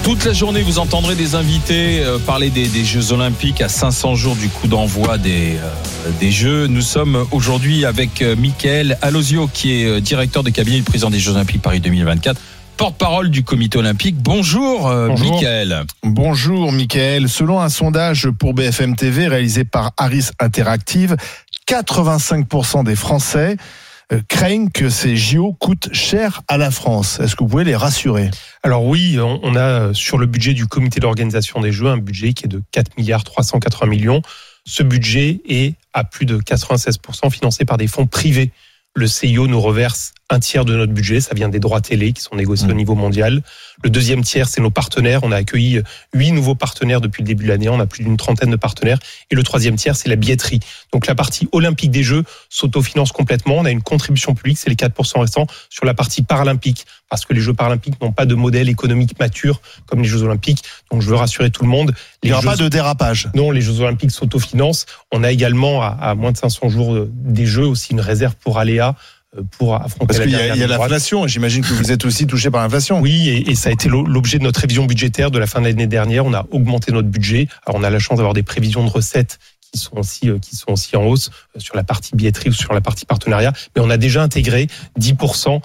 Toute la journée, vous entendrez des invités parler des, des Jeux Olympiques à cinq cents jours du coup d'envoi des, euh, des Jeux. Nous sommes aujourd'hui avec Mickaël Aloisio, qui est directeur de cabinet du président des Jeux Olympiques Paris deux mille vingt-quatre, porte-parole du comité olympique. Bonjour, Bonjour. Mickaël. Bonjour, Mickaël. Selon un sondage pour B F M T V réalisé par Harris Interactive, quatre-vingt-cinq pour cent des Français craignent que ces J O coûtent cher à la France. Est-ce que vous pouvez les rassurer? Alors oui, on a sur le budget du comité d'organisation des Jeux un budget qui est de quatre milliards trois cent quatre-vingts millions. Ce budget est à plus de quatre-vingt-seize pour cent financé par des fonds privés. Le C I O nous reverse un tiers de notre budget, ça vient des droits télé qui sont négociés mmh. au niveau mondial. Le deuxième tiers, c'est nos partenaires. On a accueilli huit nouveaux partenaires depuis le début de l'année. On a plus d'une trentaine de partenaires. Et le troisième tiers, c'est la billetterie. Donc la partie olympique des Jeux s'autofinance complètement. On a une contribution publique, c'est les quatre pour cent restants sur la partie paralympique, parce que les Jeux paralympiques n'ont pas de modèle économique mature comme les Jeux olympiques. Donc je veux rassurer tout le monde. Les Il n'y aura Jeux... pas de dérapage. Non, les Jeux olympiques s'autofinancent. On a également, à, à moins de cinq cents jours des Jeux, aussi une réserve pour aléas, pour affronter Parce la dernière. Parce qu'il y a, y a l'inflation, j'imagine que vous êtes aussi touché par l'inflation. Oui, et, et ça a été l'objet de notre révision budgétaire de la fin de l'année dernière. On a augmenté notre budget. Alors on a la chance d'avoir des prévisions de recettes qui sont aussi, qui sont aussi en hausse sur la partie billetterie ou sur la partie partenariat. Mais on a déjà intégré dix pour cent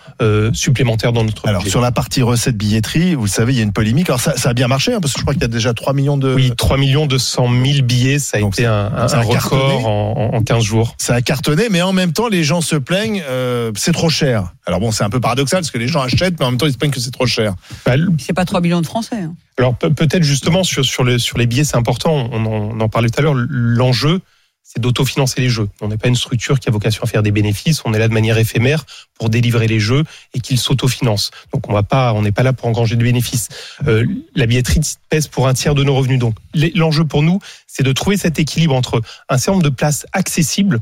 supplémentaires dans notre budget. Alors sur la partie recette billetterie, vous le savez, il y a une polémique. Alors ça, ça a bien marché, hein, parce que je crois qu'il y a déjà trois millions de... Oui, trois millions deux cent mille billets, ça a Donc été un, un, un record en, en quinze jours. Ça a cartonné, mais en même temps, les gens se plaignent, euh, c'est trop cher. Alors bon, c'est un peu paradoxal, parce que les gens achètent, mais en même temps, ils se plaignent que c'est trop cher. Bah, c'est pas trois millions de Français, hein. Alors peut-être justement sur, sur, le, sur les billets, c'est important, on en, on en parlait tout à l'heure, l'enjeu c'est d'autofinancer les Jeux. On n'est pas une structure qui a vocation à faire des bénéfices, on est là de manière éphémère pour délivrer les Jeux et qu'ils s'autofinancent. Donc on va pas, on n'est pas là pour engranger de bénéfices. Euh, la billetterie pèse pour un tiers de nos revenus. Donc les, l'enjeu pour nous, c'est de trouver cet équilibre entre un certain nombre de places accessibles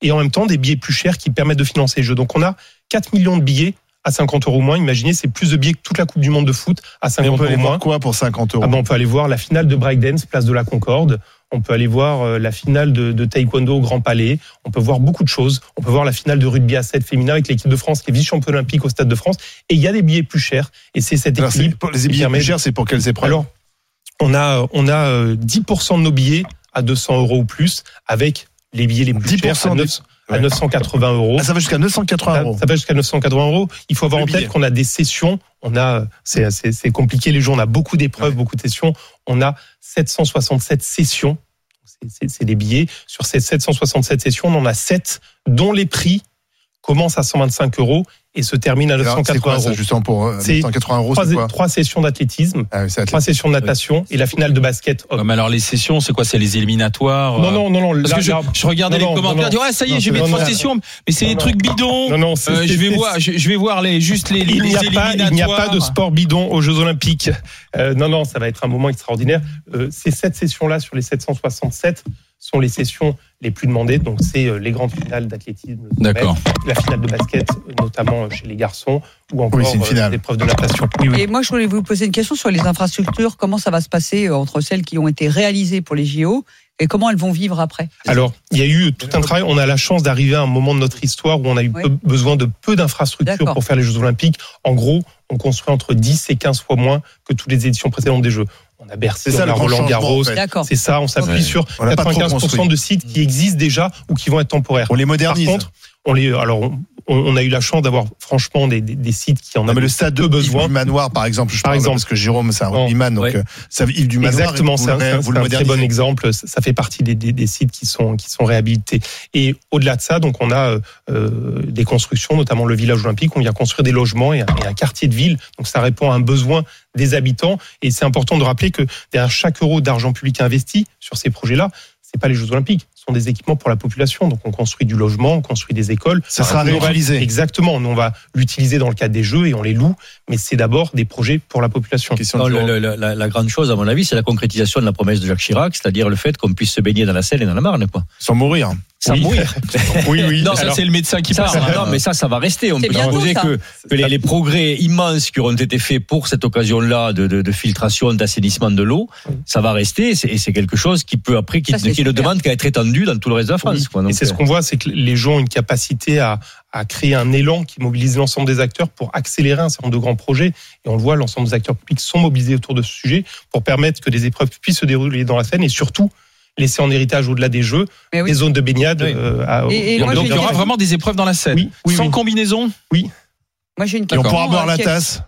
et en même temps des billets plus chers qui permettent de financer les Jeux. Donc on a quatre millions de billets à cinquante euros moins, imaginez, c'est plus de billets que toute la Coupe du Monde de foot à cinquante euros moins. On peut aller voir quoi pour cinquante euros? Ah ben on peut aller voir la finale de breakdance, place de la Concorde. On peut aller voir la finale de, de taekwondo au Grand Palais. On peut voir beaucoup de choses. On peut voir la finale de rugby à sept féminin avec l'équipe de France qui est vice-champion olympique au Stade de France. Et il y a des billets plus chers. Et c'est cette équipe. Alors, c'est, les billets plus chers, c'est pour quelles épreuves? Alors, on a, on a dix pour cent de nos billets à deux cents euros ou plus, avec les billets les plus chers à neuf cents. À neuf cent quatre-vingts euros. Ah, ça va jusqu'à neuf cent quatre-vingts euros. Ça, ça va jusqu'à neuf cent quatre-vingts euros. Il faut avoir le en tête billet. Qu'on a des sessions. On a, c'est, c'est, c'est compliqué les jours. On a beaucoup d'épreuves, ouais. beaucoup de sessions. On a sept cent soixante-sept sessions. C'est, c'est, c'est des billets. Sur ces sept cent soixante-sept sessions, on en a sept dont les prix commencent à cent vingt-cinq euros et se termine à neuf cent quatre-vingts euros. Justement, pour neuf cent quatre-vingts euros, c'est quoi? Trois sessions d'athlétisme, ah oui, trois sessions de natation, ouais, et la finale de basket. Oh. Non, mais alors les sessions, c'est quoi? C'est les éliminatoires? Non, non, non, non. Parce là, que là, je, je regardais non, les commentaires, dis ouais, ça y est, j'ai mis trois sessions, mais c'est des trucs bidons. Non, non, euh, je vais voir, je, je vais voir les juste les, les, les éliminatoires. Il n'y a pas de sport bidon aux Jeux Olympiques. Euh, non, non, ça va être un moment extraordinaire. Euh, ces sept sessions-là sur les sept cent soixante-sept sont les sessions les plus demandées, donc c'est les grandes finales d'athlétisme, d'accord, la finale de basket, notamment chez les garçons, ou encore oui, euh, l'épreuve de natation. Oui, oui. Et moi, je voulais vous poser une question sur les infrastructures. Comment ça va se passer entre celles qui ont été réalisées pour les J O et comment elles vont vivre après? Alors, il y a eu tout un travail. On a la chance d'arriver à un moment de notre histoire où on a eu, oui, peu, besoin de peu d'infrastructures, d'accord, pour faire les Jeux Olympiques. En gros, on construit entre dix et quinze fois moins que toutes les éditions précédentes des Jeux. On a Bercy, on a Roland-Garros, en fait, c'est ça, on s'appuie, ouais, sur quatre-vingt-quinze pour cent de sites qui existent déjà ou qui vont être temporaires. On les modernise. Par contre, on les, alors, on, on a eu la chance d'avoir franchement des, des, des sites qui en avaient le stade peu de besoin. Yves du Manoir, par exemple, je par parle exemple, parce que Jérôme, c'est un rugbyman, donc, ouais, ça, Yves du Manoir. Exactement, c'est un, le, c'est un très bon exemple. Ça fait partie des, des, des sites qui sont, qui sont réhabilités. Et au-delà de ça, donc, on a euh, des constructions, notamment le village olympique, où on vient construire des logements et un, et un quartier de ville. Donc, ça répond à un besoin des habitants. Et c'est important de rappeler que derrière chaque euro d'argent public investi sur ces projets-là, c'est pas les Jeux Olympiques, ce sont des équipements pour la population. Donc on construit du logement, on construit des écoles. Ça sera réutilisé. Exactement, on va l'utiliser dans le cadre des Jeux et on les loue, mais c'est d'abord des projets pour la population. Non, le, le, la, la grande chose, à mon avis, c'est la concrétisation de la promesse de Jacques Chirac, c'est-à-dire le fait qu'on puisse se baigner dans la Seine et dans la Marne, quoi. Sans mourir. Sans, oui, mourir. Oui, oui. Non, alors, ça c'est le médecin qui parle. Non, mais ça, ça va rester. On peut supposer que, que les, les progrès immenses qui auront été faits pour cette occasion-là de, de, de filtration, d'assainissement de l'eau, ça va rester. Et c'est, et c'est quelque chose qui peut après, qui, ça, qui ne demande qu'à être étendu dans tout le reste de la France. Oui. Quoi, donc, et c'est euh... ce qu'on voit, c'est que les gens ont une capacité à, à créer un élan qui mobilise l'ensemble des acteurs pour accélérer un certain nombre de grands projets. Et on le voit, l'ensemble des acteurs publics sont mobilisés autour de ce sujet pour permettre que des épreuves puissent se dérouler dans la Seine et surtout laisser en héritage au-delà des Jeux, oui, des zones de baignade. Oui. Euh, à, et, et donc, il y aura vraiment des épreuves dans la Seine, oui, oui, sans, oui, combinaison. Oui. Moi j'ai une question. Et on pourra boire la tasse.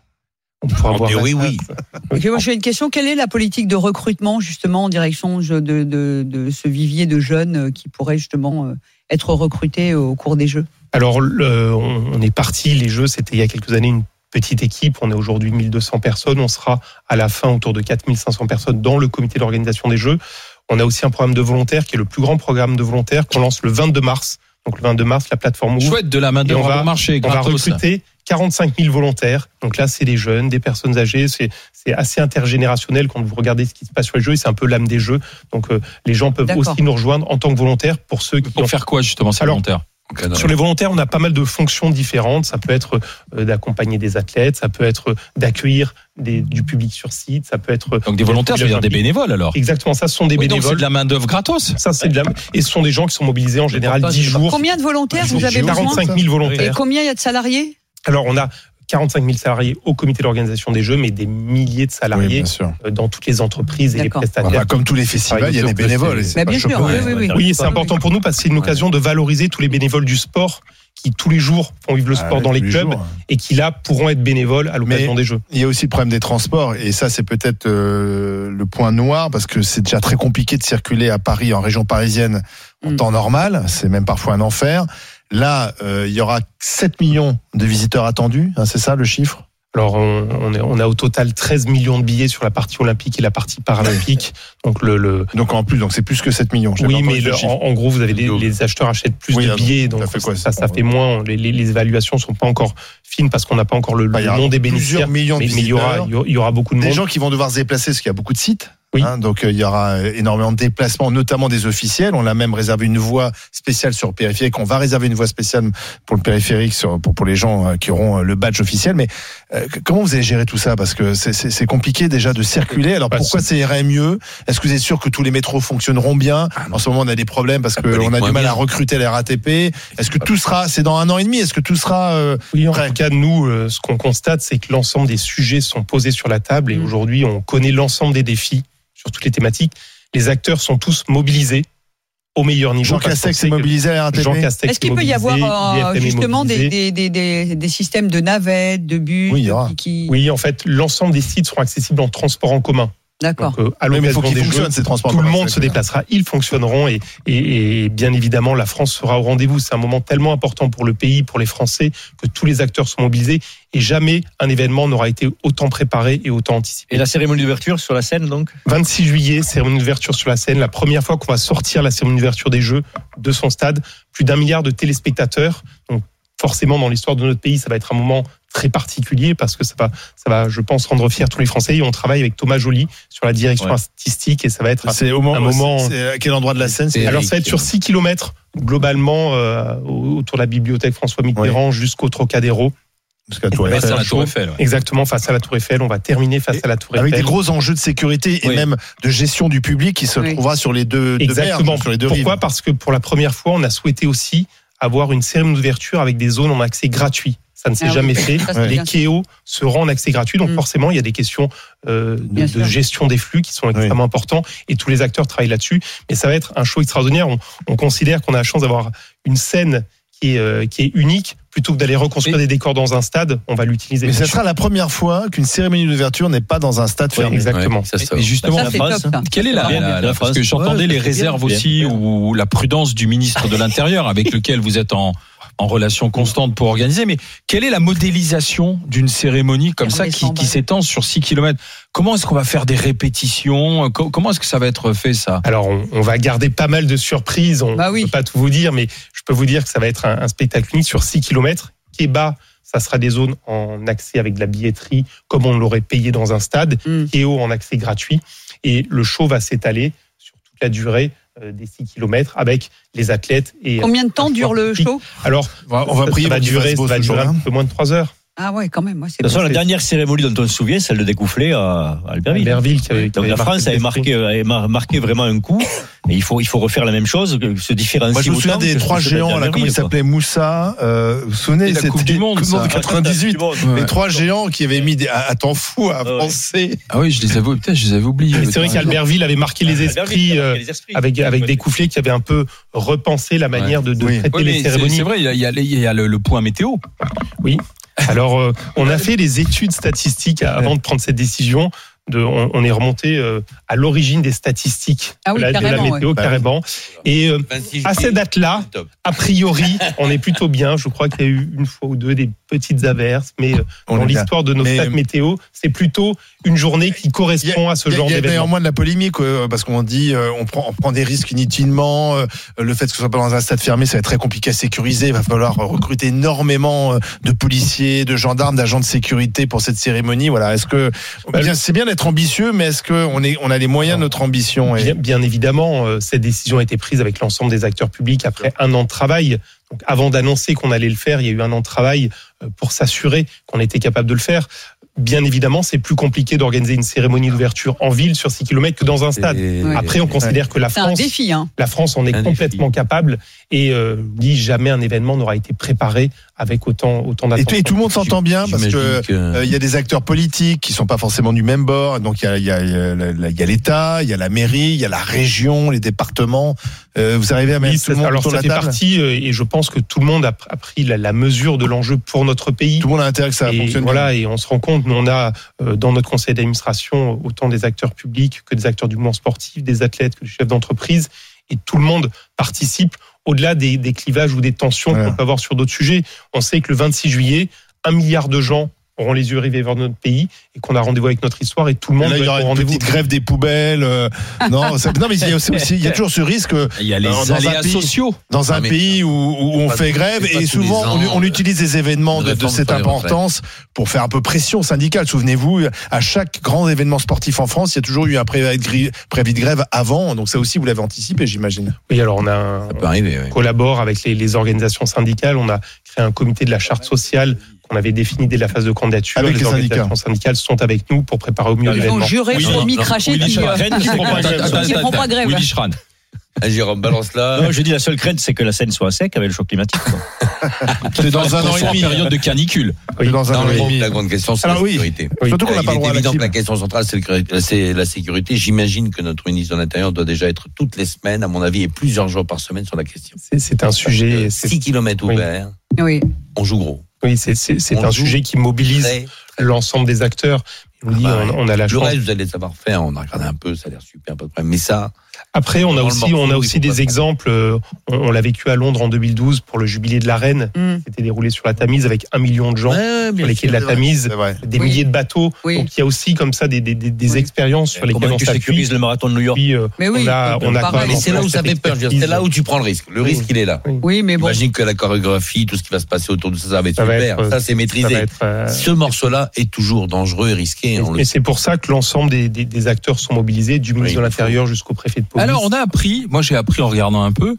On pourra boire la, oui, tasse. Oui, oui. Moi j'ai une question. Quelle est la politique de recrutement justement en direction de, de, de, de ce vivier de jeunes qui pourraient justement être recrutés au cours des Jeux? Alors le, on, on est parti. Les Jeux, c'était il y a quelques années une petite équipe, on est aujourd'hui mille deux cents personnes, on sera à la fin autour de quatre mille cinq cents personnes dans le comité d'organisation des Jeux. On a aussi un programme de volontaires qui est le plus grand programme de volontaires qu'on lance le vingt-deux mars. Donc le vingt-deux mars, la plateforme ouvre. Chouette, de la main de l'œuvre au marché. On va recruter quarante-cinq mille volontaires. Donc là, c'est des jeunes, des personnes âgées. C'est, c'est assez intergénérationnel quand vous regardez ce qui se passe sur les Jeux. Et c'est un peu l'âme des Jeux. Donc euh, les gens peuvent, d'accord, aussi nous rejoindre en tant que volontaires pour ceux qui. Pour ont... faire quoi justement ces volontaires? Sur les volontaires, on a pas mal de fonctions différentes. Ça peut être d'accompagner des athlètes, ça peut être d'accueillir des, du public sur site, ça peut être... Donc des volontaires, c'est-à-dire des bénévoles alors? Exactement, ça ce sont des, oui, bénévoles. Donc c'est de la main-d'œuvre gratos. Ça, c'est de la... Et ce sont des gens qui sont mobilisés en général dix jours. Combien de volontaires vous avez besoin? quarante-cinq mille volontaires. Et combien il y a de salariés? Alors on a quarante-cinq mille salariés au comité d'organisation des Jeux, mais des milliers de salariés, oui, dans toutes les entreprises et, d'accord, les prestataires. Voilà, comme tous les festivals, il y a des bénévoles. C'est, c'est bien sûr, oui, oui, oui. Oui, c'est important pour nous parce que c'est une occasion de valoriser tous les bénévoles du sport qui, tous les jours, font vivre le sport, ah, dans les clubs, jours, et qui, là, pourront être bénévoles à l'occasion mais des Jeux. Il y a aussi le problème des transports, et ça, c'est peut-être euh, le point noir, parce que c'est déjà très compliqué de circuler à Paris, en région parisienne, en mmh. temps normal. C'est même parfois un enfer. Là, euh, il y aura sept millions de visiteurs attendus, hein, c'est ça le chiffre? Alors, on, on, est, on a au total treize millions de billets sur la partie olympique et la partie paralympique. Donc, le, le... donc en plus, donc c'est plus que sept millions. Oui, mais le, en, en gros, vous avez les, les acheteurs achètent plus, oui, de billets, donc ça, fait, quoi, ça, ça fait moins. Les, les, les évaluations sont pas encore fines parce qu'on n'a pas encore le, bah, le nom des bénéficiaires. Millions de mais, mais il y aura, il y aura beaucoup de des monde. Des gens qui vont devoir se déplacer parce qu'il y a beaucoup de sites. Oui. Hein, donc euh, il y aura énormément de déplacements, notamment des officiels. On a même réservé une voie spéciale sur le périphérique. On va réserver une voie spéciale pour le périphérique, sur, pour, pour les gens euh, qui auront euh, le badge officiel. Mais euh, comment vous allez gérer tout ça? Parce que c'est, c'est, c'est compliqué déjà de circuler. Alors pourquoi ça irait mieux? Est-ce que vous êtes sûr que tous les métros fonctionneront bien? ah En ce moment, on a des problèmes parce qu'on a du mal à recruter la R A T P. Est-ce que tout sera, c'est dans un an et demi, est-ce que tout sera euh, oui, en tout cas, nous, euh, ce qu'on constate, c'est que l'ensemble des sujets sont posés sur la table et mmh. aujourd'hui, on connaît l'ensemble des défis. Sur toutes les thématiques, les acteurs sont tous mobilisés au meilleur niveau. Jean Castex est mobilisé à la R A T P. Est-ce qu'il peut y avoir euh, justement des, des, des, des, des systèmes de navettes, de bus? Oui, il y aura. Qui... oui, en fait, l'ensemble des sites seront accessibles en transport en commun. D'accord. Donc, euh, à mais il faut qu'ils fonctionnent ces transports. Tout le monde se déplacera, ils fonctionneront et, et, et bien évidemment la France sera au rendez-vous. C'est un moment tellement important pour le pays, pour les Français, que tous les acteurs sont mobilisés et jamais un événement n'aura été autant préparé et autant anticipé. Et la cérémonie d'ouverture sur la Seine donc vingt-six juillet, cérémonie d'ouverture sur la Seine, la première fois qu'on va sortir la cérémonie d'ouverture des Jeux de son stade. Plus d'un milliard de téléspectateurs. Donc forcément dans l'histoire de notre pays, ça va être un moment très particulier parce que ça va, ça va, je pense, rendre fiers tous les Français. Et on travaille avec Thomas Joly sur la direction ouais. artistique et ça va être c'est au moment, un moment. C'est, c'est à quel endroit de la Seine? Alors ça va être sur six kilomètres globalement euh, autour de la bibliothèque François Mitterrand ouais. jusqu'au Trocadéro. Jusqu'à la Tour Eiffel. Face à la Tour Eiffel ouais. Exactement, face à la Tour Eiffel. On va terminer face et à la Tour Eiffel. Avec des gros enjeux de sécurité et oui. même de gestion du public qui se oui. trouvera sur les deux. Exactement. Deux mer, sur les deux Pourquoi rives. Parce que pour la première fois, on a souhaité aussi avoir une cérémonie d'ouverture avec des zones en accès gratuit. Ça ne s'est ah jamais oui. fait. Ça, les K O seront en accès gratuit. Donc, mmh. forcément, il y a des questions euh, de, de gestion des flux qui sont extrêmement oui. importants et tous les acteurs travaillent là-dessus. Mais ça va être un show extraordinaire. On, on considère qu'on a la chance d'avoir une scène qui est, euh, qui est unique. Plutôt que d'aller reconstruire mais, des décors dans un stade, on va l'utiliser. Mais ce sera la première fois qu'une cérémonie d'ouverture n'est pas dans un stade fermé. Oui, exactement. Oui, ça, ça, mais justement, ça, la phrase, top, quelle est la, la, la, la phrase? Parce que j'entendais ouais, les réserves bien, aussi bien. Ou la prudence du ministre de l'Intérieur avec lequel vous êtes en, en relation constante pour organiser. Mais quelle est la modélisation d'une cérémonie comme ça qui, qui s'étend sur six kilomètres? Comment est-ce qu'on va faire des répétitions? Comment est-ce que ça va être fait, ça? Alors, on, on va garder pas mal de surprises. On bah oui. peut pas tout vous dire, mais je peux vous dire que ça va être un, un spectacle unique sur six kilomètres. Kéba, ça sera des zones en accès avec de la billetterie, comme on l'aurait payé dans un stade. Mm. Kéo en accès gratuit. Et le show va s'étaler sur toute la durée des six kilomètres avec les athlètes. Et combien de temps dure le show? Alors, on va prier. Ça va durer, ça va durer un peu moins de trois heures. Ah ouais, quand même. Ouais, c'est de toute façon, la dernière cérémonie dont on se souvient, celle de Decouflé à Albertville. Albertville qui avait, qui avait Donc la France avait marqué, avait marqué vraiment un coup. Et il faut, il faut refaire la même chose, se différencier. Moi, je me souviens des trois géants, là, comment ils s'appelaient, Moussa, euh, vous vous souvenez, c'était la Coupe du Monde, ça. quatre-vingt-dix-huit. Les trois géants qui avaient mis des, à temps fou, à penser. Ah oui, je les avais, putain, je les avais oubliés. C'est vrai qu'Albertville avait marqué les esprits, avec, avec Decouflé qui avait un peu repensé la manière de, de traiter les cérémonies. C'est vrai, il y a, il y a le point météo. Oui. Alors, euh, on a fait les études statistiques avant de prendre cette décision. De, on, on est remonté euh, à l'origine des statistiques ah oui, de, la, de la météo, ouais. carrément. Et euh, à cette date-là, a priori, on est plutôt bien. Je crois qu'il y a eu une fois ou deux des petites averses, mais euh, dans l'histoire de nos mais, stats météo, c'est plutôt une journée qui correspond a, à ce genre d'événement. Il y a néanmoins de la polémique, euh, parce qu'on dit euh, on, prend, on prend des risques inutilement. Euh, le fait que ce soit pas dans un stade fermé, ça va être très compliqué à sécuriser. Il va falloir recruter énormément de policiers, de gendarmes, d'agents de sécurité pour cette cérémonie. Voilà. Est-ce que bah, bien, c'est bien d'être ambitieux, mais est-ce qu'on est, on a les moyens de notre ambition? Et... bien, bien évidemment, euh, cette décision a été prise avec l'ensemble des acteurs publics après un an de travail. Donc, avant d'annoncer qu'on allait le faire, il y a eu un an de travail pour s'assurer qu'on était capable de le faire. Bien évidemment, c'est plus compliqué d'organiser une cérémonie d'ouverture en ville sur six kilomètres que dans un stade. Et... Après, on considère que la France, c'est un défi, hein. la France en est un complètement défi. capable et euh, dit jamais un événement n'aura été préparé avec autant, autant d'attention. Et, et tout le monde s'entend bien parce que il euh, y a des acteurs politiques qui sont pas forcément du même bord. Donc il y a, y a, y a, y a l'État, il y a la mairie, il y a la région, les départements. Euh, vous arrivez à mettre oui, tout le monde alors autour de la table. Alors ça fait partie et je pense que tout le monde a, a pris la, la mesure de l'enjeu pour notre pays. Tout le monde a intérêt que ça et fonctionne. Voilà bien. Et on se rend compte. Nous, on a euh, dans notre conseil d'administration autant des acteurs publics que des acteurs du mouvement sportif, des athlètes, que des chefs d'entreprise, et tout le monde participe au-delà des, des clivages ou des tensions voilà. qu'on peut avoir sur d'autres sujets. On sait que le vingt-six juillet, un milliard de gens auront les yeux rivés vers notre pays et qu'on a rendez-vous avec notre histoire et tout le monde là, il y aura une petite grève des poubelles euh, non, ça, non mais il y, a aussi, il y a toujours ce risque il y a les dans, aléas dans sociaux dans un non, pays où, où on fait grève et souvent ans, on, on utilise des événements de, de cette importance pour faire un peu pression syndicale. Souvenez-vous, à chaque grand événement sportif en France, il y a toujours eu un préavis de grève avant, donc ça aussi vous l'avez anticipé, j'imagine. Oui, alors on a un, on arriver, oui. collabore avec les, les organisations syndicales, on a créé un comité de la charte sociale qu'on avait défini dès la phase de candidature. Avec les, les organisations syndicales sont avec nous pour préparer au mieux l'événement. Ils ont juré pour mi-cracher qui ne prend pas grève. Willy Schraen. Ah, Jérôme, balance là. Non, je dis la seule crainte, c'est que la Seine soit à sec avec le choc climatique. C'est dans un an et demi, période de canicule. Oui. Dans un an et demi. La grande question, c'est alors, la oui. sécurité. Oui. Surtout qu'on n'a pas le droit à la cible. La question centrale, c'est, le, c'est la sécurité. J'imagine que notre ministre de l'Intérieur doit déjà être toutes les semaines, à mon avis, et plusieurs jours par semaine sur la question. C'est, c'est un sujet. six kilomètres ouverts. Oui. On joue gros. Oui, c'est, c'est, c'est un joue. sujet qui mobilise l'ensemble des acteurs. On dit, ah bah, on, on a la le chance. Le reste, vous allez savoir faire. On a regardé un peu, ça a l'air super, pas de problème. Mais ça. Après, on a aussi, on a aussi des exemples. On, on l'a vécu à Londres en deux mille douze pour le jubilé de la Reine. Mm. C'était déroulé sur la Tamise avec un million de gens ouais, sur les quais de la Tamise, des oui. milliers de bateaux. Oui. Donc il y a aussi comme ça des, des, des, des oui. expériences sur lesquelles on s'appuie. Le marathon de New York. Puis, mais oui, on a, on a mais c'est là où ça fait peur. C'est là où tu prends le risque. Le risque, il est là. Oui, mais bon. J'imagine que la chorégraphie, tout ce qui va se passer autour de ça, ça va être super. Ça, c'est maîtrisé. Ce morceau-là est toujours dangereux et risqué. Et c'est pour ça que l'ensemble des, des, des acteurs sont mobilisés, du ministre oui, de l'Intérieur jusqu'au préfet de police. Alors on a appris, moi j'ai appris en regardant un peu,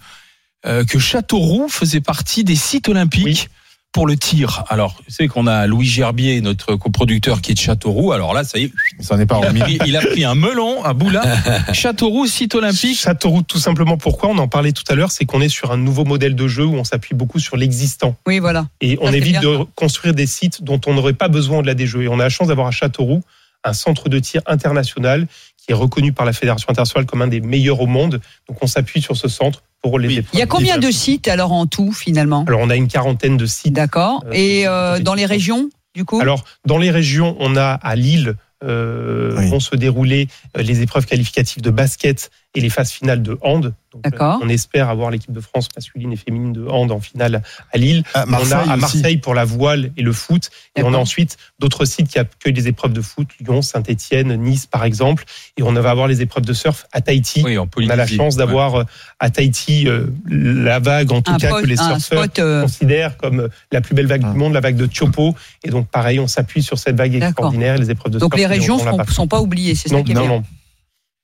euh, que Châteauroux faisait partie des sites olympiques oui. pour le tir. Alors vous savez qu'on a Louis Gerbier, notre coproducteur qui est de Châteauroux, alors là ça y est, ça n'est pas remis. Il, il a pris un melon, un boula. Châteauroux, site olympique. Châteauroux, tout simplement pourquoi, on en parlait tout à l'heure, c'est qu'on est sur un nouveau modèle de jeu où on s'appuie beaucoup sur l'existant. Oui voilà. Et ça on évite bien. de construire des sites dont on n'aurait pas besoin de la déjeux. Et on a la chance d'avoir à Châteauroux un centre de tir international qui est reconnu par la Fédération internationale comme un des meilleurs au monde. Donc on s'appuie sur ce centre pour les oui. épreuves. Il y a combien de sites alors en tout finalement ? Alors on a une quarantaine de sites. D'accord. Euh, Et euh, dans les régions du coup ? Alors dans les régions, on a à Lille euh, oui. vont se dérouler les épreuves qualificatives de basket et les phases finales de hand. Donc, D'accord. Euh, on espère avoir l'équipe de France masculine et féminine de hand en finale à Lille. À on a à Marseille aussi. Pour la voile et le foot. D'accord. Et on a ensuite d'autres sites qui accueillent des épreuves de foot, Lyon, Saint-Étienne, Nice par exemple. Et on va avoir les épreuves de surf à Tahiti. Oui, en Polynésie, on a la chance d'avoir ouais. à Tahiti euh, la vague, en tout un cas poste, que les surfeurs spot, euh... considèrent comme la plus belle vague ah. du monde, la vague de Tiopo. Et donc pareil, on s'appuie sur cette vague D'accord. extraordinaire, les épreuves de donc surf. Donc les régions ne sont pas oubliées, c'est non, ça qui est non, bien. Non.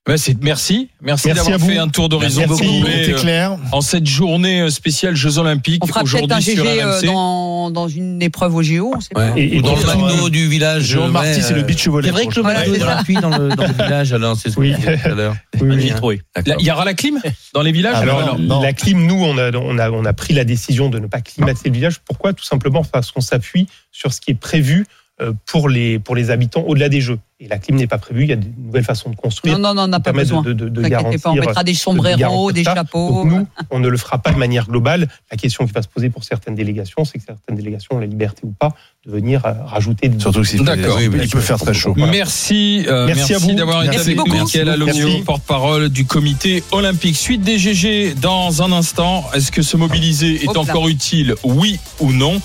Ben c'est, merci, merci, merci d'avoir fait un tour d'horizon complet euh, en cette journée spéciale Jeux Olympiques. On fera peut-être un G G euh, dans, dans une épreuve au G O, on sait pas. Ouais. Et, et dans, dans le McDo du village. Jérôme Marty, c'est le beach volley. C'est vrai que le McDo est gratuit dans le village, alors c'est ce que je disais tout à l'heure. Il y aura la clim dans les villages. Alors, alors, alors la clim, nous, on a, on, a, on a pris la décision de ne pas climater le village. Pourquoi ? Tout simplement parce qu'on s'appuie sur ce qui est prévu pour les, pour les habitants au-delà des Jeux. Et la clim n'est pas prévue, il y a de nouvelles façons de construire. Non, non, on n'a pas besoin. De, de, de garantir, pas, on mettra des sombreros, de des chapeaux. Donc nous, on ne le fera pas de manière globale. La question qui va se poser pour certaines délégations, c'est que certaines délégations ont la liberté ou pas de venir rajouter des... Surtout si D'accord, oui, il peut faire très chaud. Voilà. Merci, euh, merci, merci à vous. d'avoir merci été avec nous. Mickaël Aloisio, porte-parole du comité olympique. Suite des G G dans un instant. Est-ce que se mobiliser est Hop encore là. utile, oui ou non ?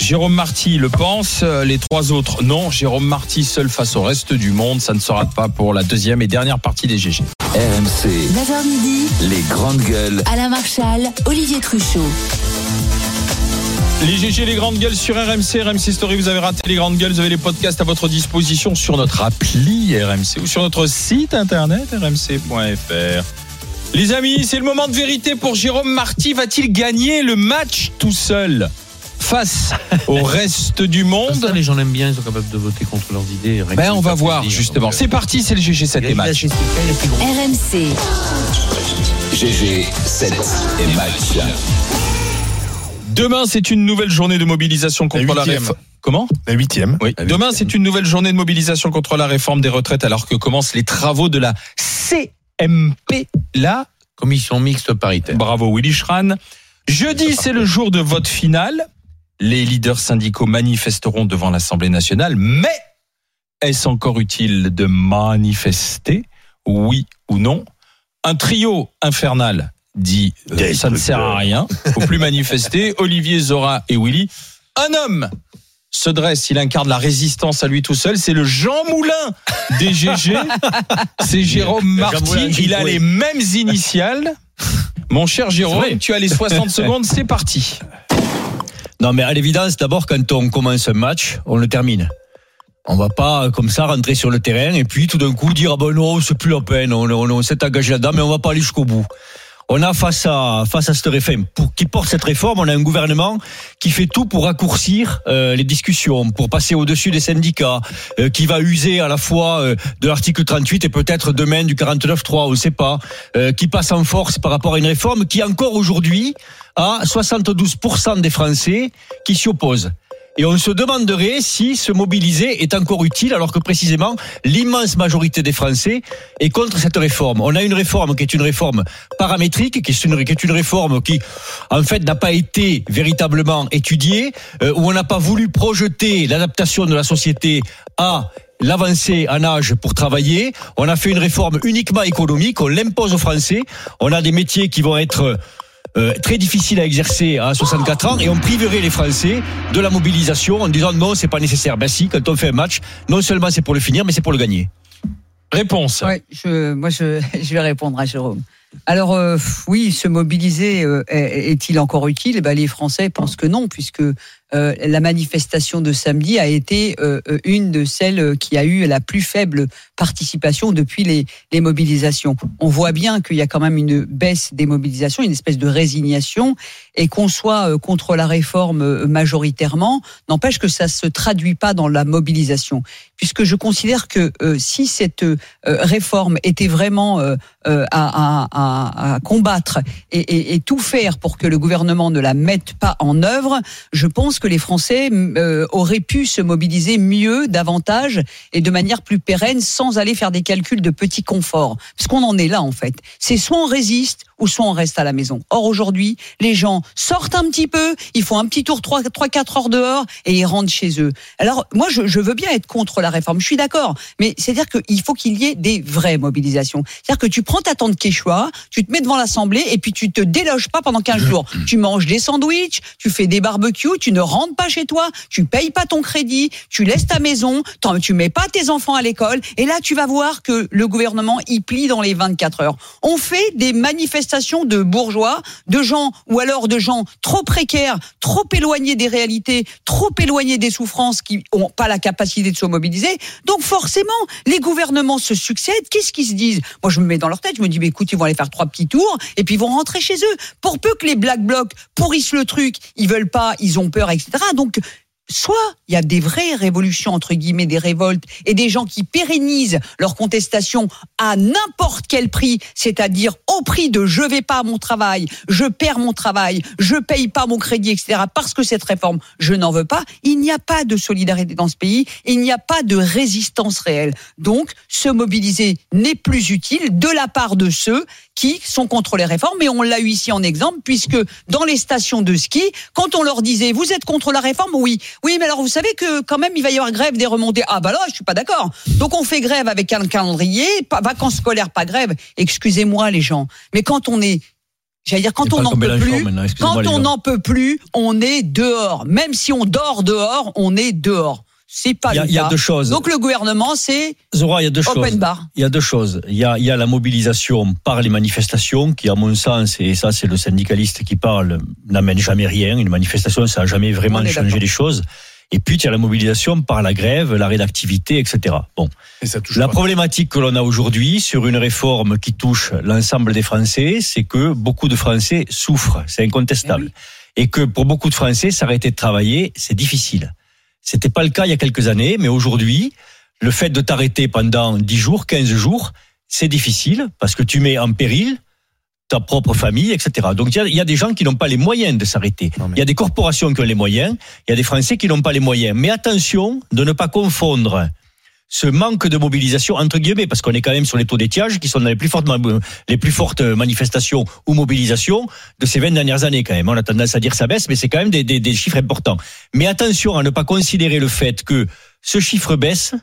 Jérôme Marty le pense, les trois autres non. Jérôme Marty seul face au reste du monde, ça ne sera pas pour la deuxième et dernière partie des G G. R M C, neuf heures midi, les grandes gueules. Alain Marchal, Olivier Truchot. Les G G, les grandes gueules sur R M C, R M C Story, vous avez raté les grandes gueules, vous avez les podcasts à votre disposition sur notre appli R M C ou sur notre site internet r m c point f r. Les amis, c'est le moment de vérité pour Jérôme Marty. Va-t-il gagner le match tout seul face au reste du monde? Ça, les gens l'aiment bien, ils sont capables de voter contre leurs idées. Ben, on va voir, justement. C'est parti, c'est le G G sept et match. R M C. G G sept et match. Demain, c'est une nouvelle journée de mobilisation contre la, la réforme. Comment ? La huitième. Oui. La huitième. Demain, c'est une nouvelle journée de mobilisation contre la réforme des retraites alors que commencent les travaux de la C M P, la Commission mixte paritaire. Bravo, Willy Schraen. Jeudi, c'est le jour de vote final. Les leaders syndicaux manifesteront devant l'Assemblée nationale, mais est-ce encore utile de manifester ? Oui ou non ? Un trio infernal dit euh, « ça ne sert à rien, il ne faut plus manifester ». Olivier, Zora et Willy. Un homme se dresse, il incarne la résistance à lui tout seul, c'est le Jean Moulin des G G. C'est Jérôme Marty, il a les mêmes initiales. Mon cher Jérôme, tu as les soixante secondes, c'est parti. Non, mais à l'évidence, d'abord, quand on commence un match, on le termine. On va pas, comme ça, rentrer sur le terrain et puis, tout d'un coup, dire, ah ben non, c'est plus la peine, on, on, on s'est engagé là-dedans, mais on va pas aller jusqu'au bout. On a face à, face à cette réforme, pour, qui porte cette réforme, on a un gouvernement qui fait tout pour raccourcir, euh, les discussions, pour passer au-dessus des syndicats, euh, qui va user à la fois, euh, de l'article trente-huit et peut-être demain du quarante-neuf trois, on sait pas, euh, qui passe en force par rapport à une réforme qui encore aujourd'hui a soixante-douze pour cent des Français qui s'y opposent. Et on se demanderait si se mobiliser est encore utile, alors que précisément, l'immense majorité des Français est contre cette réforme. On a une réforme qui est une réforme paramétrique, qui est une, qui est une réforme qui, en fait, n'a pas été véritablement étudiée, euh, où on n'a pas voulu projeter l'adaptation de la société à l'avancée en âge pour travailler. On a fait une réforme uniquement économique, on l'impose aux Français. On a des métiers qui vont être euh, très difficiles à exercer à soixante-quatre ans et on priverait les Français de la mobilisation en disant non, c'est pas nécessaire. Ben si, quand on fait un match, non seulement c'est pour le finir, mais c'est pour le gagner. Réponse. Ouais, je, moi, je, je vais répondre à Jérôme. Alors euh, oui, se mobiliser euh, est-il encore utile? Eh ben, les Français pensent que non, puisque euh, la manifestation de samedi a été euh, une de celles qui a eu la plus faible participation depuis les, les mobilisations. On voit bien qu'il y a quand même une baisse des mobilisations, une espèce de résignation, et qu'on soit euh, contre la réforme euh, majoritairement, n'empêche que ça ne se traduit pas dans la mobilisation, puisque je considère que euh, si cette euh, réforme était vraiment euh, euh, à, à À, à combattre et, et, et tout faire pour que le gouvernement ne la mette pas en œuvre, je pense que les Français euh, auraient pu se mobiliser mieux, davantage et de manière plus pérenne sans aller faire des calculs de petits conforts. Parce qu'on en est là en fait. C'est soit on résiste ou soit on reste à la maison. Or aujourd'hui, les gens sortent un petit peu, ils font un petit tour trois quatre heures dehors et ils rentrent chez eux. Alors moi je, je veux bien être contre la réforme, je suis d'accord, mais c'est-à-dire qu'il faut qu'il y ait des vraies mobilisations. C'est-à-dire que tu prends ta tente Quechua, tu te mets devant l'Assemblée et puis tu te déloges pas pendant quinze jours. Tu manges des sandwichs, tu fais des barbecues, tu ne rentres pas chez toi, tu payes pas ton crédit, tu laisses ta maison, tu mets pas tes enfants à l'école et là tu vas voir que le gouvernement y plie dans les vingt-quatre heures. On fait des manifestations de bourgeois, de gens ou alors de gens trop précaires, trop éloignés des réalités, trop éloignés des souffrances qui ont pas la capacité de se mobiliser. Donc forcément, les gouvernements se succèdent. Qu'est-ce qu'ils se disent? Moi je me mets dans leur tête, je me dis mais écoute, ils vont aller faire trois petits tours et puis ils vont rentrer chez eux. Pour peu que les Black Blocs pourrissent le truc, ils veulent pas, ils ont peur, et cetera. Donc, soit il y a des vraies révolutions, entre guillemets, des révoltes et des gens qui pérennisent leur contestation à n'importe quel prix, c'est-à-dire au prix de je vais pas à mon travail, je perds mon travail, je paye pas mon crédit, et cetera. Parce que cette réforme, je n'en veux pas. Il n'y a pas de solidarité dans ce pays, il n'y a pas de résistance réelle. Donc, se mobiliser n'est plus utile de la part de ceux qui sont contre les réformes, et on l'a eu ici en exemple, puisque dans les stations de ski, quand on leur disait « vous êtes contre la réforme ?» Oui, oui, mais alors vous savez que quand même il va y avoir grève des remontées. Ah bah là, je suis pas d'accord. Donc on fait grève avec un calendrier, pas, vacances scolaires, pas grève. Excusez-moi les gens, mais quand on est J'allais dire, quand on n'en peut plus, quand on n'en peut plus, on est dehors. Même si on dort dehors, on est dehors. C'est pas le cas. Il y a deux choses. Donc le gouvernement, c'est Zora, il y a deux open choses. Bar. Il y a deux choses. Il y a, il y a la mobilisation par les manifestations qui, à mon sens, et ça c'est le syndicaliste qui parle, n'amène jamais rien. Une manifestation, ça n'a jamais vraiment changé les choses. Et puis il y a la mobilisation par la grève, l'arrêt d'activité, et cetera. Bon. Et ça touche la pas. Problématique que l'on a aujourd'hui sur une réforme qui touche l'ensemble des Français, c'est que beaucoup de Français souffrent, c'est incontestable. Et, oui. Et que pour beaucoup de Français, s'arrêter de travailler, c'est difficile. C'était pas le cas il y a quelques années, mais aujourd'hui, le fait de t'arrêter pendant dix jours, quinze jours, c'est difficile parce que tu mets en péril ta propre famille, et cetera. Donc, il y, y a des gens qui n'ont pas les moyens de s'arrêter. Il mais... y a des corporations qui ont les moyens, il y a des Français qui n'ont pas les moyens. Mais attention de ne pas confondre ce manque de mobilisation, entre guillemets, parce qu'on est quand même sur les taux d'étiage qui sont dans les plus fortes, les plus fortes manifestations ou mobilisations de ces vingt dernières années quand même. On a tendance à dire ça baisse, mais c'est quand même des, des, des chiffres importants. Mais attention à ne pas considérer le fait que ce chiffre baisse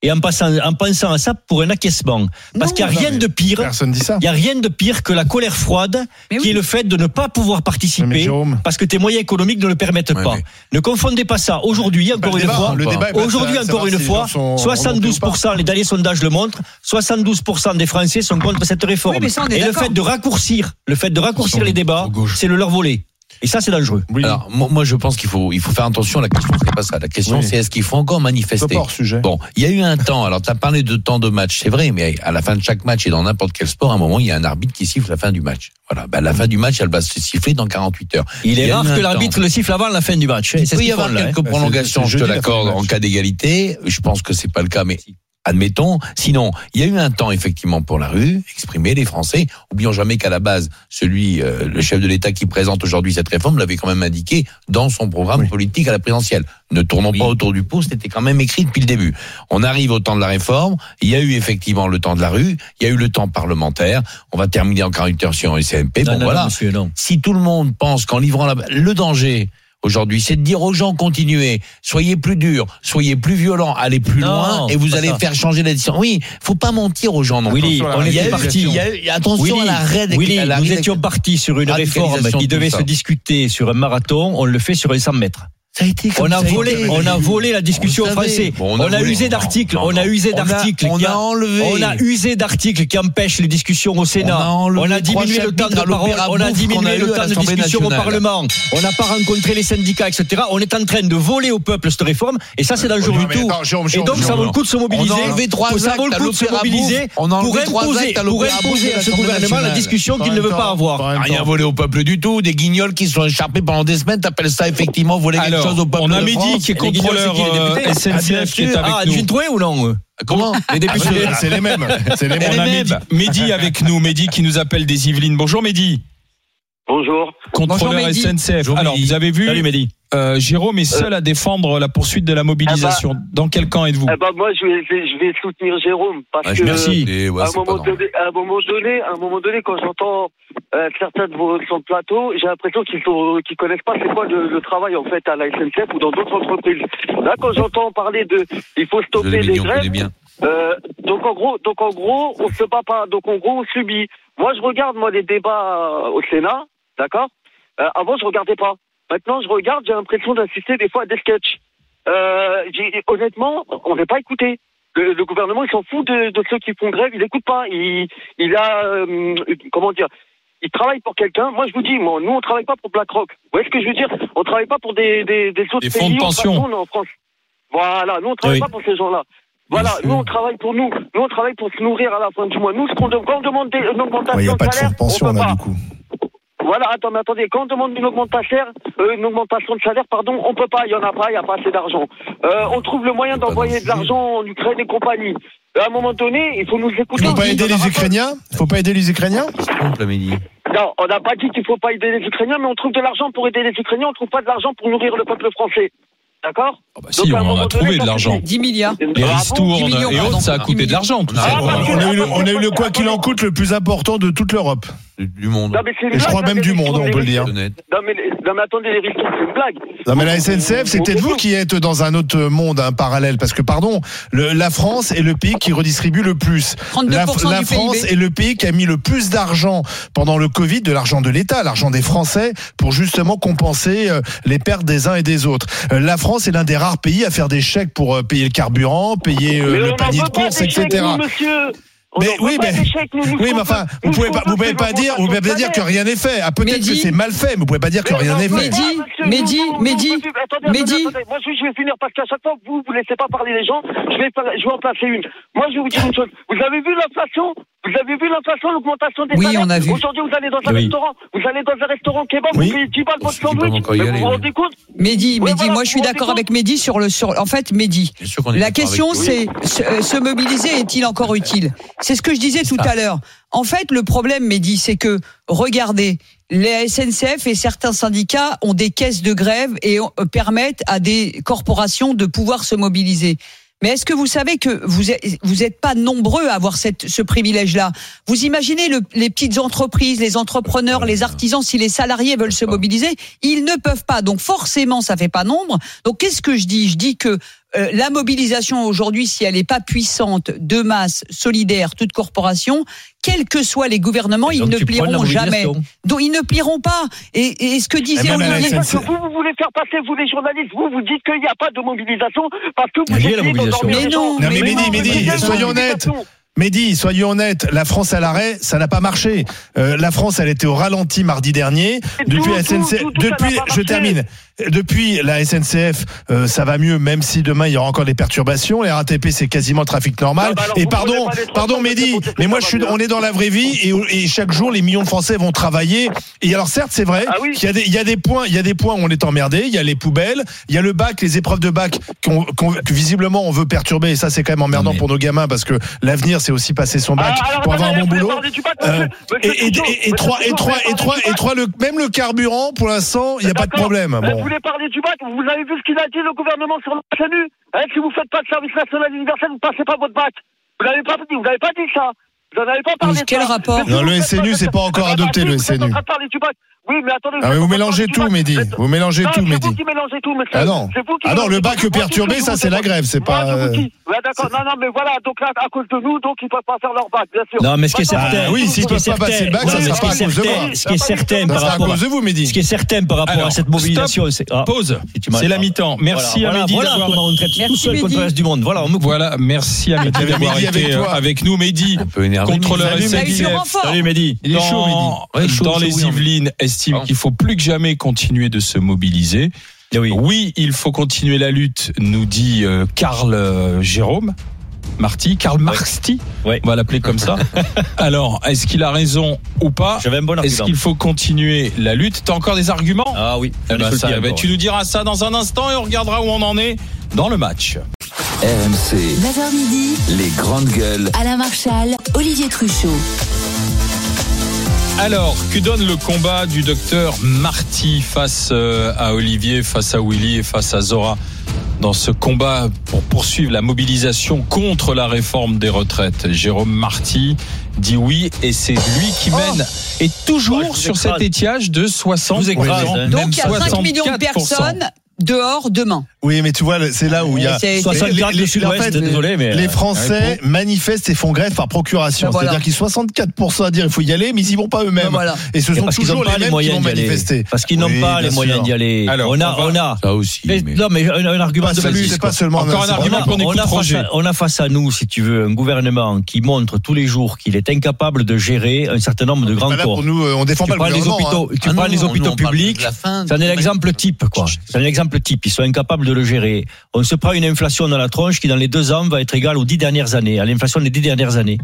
et en, passant, en pensant à ça pour un acquiescement. Parce non, qu'il n'y a rien de pire. Personne dit ça. Il n'y a rien de pire que la colère froide, mais qui oui. est le fait de ne pas pouvoir participer Jérôme, parce que tes moyens économiques ne le permettent ouais, pas. Mais... Ne confondez pas ça. Aujourd'hui, encore une débat, fois, aujourd'hui encore une si fois, soixante-douze pour cent, les derniers sondages le montrent, soixante-douze pour cent des Français sont contre cette réforme. Oui, ça, et le fait de raccourcir, le fait de raccourcir les débats, c'est le leur volet. Et ça, c'est dangereux. Oui. Alors, moi, je pense qu'il faut, il faut faire attention à la question, c'est pas ça. La question, oui. c'est est-ce qu'il faut encore manifester? Hors sujet. Bon, il y a eu un temps. Alors, t'as parlé de temps de match, c'est vrai, mais à la fin de chaque match et dans n'importe quel sport, à un moment, il y a un arbitre qui siffle la fin du match. Voilà. Ben, la fin du match, elle va se siffler dans quarante-huit heures. Il, il est rare que l'arbitre temps. le siffle avant la fin du match. Il peut y avoir là, quelques hein. prolongations, je te l'accorde, en cas d'égalité. Je pense que c'est pas le cas, mais. Admettons, sinon, il y a eu un temps effectivement pour la rue, exprimé, les Français, oublions jamais qu'à la base, celui, euh, le chef de l'État qui présente aujourd'hui cette réforme l'avait quand même indiqué dans son programme oui. politique à la présidentielle. Ne tournons oui. pas autour du pot, c'était quand même écrit depuis le début. On arrive au temps de la réforme, il y a eu effectivement le temps de la rue, il y a eu le temps parlementaire, on va terminer en quarante-huit heures sur un S M P, non, bon non, voilà. Non, monsieur, non. Si tout le monde pense qu'en livrant la... le danger... aujourd'hui, c'est de dire aux gens, continuez, soyez plus durs, soyez plus violents, allez plus non, loin, et vous allez ça. faire changer la décision. Oui, faut pas mentir aux gens. Non. Willy, on était parti. Attention Willy, à la raide. Willy, à la nous étions partis sur une réforme qui devait se discuter sur un marathon, on le fait sur les cent mètres. Ça a été on a volé, été. on a volé la discussion aux Français. Bon, on, on a usé d'articles, on a usé d'articles, on, on, on a usé d'articles qui empêchent les discussions au Sénat. On a, on a diminué le temps de parole, on a diminué le temps de discussion au Parlement. On n'a pas rencontré les syndicats, et cetera. On est en train de voler au peuple cette réforme, et ça c'est dangereux du tout. Et donc ça vaut le coup de se mobiliser. Ça vaut le coup de se mobiliser pour imposer, pour imposer à ce gouvernement la discussion qu'il ne veut pas avoir. Rien volé au peuple du tout. Des guignols qui sont écharpés pendant des semaines, t'appelles ça effectivement voler quelque chose? On a Midi qui est contrôleur euh, S N C F qui est avec ah, nous. Ah, tu trouvé ou non? Comment? Les députés, ah, c'est les mêmes. C'est les mêmes. On a Midi, Midi avec nous, Midi qui nous appelle des Yvelines. Bonjour Midi. Bonjour. Contrôleur Bonjour, S N C F. Bonjour, alors, vous avez vu, salut, Midi. Euh, Jérôme est seul à défendre la poursuite de la mobilisation. Ah bah, dans quel camp êtes-vous? Ah bah moi, je vais, je vais soutenir Jérôme parce ah, que merci. Euh, ouais, à, un moment donné, à un moment donné, à un moment donné, quand j'entends euh, certains de vos sur le plateau, j'ai l'impression qu'ils ne qu'ils connaissent pas c'est quoi le, le travail en fait à la S N C F ou dans d'autres entreprises. Là, quand j'entends parler de, il faut stopper les grèves. Euh, donc en gros, donc en gros, on se bat pas. Donc en gros, on subit. Moi, je regarde moi les débats au Sénat, d'accord. Euh, avant, je regardais pas. Maintenant, je regarde, j'ai l'impression d'assister des fois à des sketchs. Euh, j'ai, honnêtement, on n'est pas écouté. Le, le gouvernement, il s'en fout de, de ceux qui font grève, il n'écoute pas. Il, il a, euh, comment dire, il travaille pour quelqu'un. Moi, je vous dis, moi, nous, on travaille pas pour BlackRock. Vous voyez ce que je veux dire? On travaille pas pour des, des, des autres des pays. Fonds de pension. Façon, en France. Voilà, nous, on travaille oui. pas pour ces gens-là. Voilà, nous on travaille pour nous, nous on travaille pour se nourrir à la fin du mois. Nous, ce qu'on demande, quand on demande une augmentation ouais, y a pas de salaire, de pension, on peut là, pas. Du coup. Voilà, attends, mais attendez, quand on demande une augmentation, euh, une augmentation de salaire, pardon, on peut pas, il y en a pas, il y a pas assez d'argent. Euh, on trouve le moyen d'envoyer de l'argent en Ukraine et compagnie. À un moment donné, il faut nous écouter. Il faut pas aider les Ukrainiens. Il faut pas aider les Ukrainiens. Non, on n'a pas dit qu'il faut pas aider les Ukrainiens, mais on trouve de l'argent pour aider les Ukrainiens, on trouve pas de l'argent pour nourrir le peuple français. D'accord? Oh bah si, donc, on en a trouvé donné, de l'argent. dix milliards. Les ristournes et autres, ça a coûté de l'argent. Tout ah, ça. On, a, on, a eu le, on a eu le quoi qu'il en coûte le plus important de toute l'Europe. Du monde. Non, et blague, je crois même du monde, on peut le dire. Non mais, non mais attendez, les ristournes, c'est une blague. Non mais la S N C F, c'est peut-être vous qui êtes dans un autre monde, un parallèle. Parce que, pardon, le, la France est le pays qui redistribue le plus. La, la France est le pays qui a mis le plus d'argent pendant le Covid, de l'argent de l'État, l'argent des Français, pour justement compenser les pertes des uns et des autres. La France est l'un des rares pays à faire des chèques pour payer le carburant, payer le panier de courses, et cetera. On mais oui, mais, échecs, nous, nous oui, mais enfin, vous pouvez pas, vous pouvez pas dire, vous pouvez pas dire que rien n'est fait. Ah, peut-être Midi, que c'est mal fait, mais vous pouvez pas dire que rien n'est fait. Midi, Midi, Midi, Midi. Moi, je vais finir parce qu'à chaque fois que vous vous laissez pas parler les gens, je vais, je vais en placer une. Moi, je vais vous dire une chose. Vous avez vu l'inflation? Vous avez vu l'inflation, l'augmentation des oui, salaires. On a vu. Aujourd'hui, vous allez dans un oui. restaurant, vous allez dans un restaurant kebab, oui. vous payez dix balles votre sandwich. Vous vous rendez compte? Mehdi, Mehdi, moi je suis d'accord avec Mehdi sur le, sur, en fait, Mehdi. La question c'est, se mobiliser est-il encore utile? C'est ce que je disais tout à l'heure. En fait, le problème, Mehdi, c'est que, regardez, les S N C F et certains syndicats ont des caisses de grève et permettent à des corporations de pouvoir se mobiliser. Mais est-ce que vous savez que vous êtes, vous êtes pas nombreux à avoir cette, ce privilège-là? Vous imaginez le, les petites entreprises, les entrepreneurs, les artisans, si les salariés veulent se mobiliser, ils ne peuvent pas. Donc forcément, ça fait pas nombre. Donc qu'est-ce que je dis? Je dis que euh, la mobilisation aujourd'hui, si elle n'est pas puissante, de masse, solidaire, toute corporation, quels que soient les gouvernements, ils ne plieront jamais. Donc ils ne plieront pas. Et, et ce que disait Olivier, parce que vous, vous voulez faire passer, vous les journalistes, vous vous dites qu'il n'y a pas de mobilisation parce que vous essayez d'endormir les gens. Mais non, mais Mehdi, soyons honnêtes. Mehdi, soyons honnêtes, la France à l'arrêt, ça n'a pas marché. Euh, la France, elle était au ralenti mardi dernier. Depuis la S N C F, depuis, je termine. Depuis la S N C F, euh, ça va mieux, même si demain il y aura encore des perturbations. Les R A T P, c'est quasiment le trafic normal. Bah bah et pardon, pardon, Mehdi, mais moi, je suis, on est dans la vraie vie et, et chaque jour, les millions de Français vont travailler. Et alors, certes, c'est vrai, ah oui. qu'il y a des, il y a des points, il y a des points où on est emmerdé. Il y a les poubelles, il y a le bac, les épreuves de bac qu'on, qu'on, que visiblement on veut perturber. Et ça, c'est quand même emmerdant mais... pour nos gamins parce que l'avenir, c'est c'est aussi passer son bac ah, pour avoir un bon boulot. Euh, et, et, et, et trois, et trois, et trois, et trois, même le carburant, pour l'instant, il n'y a pas de problème. Bon. Vous voulez parler du bac? Vous avez vu ce qu'il a dit le gouvernement sur la C N U? Hein, si vous ne faites pas de service national universel, vous ne passez pas votre bac. Vous n'avez pas, vous n'avez pas dit ça. Vous n'en avez pas parlé. Quel rapport? Non, le S N U, c'est pas encore adopté, le S N U. Oui, mais attendez. Ah mais vous, vous mélangez tout, tout Mehdi. Vous, vous mélangez non, tout, Mehdi. Vous mélangez tout, ah non. Ah non, le bac perturbé, ça c'est la grève, c'est pas. Euh... Ouais, d'accord. Non, non, mais voilà. Donc là, à cause de nous, donc ils peuvent pas faire leur bac, bien sûr. Non, mais ce qui est certain. Oui, si ils peuvent pas passer le bac, ça sera pas à cause de moi. Ce qui est certain par rapport à vous, Mehdi. Ce qui est certain par rapport à cette mobilisation. Pause. C'est la mi-temps. Merci à Mehdi d'avoir. On traite tout seul contre le reste du monde. Voilà. Voilà. Merci à Mehdi d'avoir été avec nous, Mehdi. Contrôleur S N D F. Salut Mehdi. Il est chaud, Mehdi. Dans les Yvelines. Estime qu'il faut plus que jamais continuer de se mobiliser. Oui, oui il faut continuer la lutte, nous dit euh, Karl euh, Jérôme Marty, Karl Marty, ouais. On va l'appeler comme ça. Alors, est-ce qu'il a raison ou pas? J'avais un bon argument. Est-ce qu'il faut continuer la lutte? T'as encore des arguments? Ah oui. Eh ben, ça, ben, tu nous diras ça dans un instant et on regardera où on en est dans le match. R M C. Bazar Midi. Les grandes gueules. Alain Marchal, Olivier Truchot. Alors, que donne le combat du docteur Marty face à Olivier, face à Willy et face à Zora dans ce combat pour poursuivre la mobilisation contre la réforme des retraites? Jérôme Marty dit oui et c'est lui qui mène oh et toujours oh, sur cet étiage de soixante pour cent. Oui, donc il y a cinq millions de personnes dehors demain. Oui, mais tu vois, c'est là où il y a soixante-quatre les, les, en fait, désolé, mais les Français euh, manifestent et font grève par procuration. Voilà. C'est-à-dire qu'ils sont soixante-quatre pour cent à dire il faut y aller, mais ils y vont pas eux-mêmes. Voilà. Et ce et sont toujours les mêmes qui vont manifester. Parce qu'ils n'ont oui, pas les sûr. moyens d'y aller. Alors, on a, on a. Ça aussi. Mais... Mais, non, mais un, un argument pas de celui, c'est pas seulement encore un argument qu'on écoute Roger. On a face à nous, si tu veux, un gouvernement qui montre tous les jours qu'il est incapable de gérer un certain nombre de grands corps. Nous, on défend pas les hôpitaux. Tu prends les hôpitaux publics. C'est un exemple type, quoi. C'est un exemple type. Ils sont incapables de le gérer. On se prend une inflation dans la tronche qui dans les deux ans va être égale aux dix dernières années, à l'inflation des dix dernières années.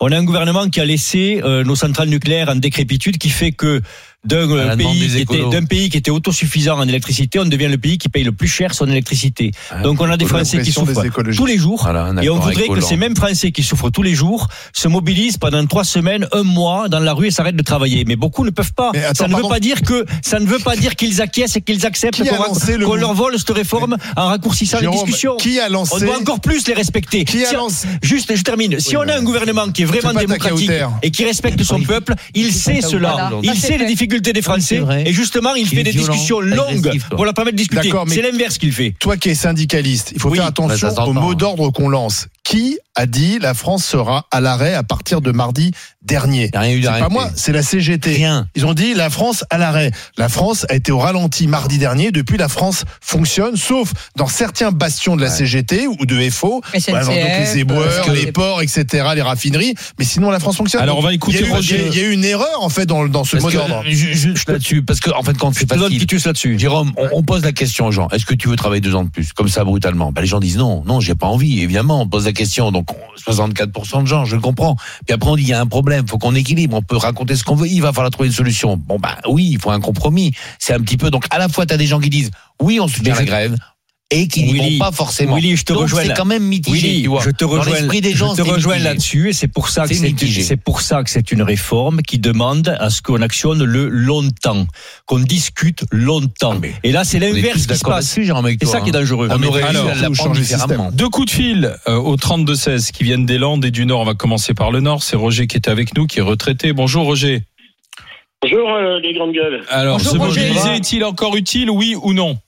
On a un gouvernement qui a laissé euh, nos centrales nucléaires en décrépitude, qui fait que d'un, euh, pays qui était, d'un pays qui était autosuffisant en électricité, on devient le pays qui paye le plus cher son électricité. Ah, donc on a des Français qui souffrent tous les jours, voilà, et on voudrait que ces mêmes Français qui souffrent tous les jours se mobilisent pendant trois semaines, un mois dans la rue et s'arrêtent de travaveiller. Mais beaucoup ne peuvent pas. Attends, ça ne pardon. veut pas dire que ça ne veut pas dire qu'ils acquiescent et qu'ils acceptent qu'on, rac- qu'on leur vole cette réforme mais... en raccourcissant Jérôme, les discussions. Qui a lancé... On doit encore plus les respecter. Qui a lancé... si... Juste, je termine. Oui, si on a un gouvernement qui est vraiment démocratique et qui respecte son peuple, il sait cela, il sait les difficultés des Français, et justement il fait des violent, discussions longues pour leur permettre de discuter. C'est l'inverse qu'il fait. Toi qui es syndicaliste, il faut oui, faire attention bah aux mots d'ordre qu'on lance. Qui a dit la France sera à l'arrêt à partir de mardi dernier? Rien eu d'arrêté. C'est pas moi, c'est la C G T. Rien. Ils ont dit la France à l'arrêt. La France a été au ralenti mardi dernier. Depuis, la France fonctionne, sauf dans certains bastions de la C G T ou de F O, bah, donc les éboueurs, les ports, et cetera, les raffineries. Mais sinon, la France fonctionne. Alors on va écouter. Il y a eu une erreur en fait dans, dans ce mot d'ordre. Je, je, je là-dessus, parce que en fait, quand tu te là-dessus, Jérôme, on, on pose la question aux gens. Est-ce que tu veux travailler deux ans de plus comme ça brutalement? Ben, les gens disent non, non, j'ai pas envie. Évidemment, on pose la question. Donc soixante-quatre pour cent de gens, je le comprends. Puis après on dit il y a un problème, faut qu'on équilibre. On peut raconter ce qu'on veut, il va falloir trouver une solution. Bon bah oui, il faut un compromis. C'est un petit peu donc à la fois t'as des gens qui disent oui on soutient la grève. Et qui n'y vont pas forcément. Willy, je te donc rejoins c'est là. Quand même mitigé. Willy, tu vois. Je te rejoins, des gens, je te rejoins là-dessus et c'est pour ça que c'est, c'est, une, c'est pour ça que c'est une réforme qui demande à ce qu'on actionne le longtemps, qu'on discute longtemps. Ah et là, c'est l'inverse qui se passe. C'est ça hein. qui est dangereux. On, on aurait alors, la prendre différemment. Deux coups de fil euh, au trente-deux seize qui viennent des Landes et du Nord. On va commencer par le Nord. C'est Roger qui est avec nous, qui est retraité. Bonjour Roger. Bonjour euh, les grandes gueules. Alors, se mobiliser est-il encore utile, oui ou non?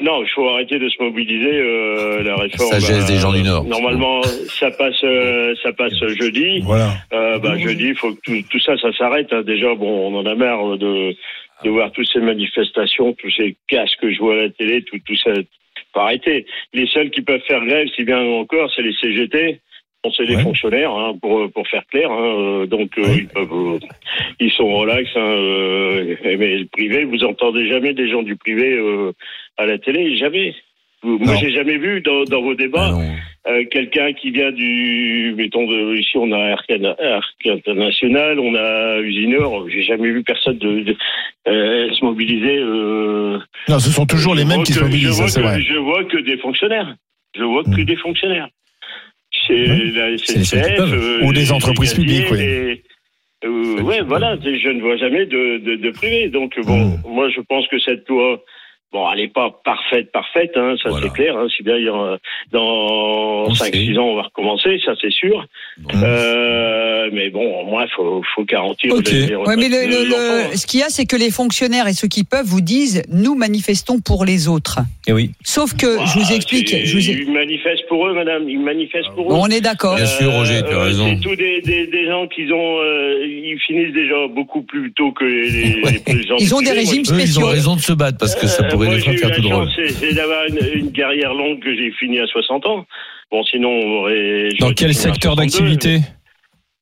Non, il faut arrêter de se mobiliser. Euh, la réforme. La sagesse bah, des gens du Nord. Normalement, ça passe, euh, ça passe jeudi. Voilà. Euh, bah, jeudi, il faut que tout, tout ça, ça s'arrête. Hein. Déjà, bon, on en a marre de, de voir toutes ces manifestations, tous ces casques que je vois à la télé, tout, tout ça, faut arrêter. Les seuls qui peuvent faire grève, si bien encore, c'est les C G T. Bon, c'est des ouais. fonctionnaires, hein, pour pour faire clair. Hein, donc euh, ouais. ils peuvent, euh, ils sont relax. Hein, euh, mais le privé, vous entendez jamais des gens du privé euh, à la télé, jamais. Vous, moi, j'ai jamais vu dans, dans vos débats euh, quelqu'un qui vient du, mettons, de, ici on a Arc International, on a Usineur. J'ai jamais vu personne de, de euh, se mobiliser. Euh, non, ce sont toujours les mêmes qui se mobilisent. Je vois, ça, que, c'est vrai. Je vois que des fonctionnaires. Je vois que mmh. des fonctionnaires. C'est mmh. la S N C F, euh, ou des entreprises publiques, oui. Et, euh, ouais, voilà, je ne vois jamais de, de, de privé. Donc, bon, mmh. moi, je pense que cette loi, bon, elle n'est pas parfaite, parfaite, hein, ça voilà. c'est clair. Hein, si bien, dans cinq six ans, on va recommencer, ça c'est sûr. Mmh. Euh, mais bon, au moins, il faut, faut garantir... Okay. Ouais, mais le, le, le, ce qu'il y a, c'est que les fonctionnaires et ceux qui peuvent vous disent « nous manifestons pour les autres ». Et oui. Sauf que, ah, je vous explique... Je vous... Ils manifestent pour eux, madame, ils manifestent pour bon, eux. On est d'accord. Bien euh, sûr, Roger, tu as euh, raison. C'est tous des, des, des gens qui ont... Euh, ils finissent déjà beaucoup plus tôt que les, ouais. les gens... Ils ont des régimes moi, spéciaux. Eux, ils ont raison de se battre, parce que euh, ça pourrait moi, les faire tout drôle. C'est, c'est d'avoir une, une carrière longue que j'ai finie à soixante ans. Bon, sinon, on aurait... Dans quel secteur d'activité ?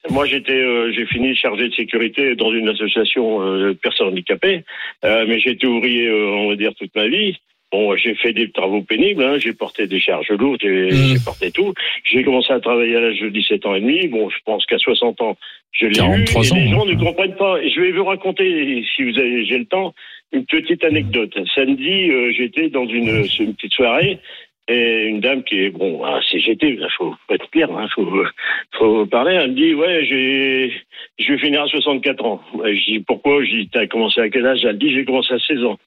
Moi, j'étais, euh, j'ai fini chargé de sécurité dans une association euh, de personnes handicapées, euh, mais j'étais ouvrier, euh, on va dire, toute ma vie. Bon, j'ai fait des travaux pénibles, hein, j'ai porté des charges lourdes, j'ai, mmh. j'ai porté tout. J'ai commencé à travailler à l'âge de dix-sept ans et demi. Bon, je pense qu'à soixante ans, je l'ai quarante-trois eu, ans, et les gens ouais. ne comprennent pas. Et je vais vous raconter, si vous avez, j'ai le temps, une petite anecdote. Samedi, euh, j'étais dans une, une petite soirée, et une dame qui est, bon, à C G T, il faut être clair, il hein, faut, faut parler, elle me dit, ouais, j'ai, je vais finir à soixante-quatre ans. Je dis, pourquoi? Je dis, t'as commencé à quel âge? Elle dit, j'ai commencé à seize ans.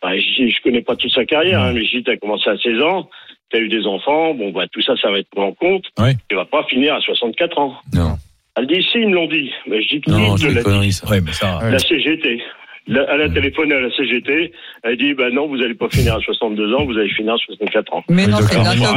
Bah, je dis, je connais pas toute sa carrière, hein, mais je dis, t'as commencé à seize ans, t'as eu des enfants, bon, bah, tout ça, ça va être pris en compte. Oui. Tu vas pas finir à soixante-quatre ans. Non. Elle dit, si, ils me l'ont dit. Bah, je dis, qui non, de la, ouais, mais ça, ouais. la C G T. La, elle a téléphoné à la C G T, elle dit bah non, vous n'allez pas finir à soixante-deux ans, vous allez finir à soixante-quatre ans. Mais non,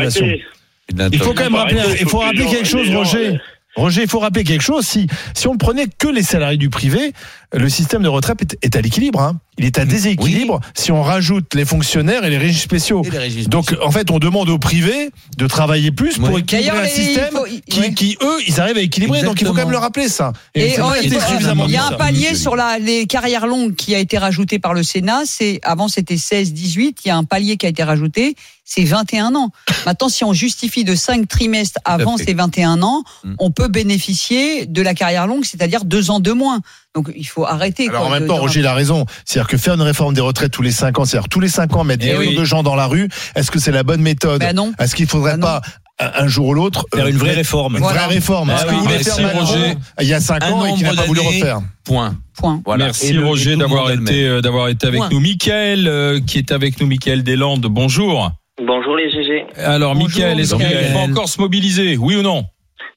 c'est une il faut quand même rappeler, il faut rappeler quelque chose, Roger. Roger, il faut rappeler quelque chose. Si si on ne prenait que les salariés du privé, le système de retraite est à l'équilibre. Hein. Il est à déséquilibre oui. si on rajoute les fonctionnaires et les régimes spéciaux. spéciaux. Donc, en fait, on demande aux privés de travailler plus oui. pour équilibrer un système faut, qui, ouais. qui, eux, ils arrivent à équilibrer. Exactement. Donc, il faut quand même le rappeler, ça. Et il ouais, y a un palier sur la, les carrières longues qui a été rajouté par le Sénat. C'est, avant, c'était seize dix-huit. Il y a un palier qui a été rajouté. C'est vingt et un ans. Maintenant, si on justifie de cinq trimestres avant ces vingt et un ans, hum. on peut bénéficier de la carrière longue, c'est-à-dire deux ans de moins. Donc, il faut arrêter. Alors, quoi, en même temps, Roger, il a raison. C'est-à-dire que faire une réforme des retraites tous les cinq ans, c'est-à-dire tous les cinq ans, mettre des millions oui. de gens dans la rue, est-ce que c'est la bonne méthode? Ben non. Est-ce qu'il ne faudrait ben pas, un jour ou l'autre, faire une vraie réforme? Une voilà. vraie réforme. Parce ah oui, qu'il si Roger, il y a cinq ans et qu'il n'a pas voulu refaire. Point. Point. Voilà. Merci, le, Roger, d'avoir été, d'avoir été avec Point. nous. Mickaël, euh, qui est avec nous, Mickaël Deslandes, bonjour. Bonjour les G G. Alors, Mickaël, est-ce qu'il faut encore se mobiliser? Oui ou non?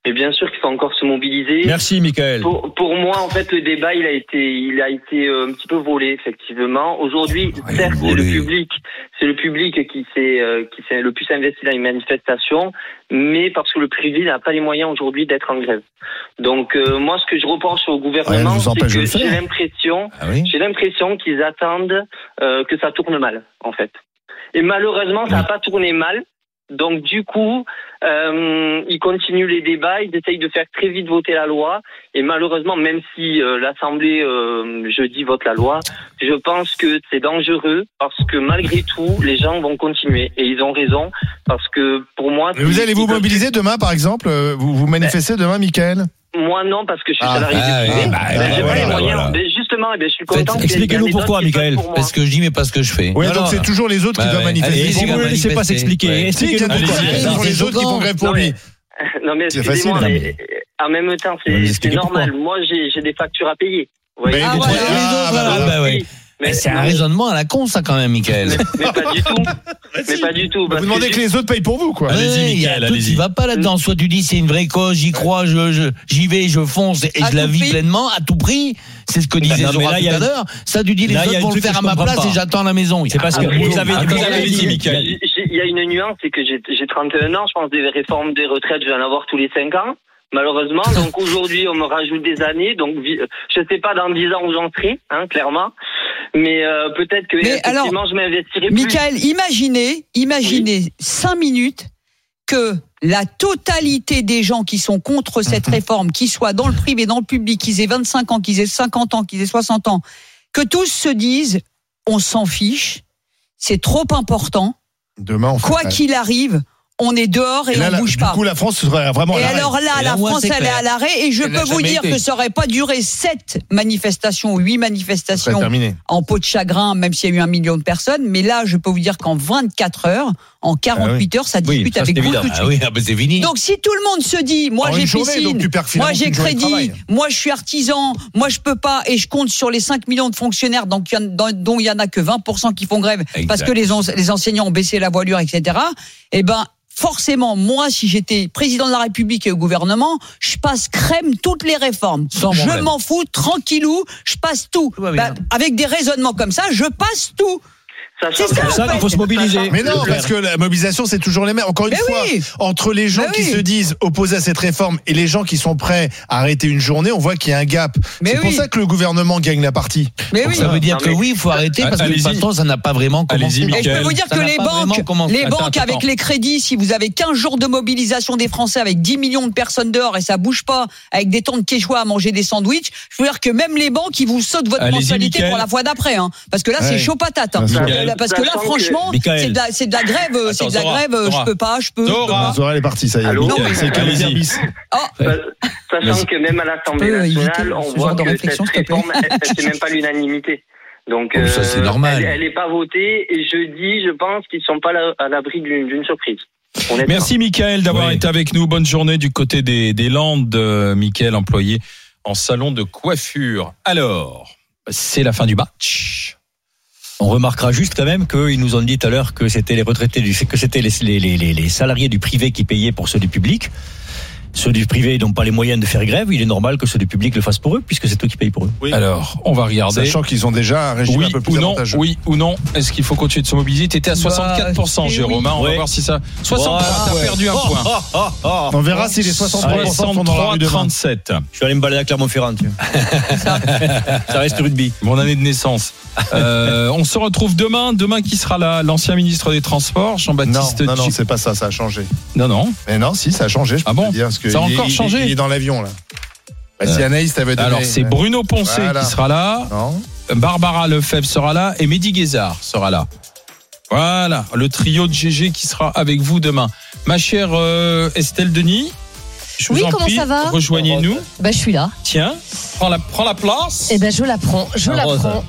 Mais bien sûr qu'il faut encore se mobiliser. Merci, Mickaël. Pour, pour moi, en fait, le débat, il a été, il a été un petit peu volé, effectivement. Aujourd'hui, oh, certes, c'est le public, c'est le public qui s'est, euh, qui s'est le plus investi dans les manifestations, mais parce que le privé n'a pas les moyens aujourd'hui d'être en grève. Donc, euh, moi, ce que je reproche au gouvernement, ouais, c'est que j'ai l'impression, ah, oui. j'ai l'impression qu'ils attendent euh, que ça tourne mal, en fait. Et malheureusement, ça n'a pas tourné mal. Donc du coup, euh, ils continuent les débats, ils essayent de faire très vite voter la loi. Et malheureusement, même si euh, l'Assemblée euh, jeudi vote la loi, je pense que c'est dangereux parce que malgré tout, les gens vont continuer. Et ils ont raison parce que pour moi... Mais vous allez vous mobiliser demain, par exemple? Vous vous manifestez demain, Mickaël? Moi non, parce que je suis ah, salarié ah, du privé. Bah, bah, j'ai voilà, pas les moyens. Voilà. Mais justement, eh bien, je suis content. Expliquez-nous pourquoi, Mickaël. Pour parce que je dis, mais pas ce que je fais. Oui, non, donc non, c'est non. toujours les autres bah, qui doivent manifester. Allez, si vous ne le laissez pas s'expliquer, ouais. expliquez-nous pourquoi. Ce sont les autres qui font grève pour lui. Non, mais excusez-moi, mais en même temps, c'est normal. Moi, j'ai des factures à payer. Ah, voilà, oui. Mais, mais c'est un mais... raisonnement à la con, ça, quand même, Mickaël. Mais, mais pas du tout. Mais si. Pas du tout. Vous demandez que, que les autres payent pour vous, quoi. Allez-y, ouais, Mickaël, allez-y. Tu vas pas là-dedans. Soit tu dis c'est une vraie cause, j'y crois, je, je, j'y vais, je fonce et à je la vis prix. pleinement, à tout prix. C'est ce que disait non, Zora tout à l'heure. Ça, tu dis les là, autres vont le faire à ma place pas. et j'attends à la maison. C'est parce que vous avez dit, Mickaël. Il y a une nuance, c'est que j'ai trente et un ans, je pense, des réformes des retraites, je vais en avoir tous les cinq ans. Malheureusement, donc aujourd'hui, on me rajoute des années, donc je sais pas dans dix ans où j'en serai, hein, clairement, mais euh, peut-être que mais effectivement, alors, je m'investirai plus. Mickaël, imaginez, imaginez cinq oui. minutes que la totalité des gens qui sont contre cette réforme, qu'ils soient dans le privé, dans le public, qu'ils aient vingt-cinq ans, qu'ils aient cinquante ans, qu'ils aient soixante ans, que tous se disent, on s'en fiche, c'est trop important, demain, on quoi qu'il arrive. On est dehors et, et là, on bouge pas. Du coup, la France serait vraiment à l'arrêt. Et alors là, et là la France, elle est à l'arrêt. Et je elle peux vous dire été. que ça aurait pas duré sept manifestations, huit manifestations en peau de chagrin, même s'il y a eu un million de personnes. Mais là, je peux vous dire qu'en vingt-quatre heures, en quarante-huit ah oui. heures, ça discute oui, ça, avec vous évident. tout de suite. Ah oui, ah ben c'est fini. Donc si tout le monde se dit, moi en j'ai journée, piscine, moi j'ai crédit, moi je suis artisan, moi je peux pas, et je compte sur les cinq millions de fonctionnaires dont il y en a que vingt pour cent qui font grève exact. parce que les, ense- les enseignants ont baissé la voilure, et cetera. Eh ben forcément, moi, si j'étais président de la République et au gouvernement, je passe crème toutes les réformes. Sans je problème. m'en fous, tranquillou, je passe tout. tout bah, avec des raisonnements comme ça, je passe tout. C'est ça, ça qu'il faut se mobiliser. Mais non, parce que la mobilisation, c'est toujours les mêmes. Encore une mais fois, oui. entre les gens mais qui oui. se disent opposés à cette réforme et les gens qui sont prêts à arrêter une journée, on voit qu'il y a un gap. Mais c'est oui. pour ça que le gouvernement gagne la partie. Mais oui. Ça veut dire non, que oui, il faut arrêter parce allez-y. que de toute façon, ça n'a pas vraiment commencé. Et je peux vous dire ça que les banques, commencé, les banques attends, avec attends. les crédits, si vous avez quinze jours de mobilisation des Français avec dix millions de personnes dehors et ça bouge pas, avec des temps de quechua à manger des sandwichs, je veux dire que même les banques, ils vous sautent votre allez-y, mensualité Mickaël. pour la fois d'après. Hein, parce que là, c'est chaud patate. Parce que là, franchement, Mickaël. c'est de la, c'est de la grève, Attends, c'est de la Zora, grève. Zora. Je peux pas, je peux. Zora, Zora elle est partie, ça y est. Allô, non, mais c'est que les abysses. Sachant que même à l'Assemblée nationale, on voit que cette réforme, c'est même pas l'unanimité. Donc, euh, ça, c'est normal. Elle n'est pas votée. Et jeudi, je pense qu'ils sont pas à l'abri d'une, d'une surprise. Merci, Mickaël, d'avoir oui. été avec nous. Bonne journée du côté des, des Landes, euh, Mickaël, employé en salon de coiffure. Alors, c'est la fin du match. On remarquera juste quand même qu'ils nous ont dit tout à l'heure que c'était les retraités, du, que c'était les, les, les, les salariés du privé qui payaient pour ceux du public. Ceux du privé n'ont pas les moyens de faire grève, il est normal que ceux du public le fassent pour eux, puisque c'est eux qui payent pour eux. Oui. Alors, on va regarder. Sachant qu'ils ont déjà un régime oui, un peu plus non, avantageux. Oui ou non, est-ce qu'il faut continuer de se mobiliser ? T'étais à soixante-quatre pour cent, bah, Jérôme, oui. on va oui. voir si ça... soixante-trois, oh, t'as ouais. perdu un oh, point. Oh, oh, oh. On verra si les soixante-trois pour cent sont dans la rue demain. trente-sept Je suis allé me balader à Clermont-Ferrand, tu vois. ça, ça reste rugby. Mon année de naissance. euh, on se retrouve demain, demain qui sera là, l'ancien ministre des Transports, Jean-Baptiste... Non, non, non, c'est pas ça, ça a changé. Non, non. Mais non, si, ça a changé, je peux te dire. Ça a encore est, changé. Il est, il est dans l'avion là. Bah, euh, si Anaïs t'avait donné. Alors c'est Bruno Poncet voilà. qui sera là. Non. Barbara Lefebvre sera là et Mehdi Guézard sera là. Voilà le trio de G G qui sera avec vous demain. Ma chère euh, Estelle Denis. Je vous oui, en comment prie, ça va rejoignez-nous. Bah je suis là. Tiens, prends la prends la place. Eh ben je la prends, je ah, la rose. prends.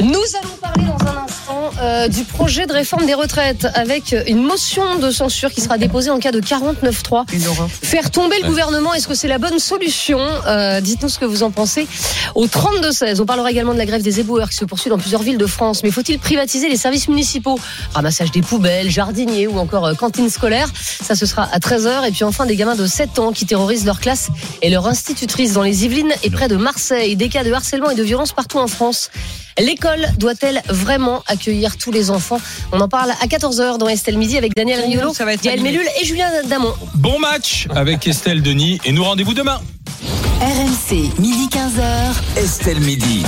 Nous allons parler dans un instant euh, du projet de réforme des retraites avec une motion de censure qui sera déposée en cas de quarante-neuf trois. Faire tomber le gouvernement, est-ce que c'est la bonne solution ? euh, Dites-nous ce que vous en pensez. Au trente-deux seize, on parlera également de la grève des éboueurs qui se poursuit dans plusieurs villes de France. Mais faut-il privatiser les services municipaux ? Ramassage des poubelles, jardiniers ou encore euh, cantines scolaires. Ça, ce sera à treize heures. Et puis enfin, des gamins de sept ans qui terrorisent leur classe et leur institutrice dans les Yvelines et près de Marseille. Des cas de harcèlement et de violence partout en France. L'école doit-elle vraiment accueillir tous les enfants ? On en parle à quatorze heures dans Estelle Midi avec Daniel Riolo, Gaël Mellul et Julien Damon. Bon match avec Estelle Denis et nous rendez-vous demain. R M C, midi quinze heures, Estelle Midi.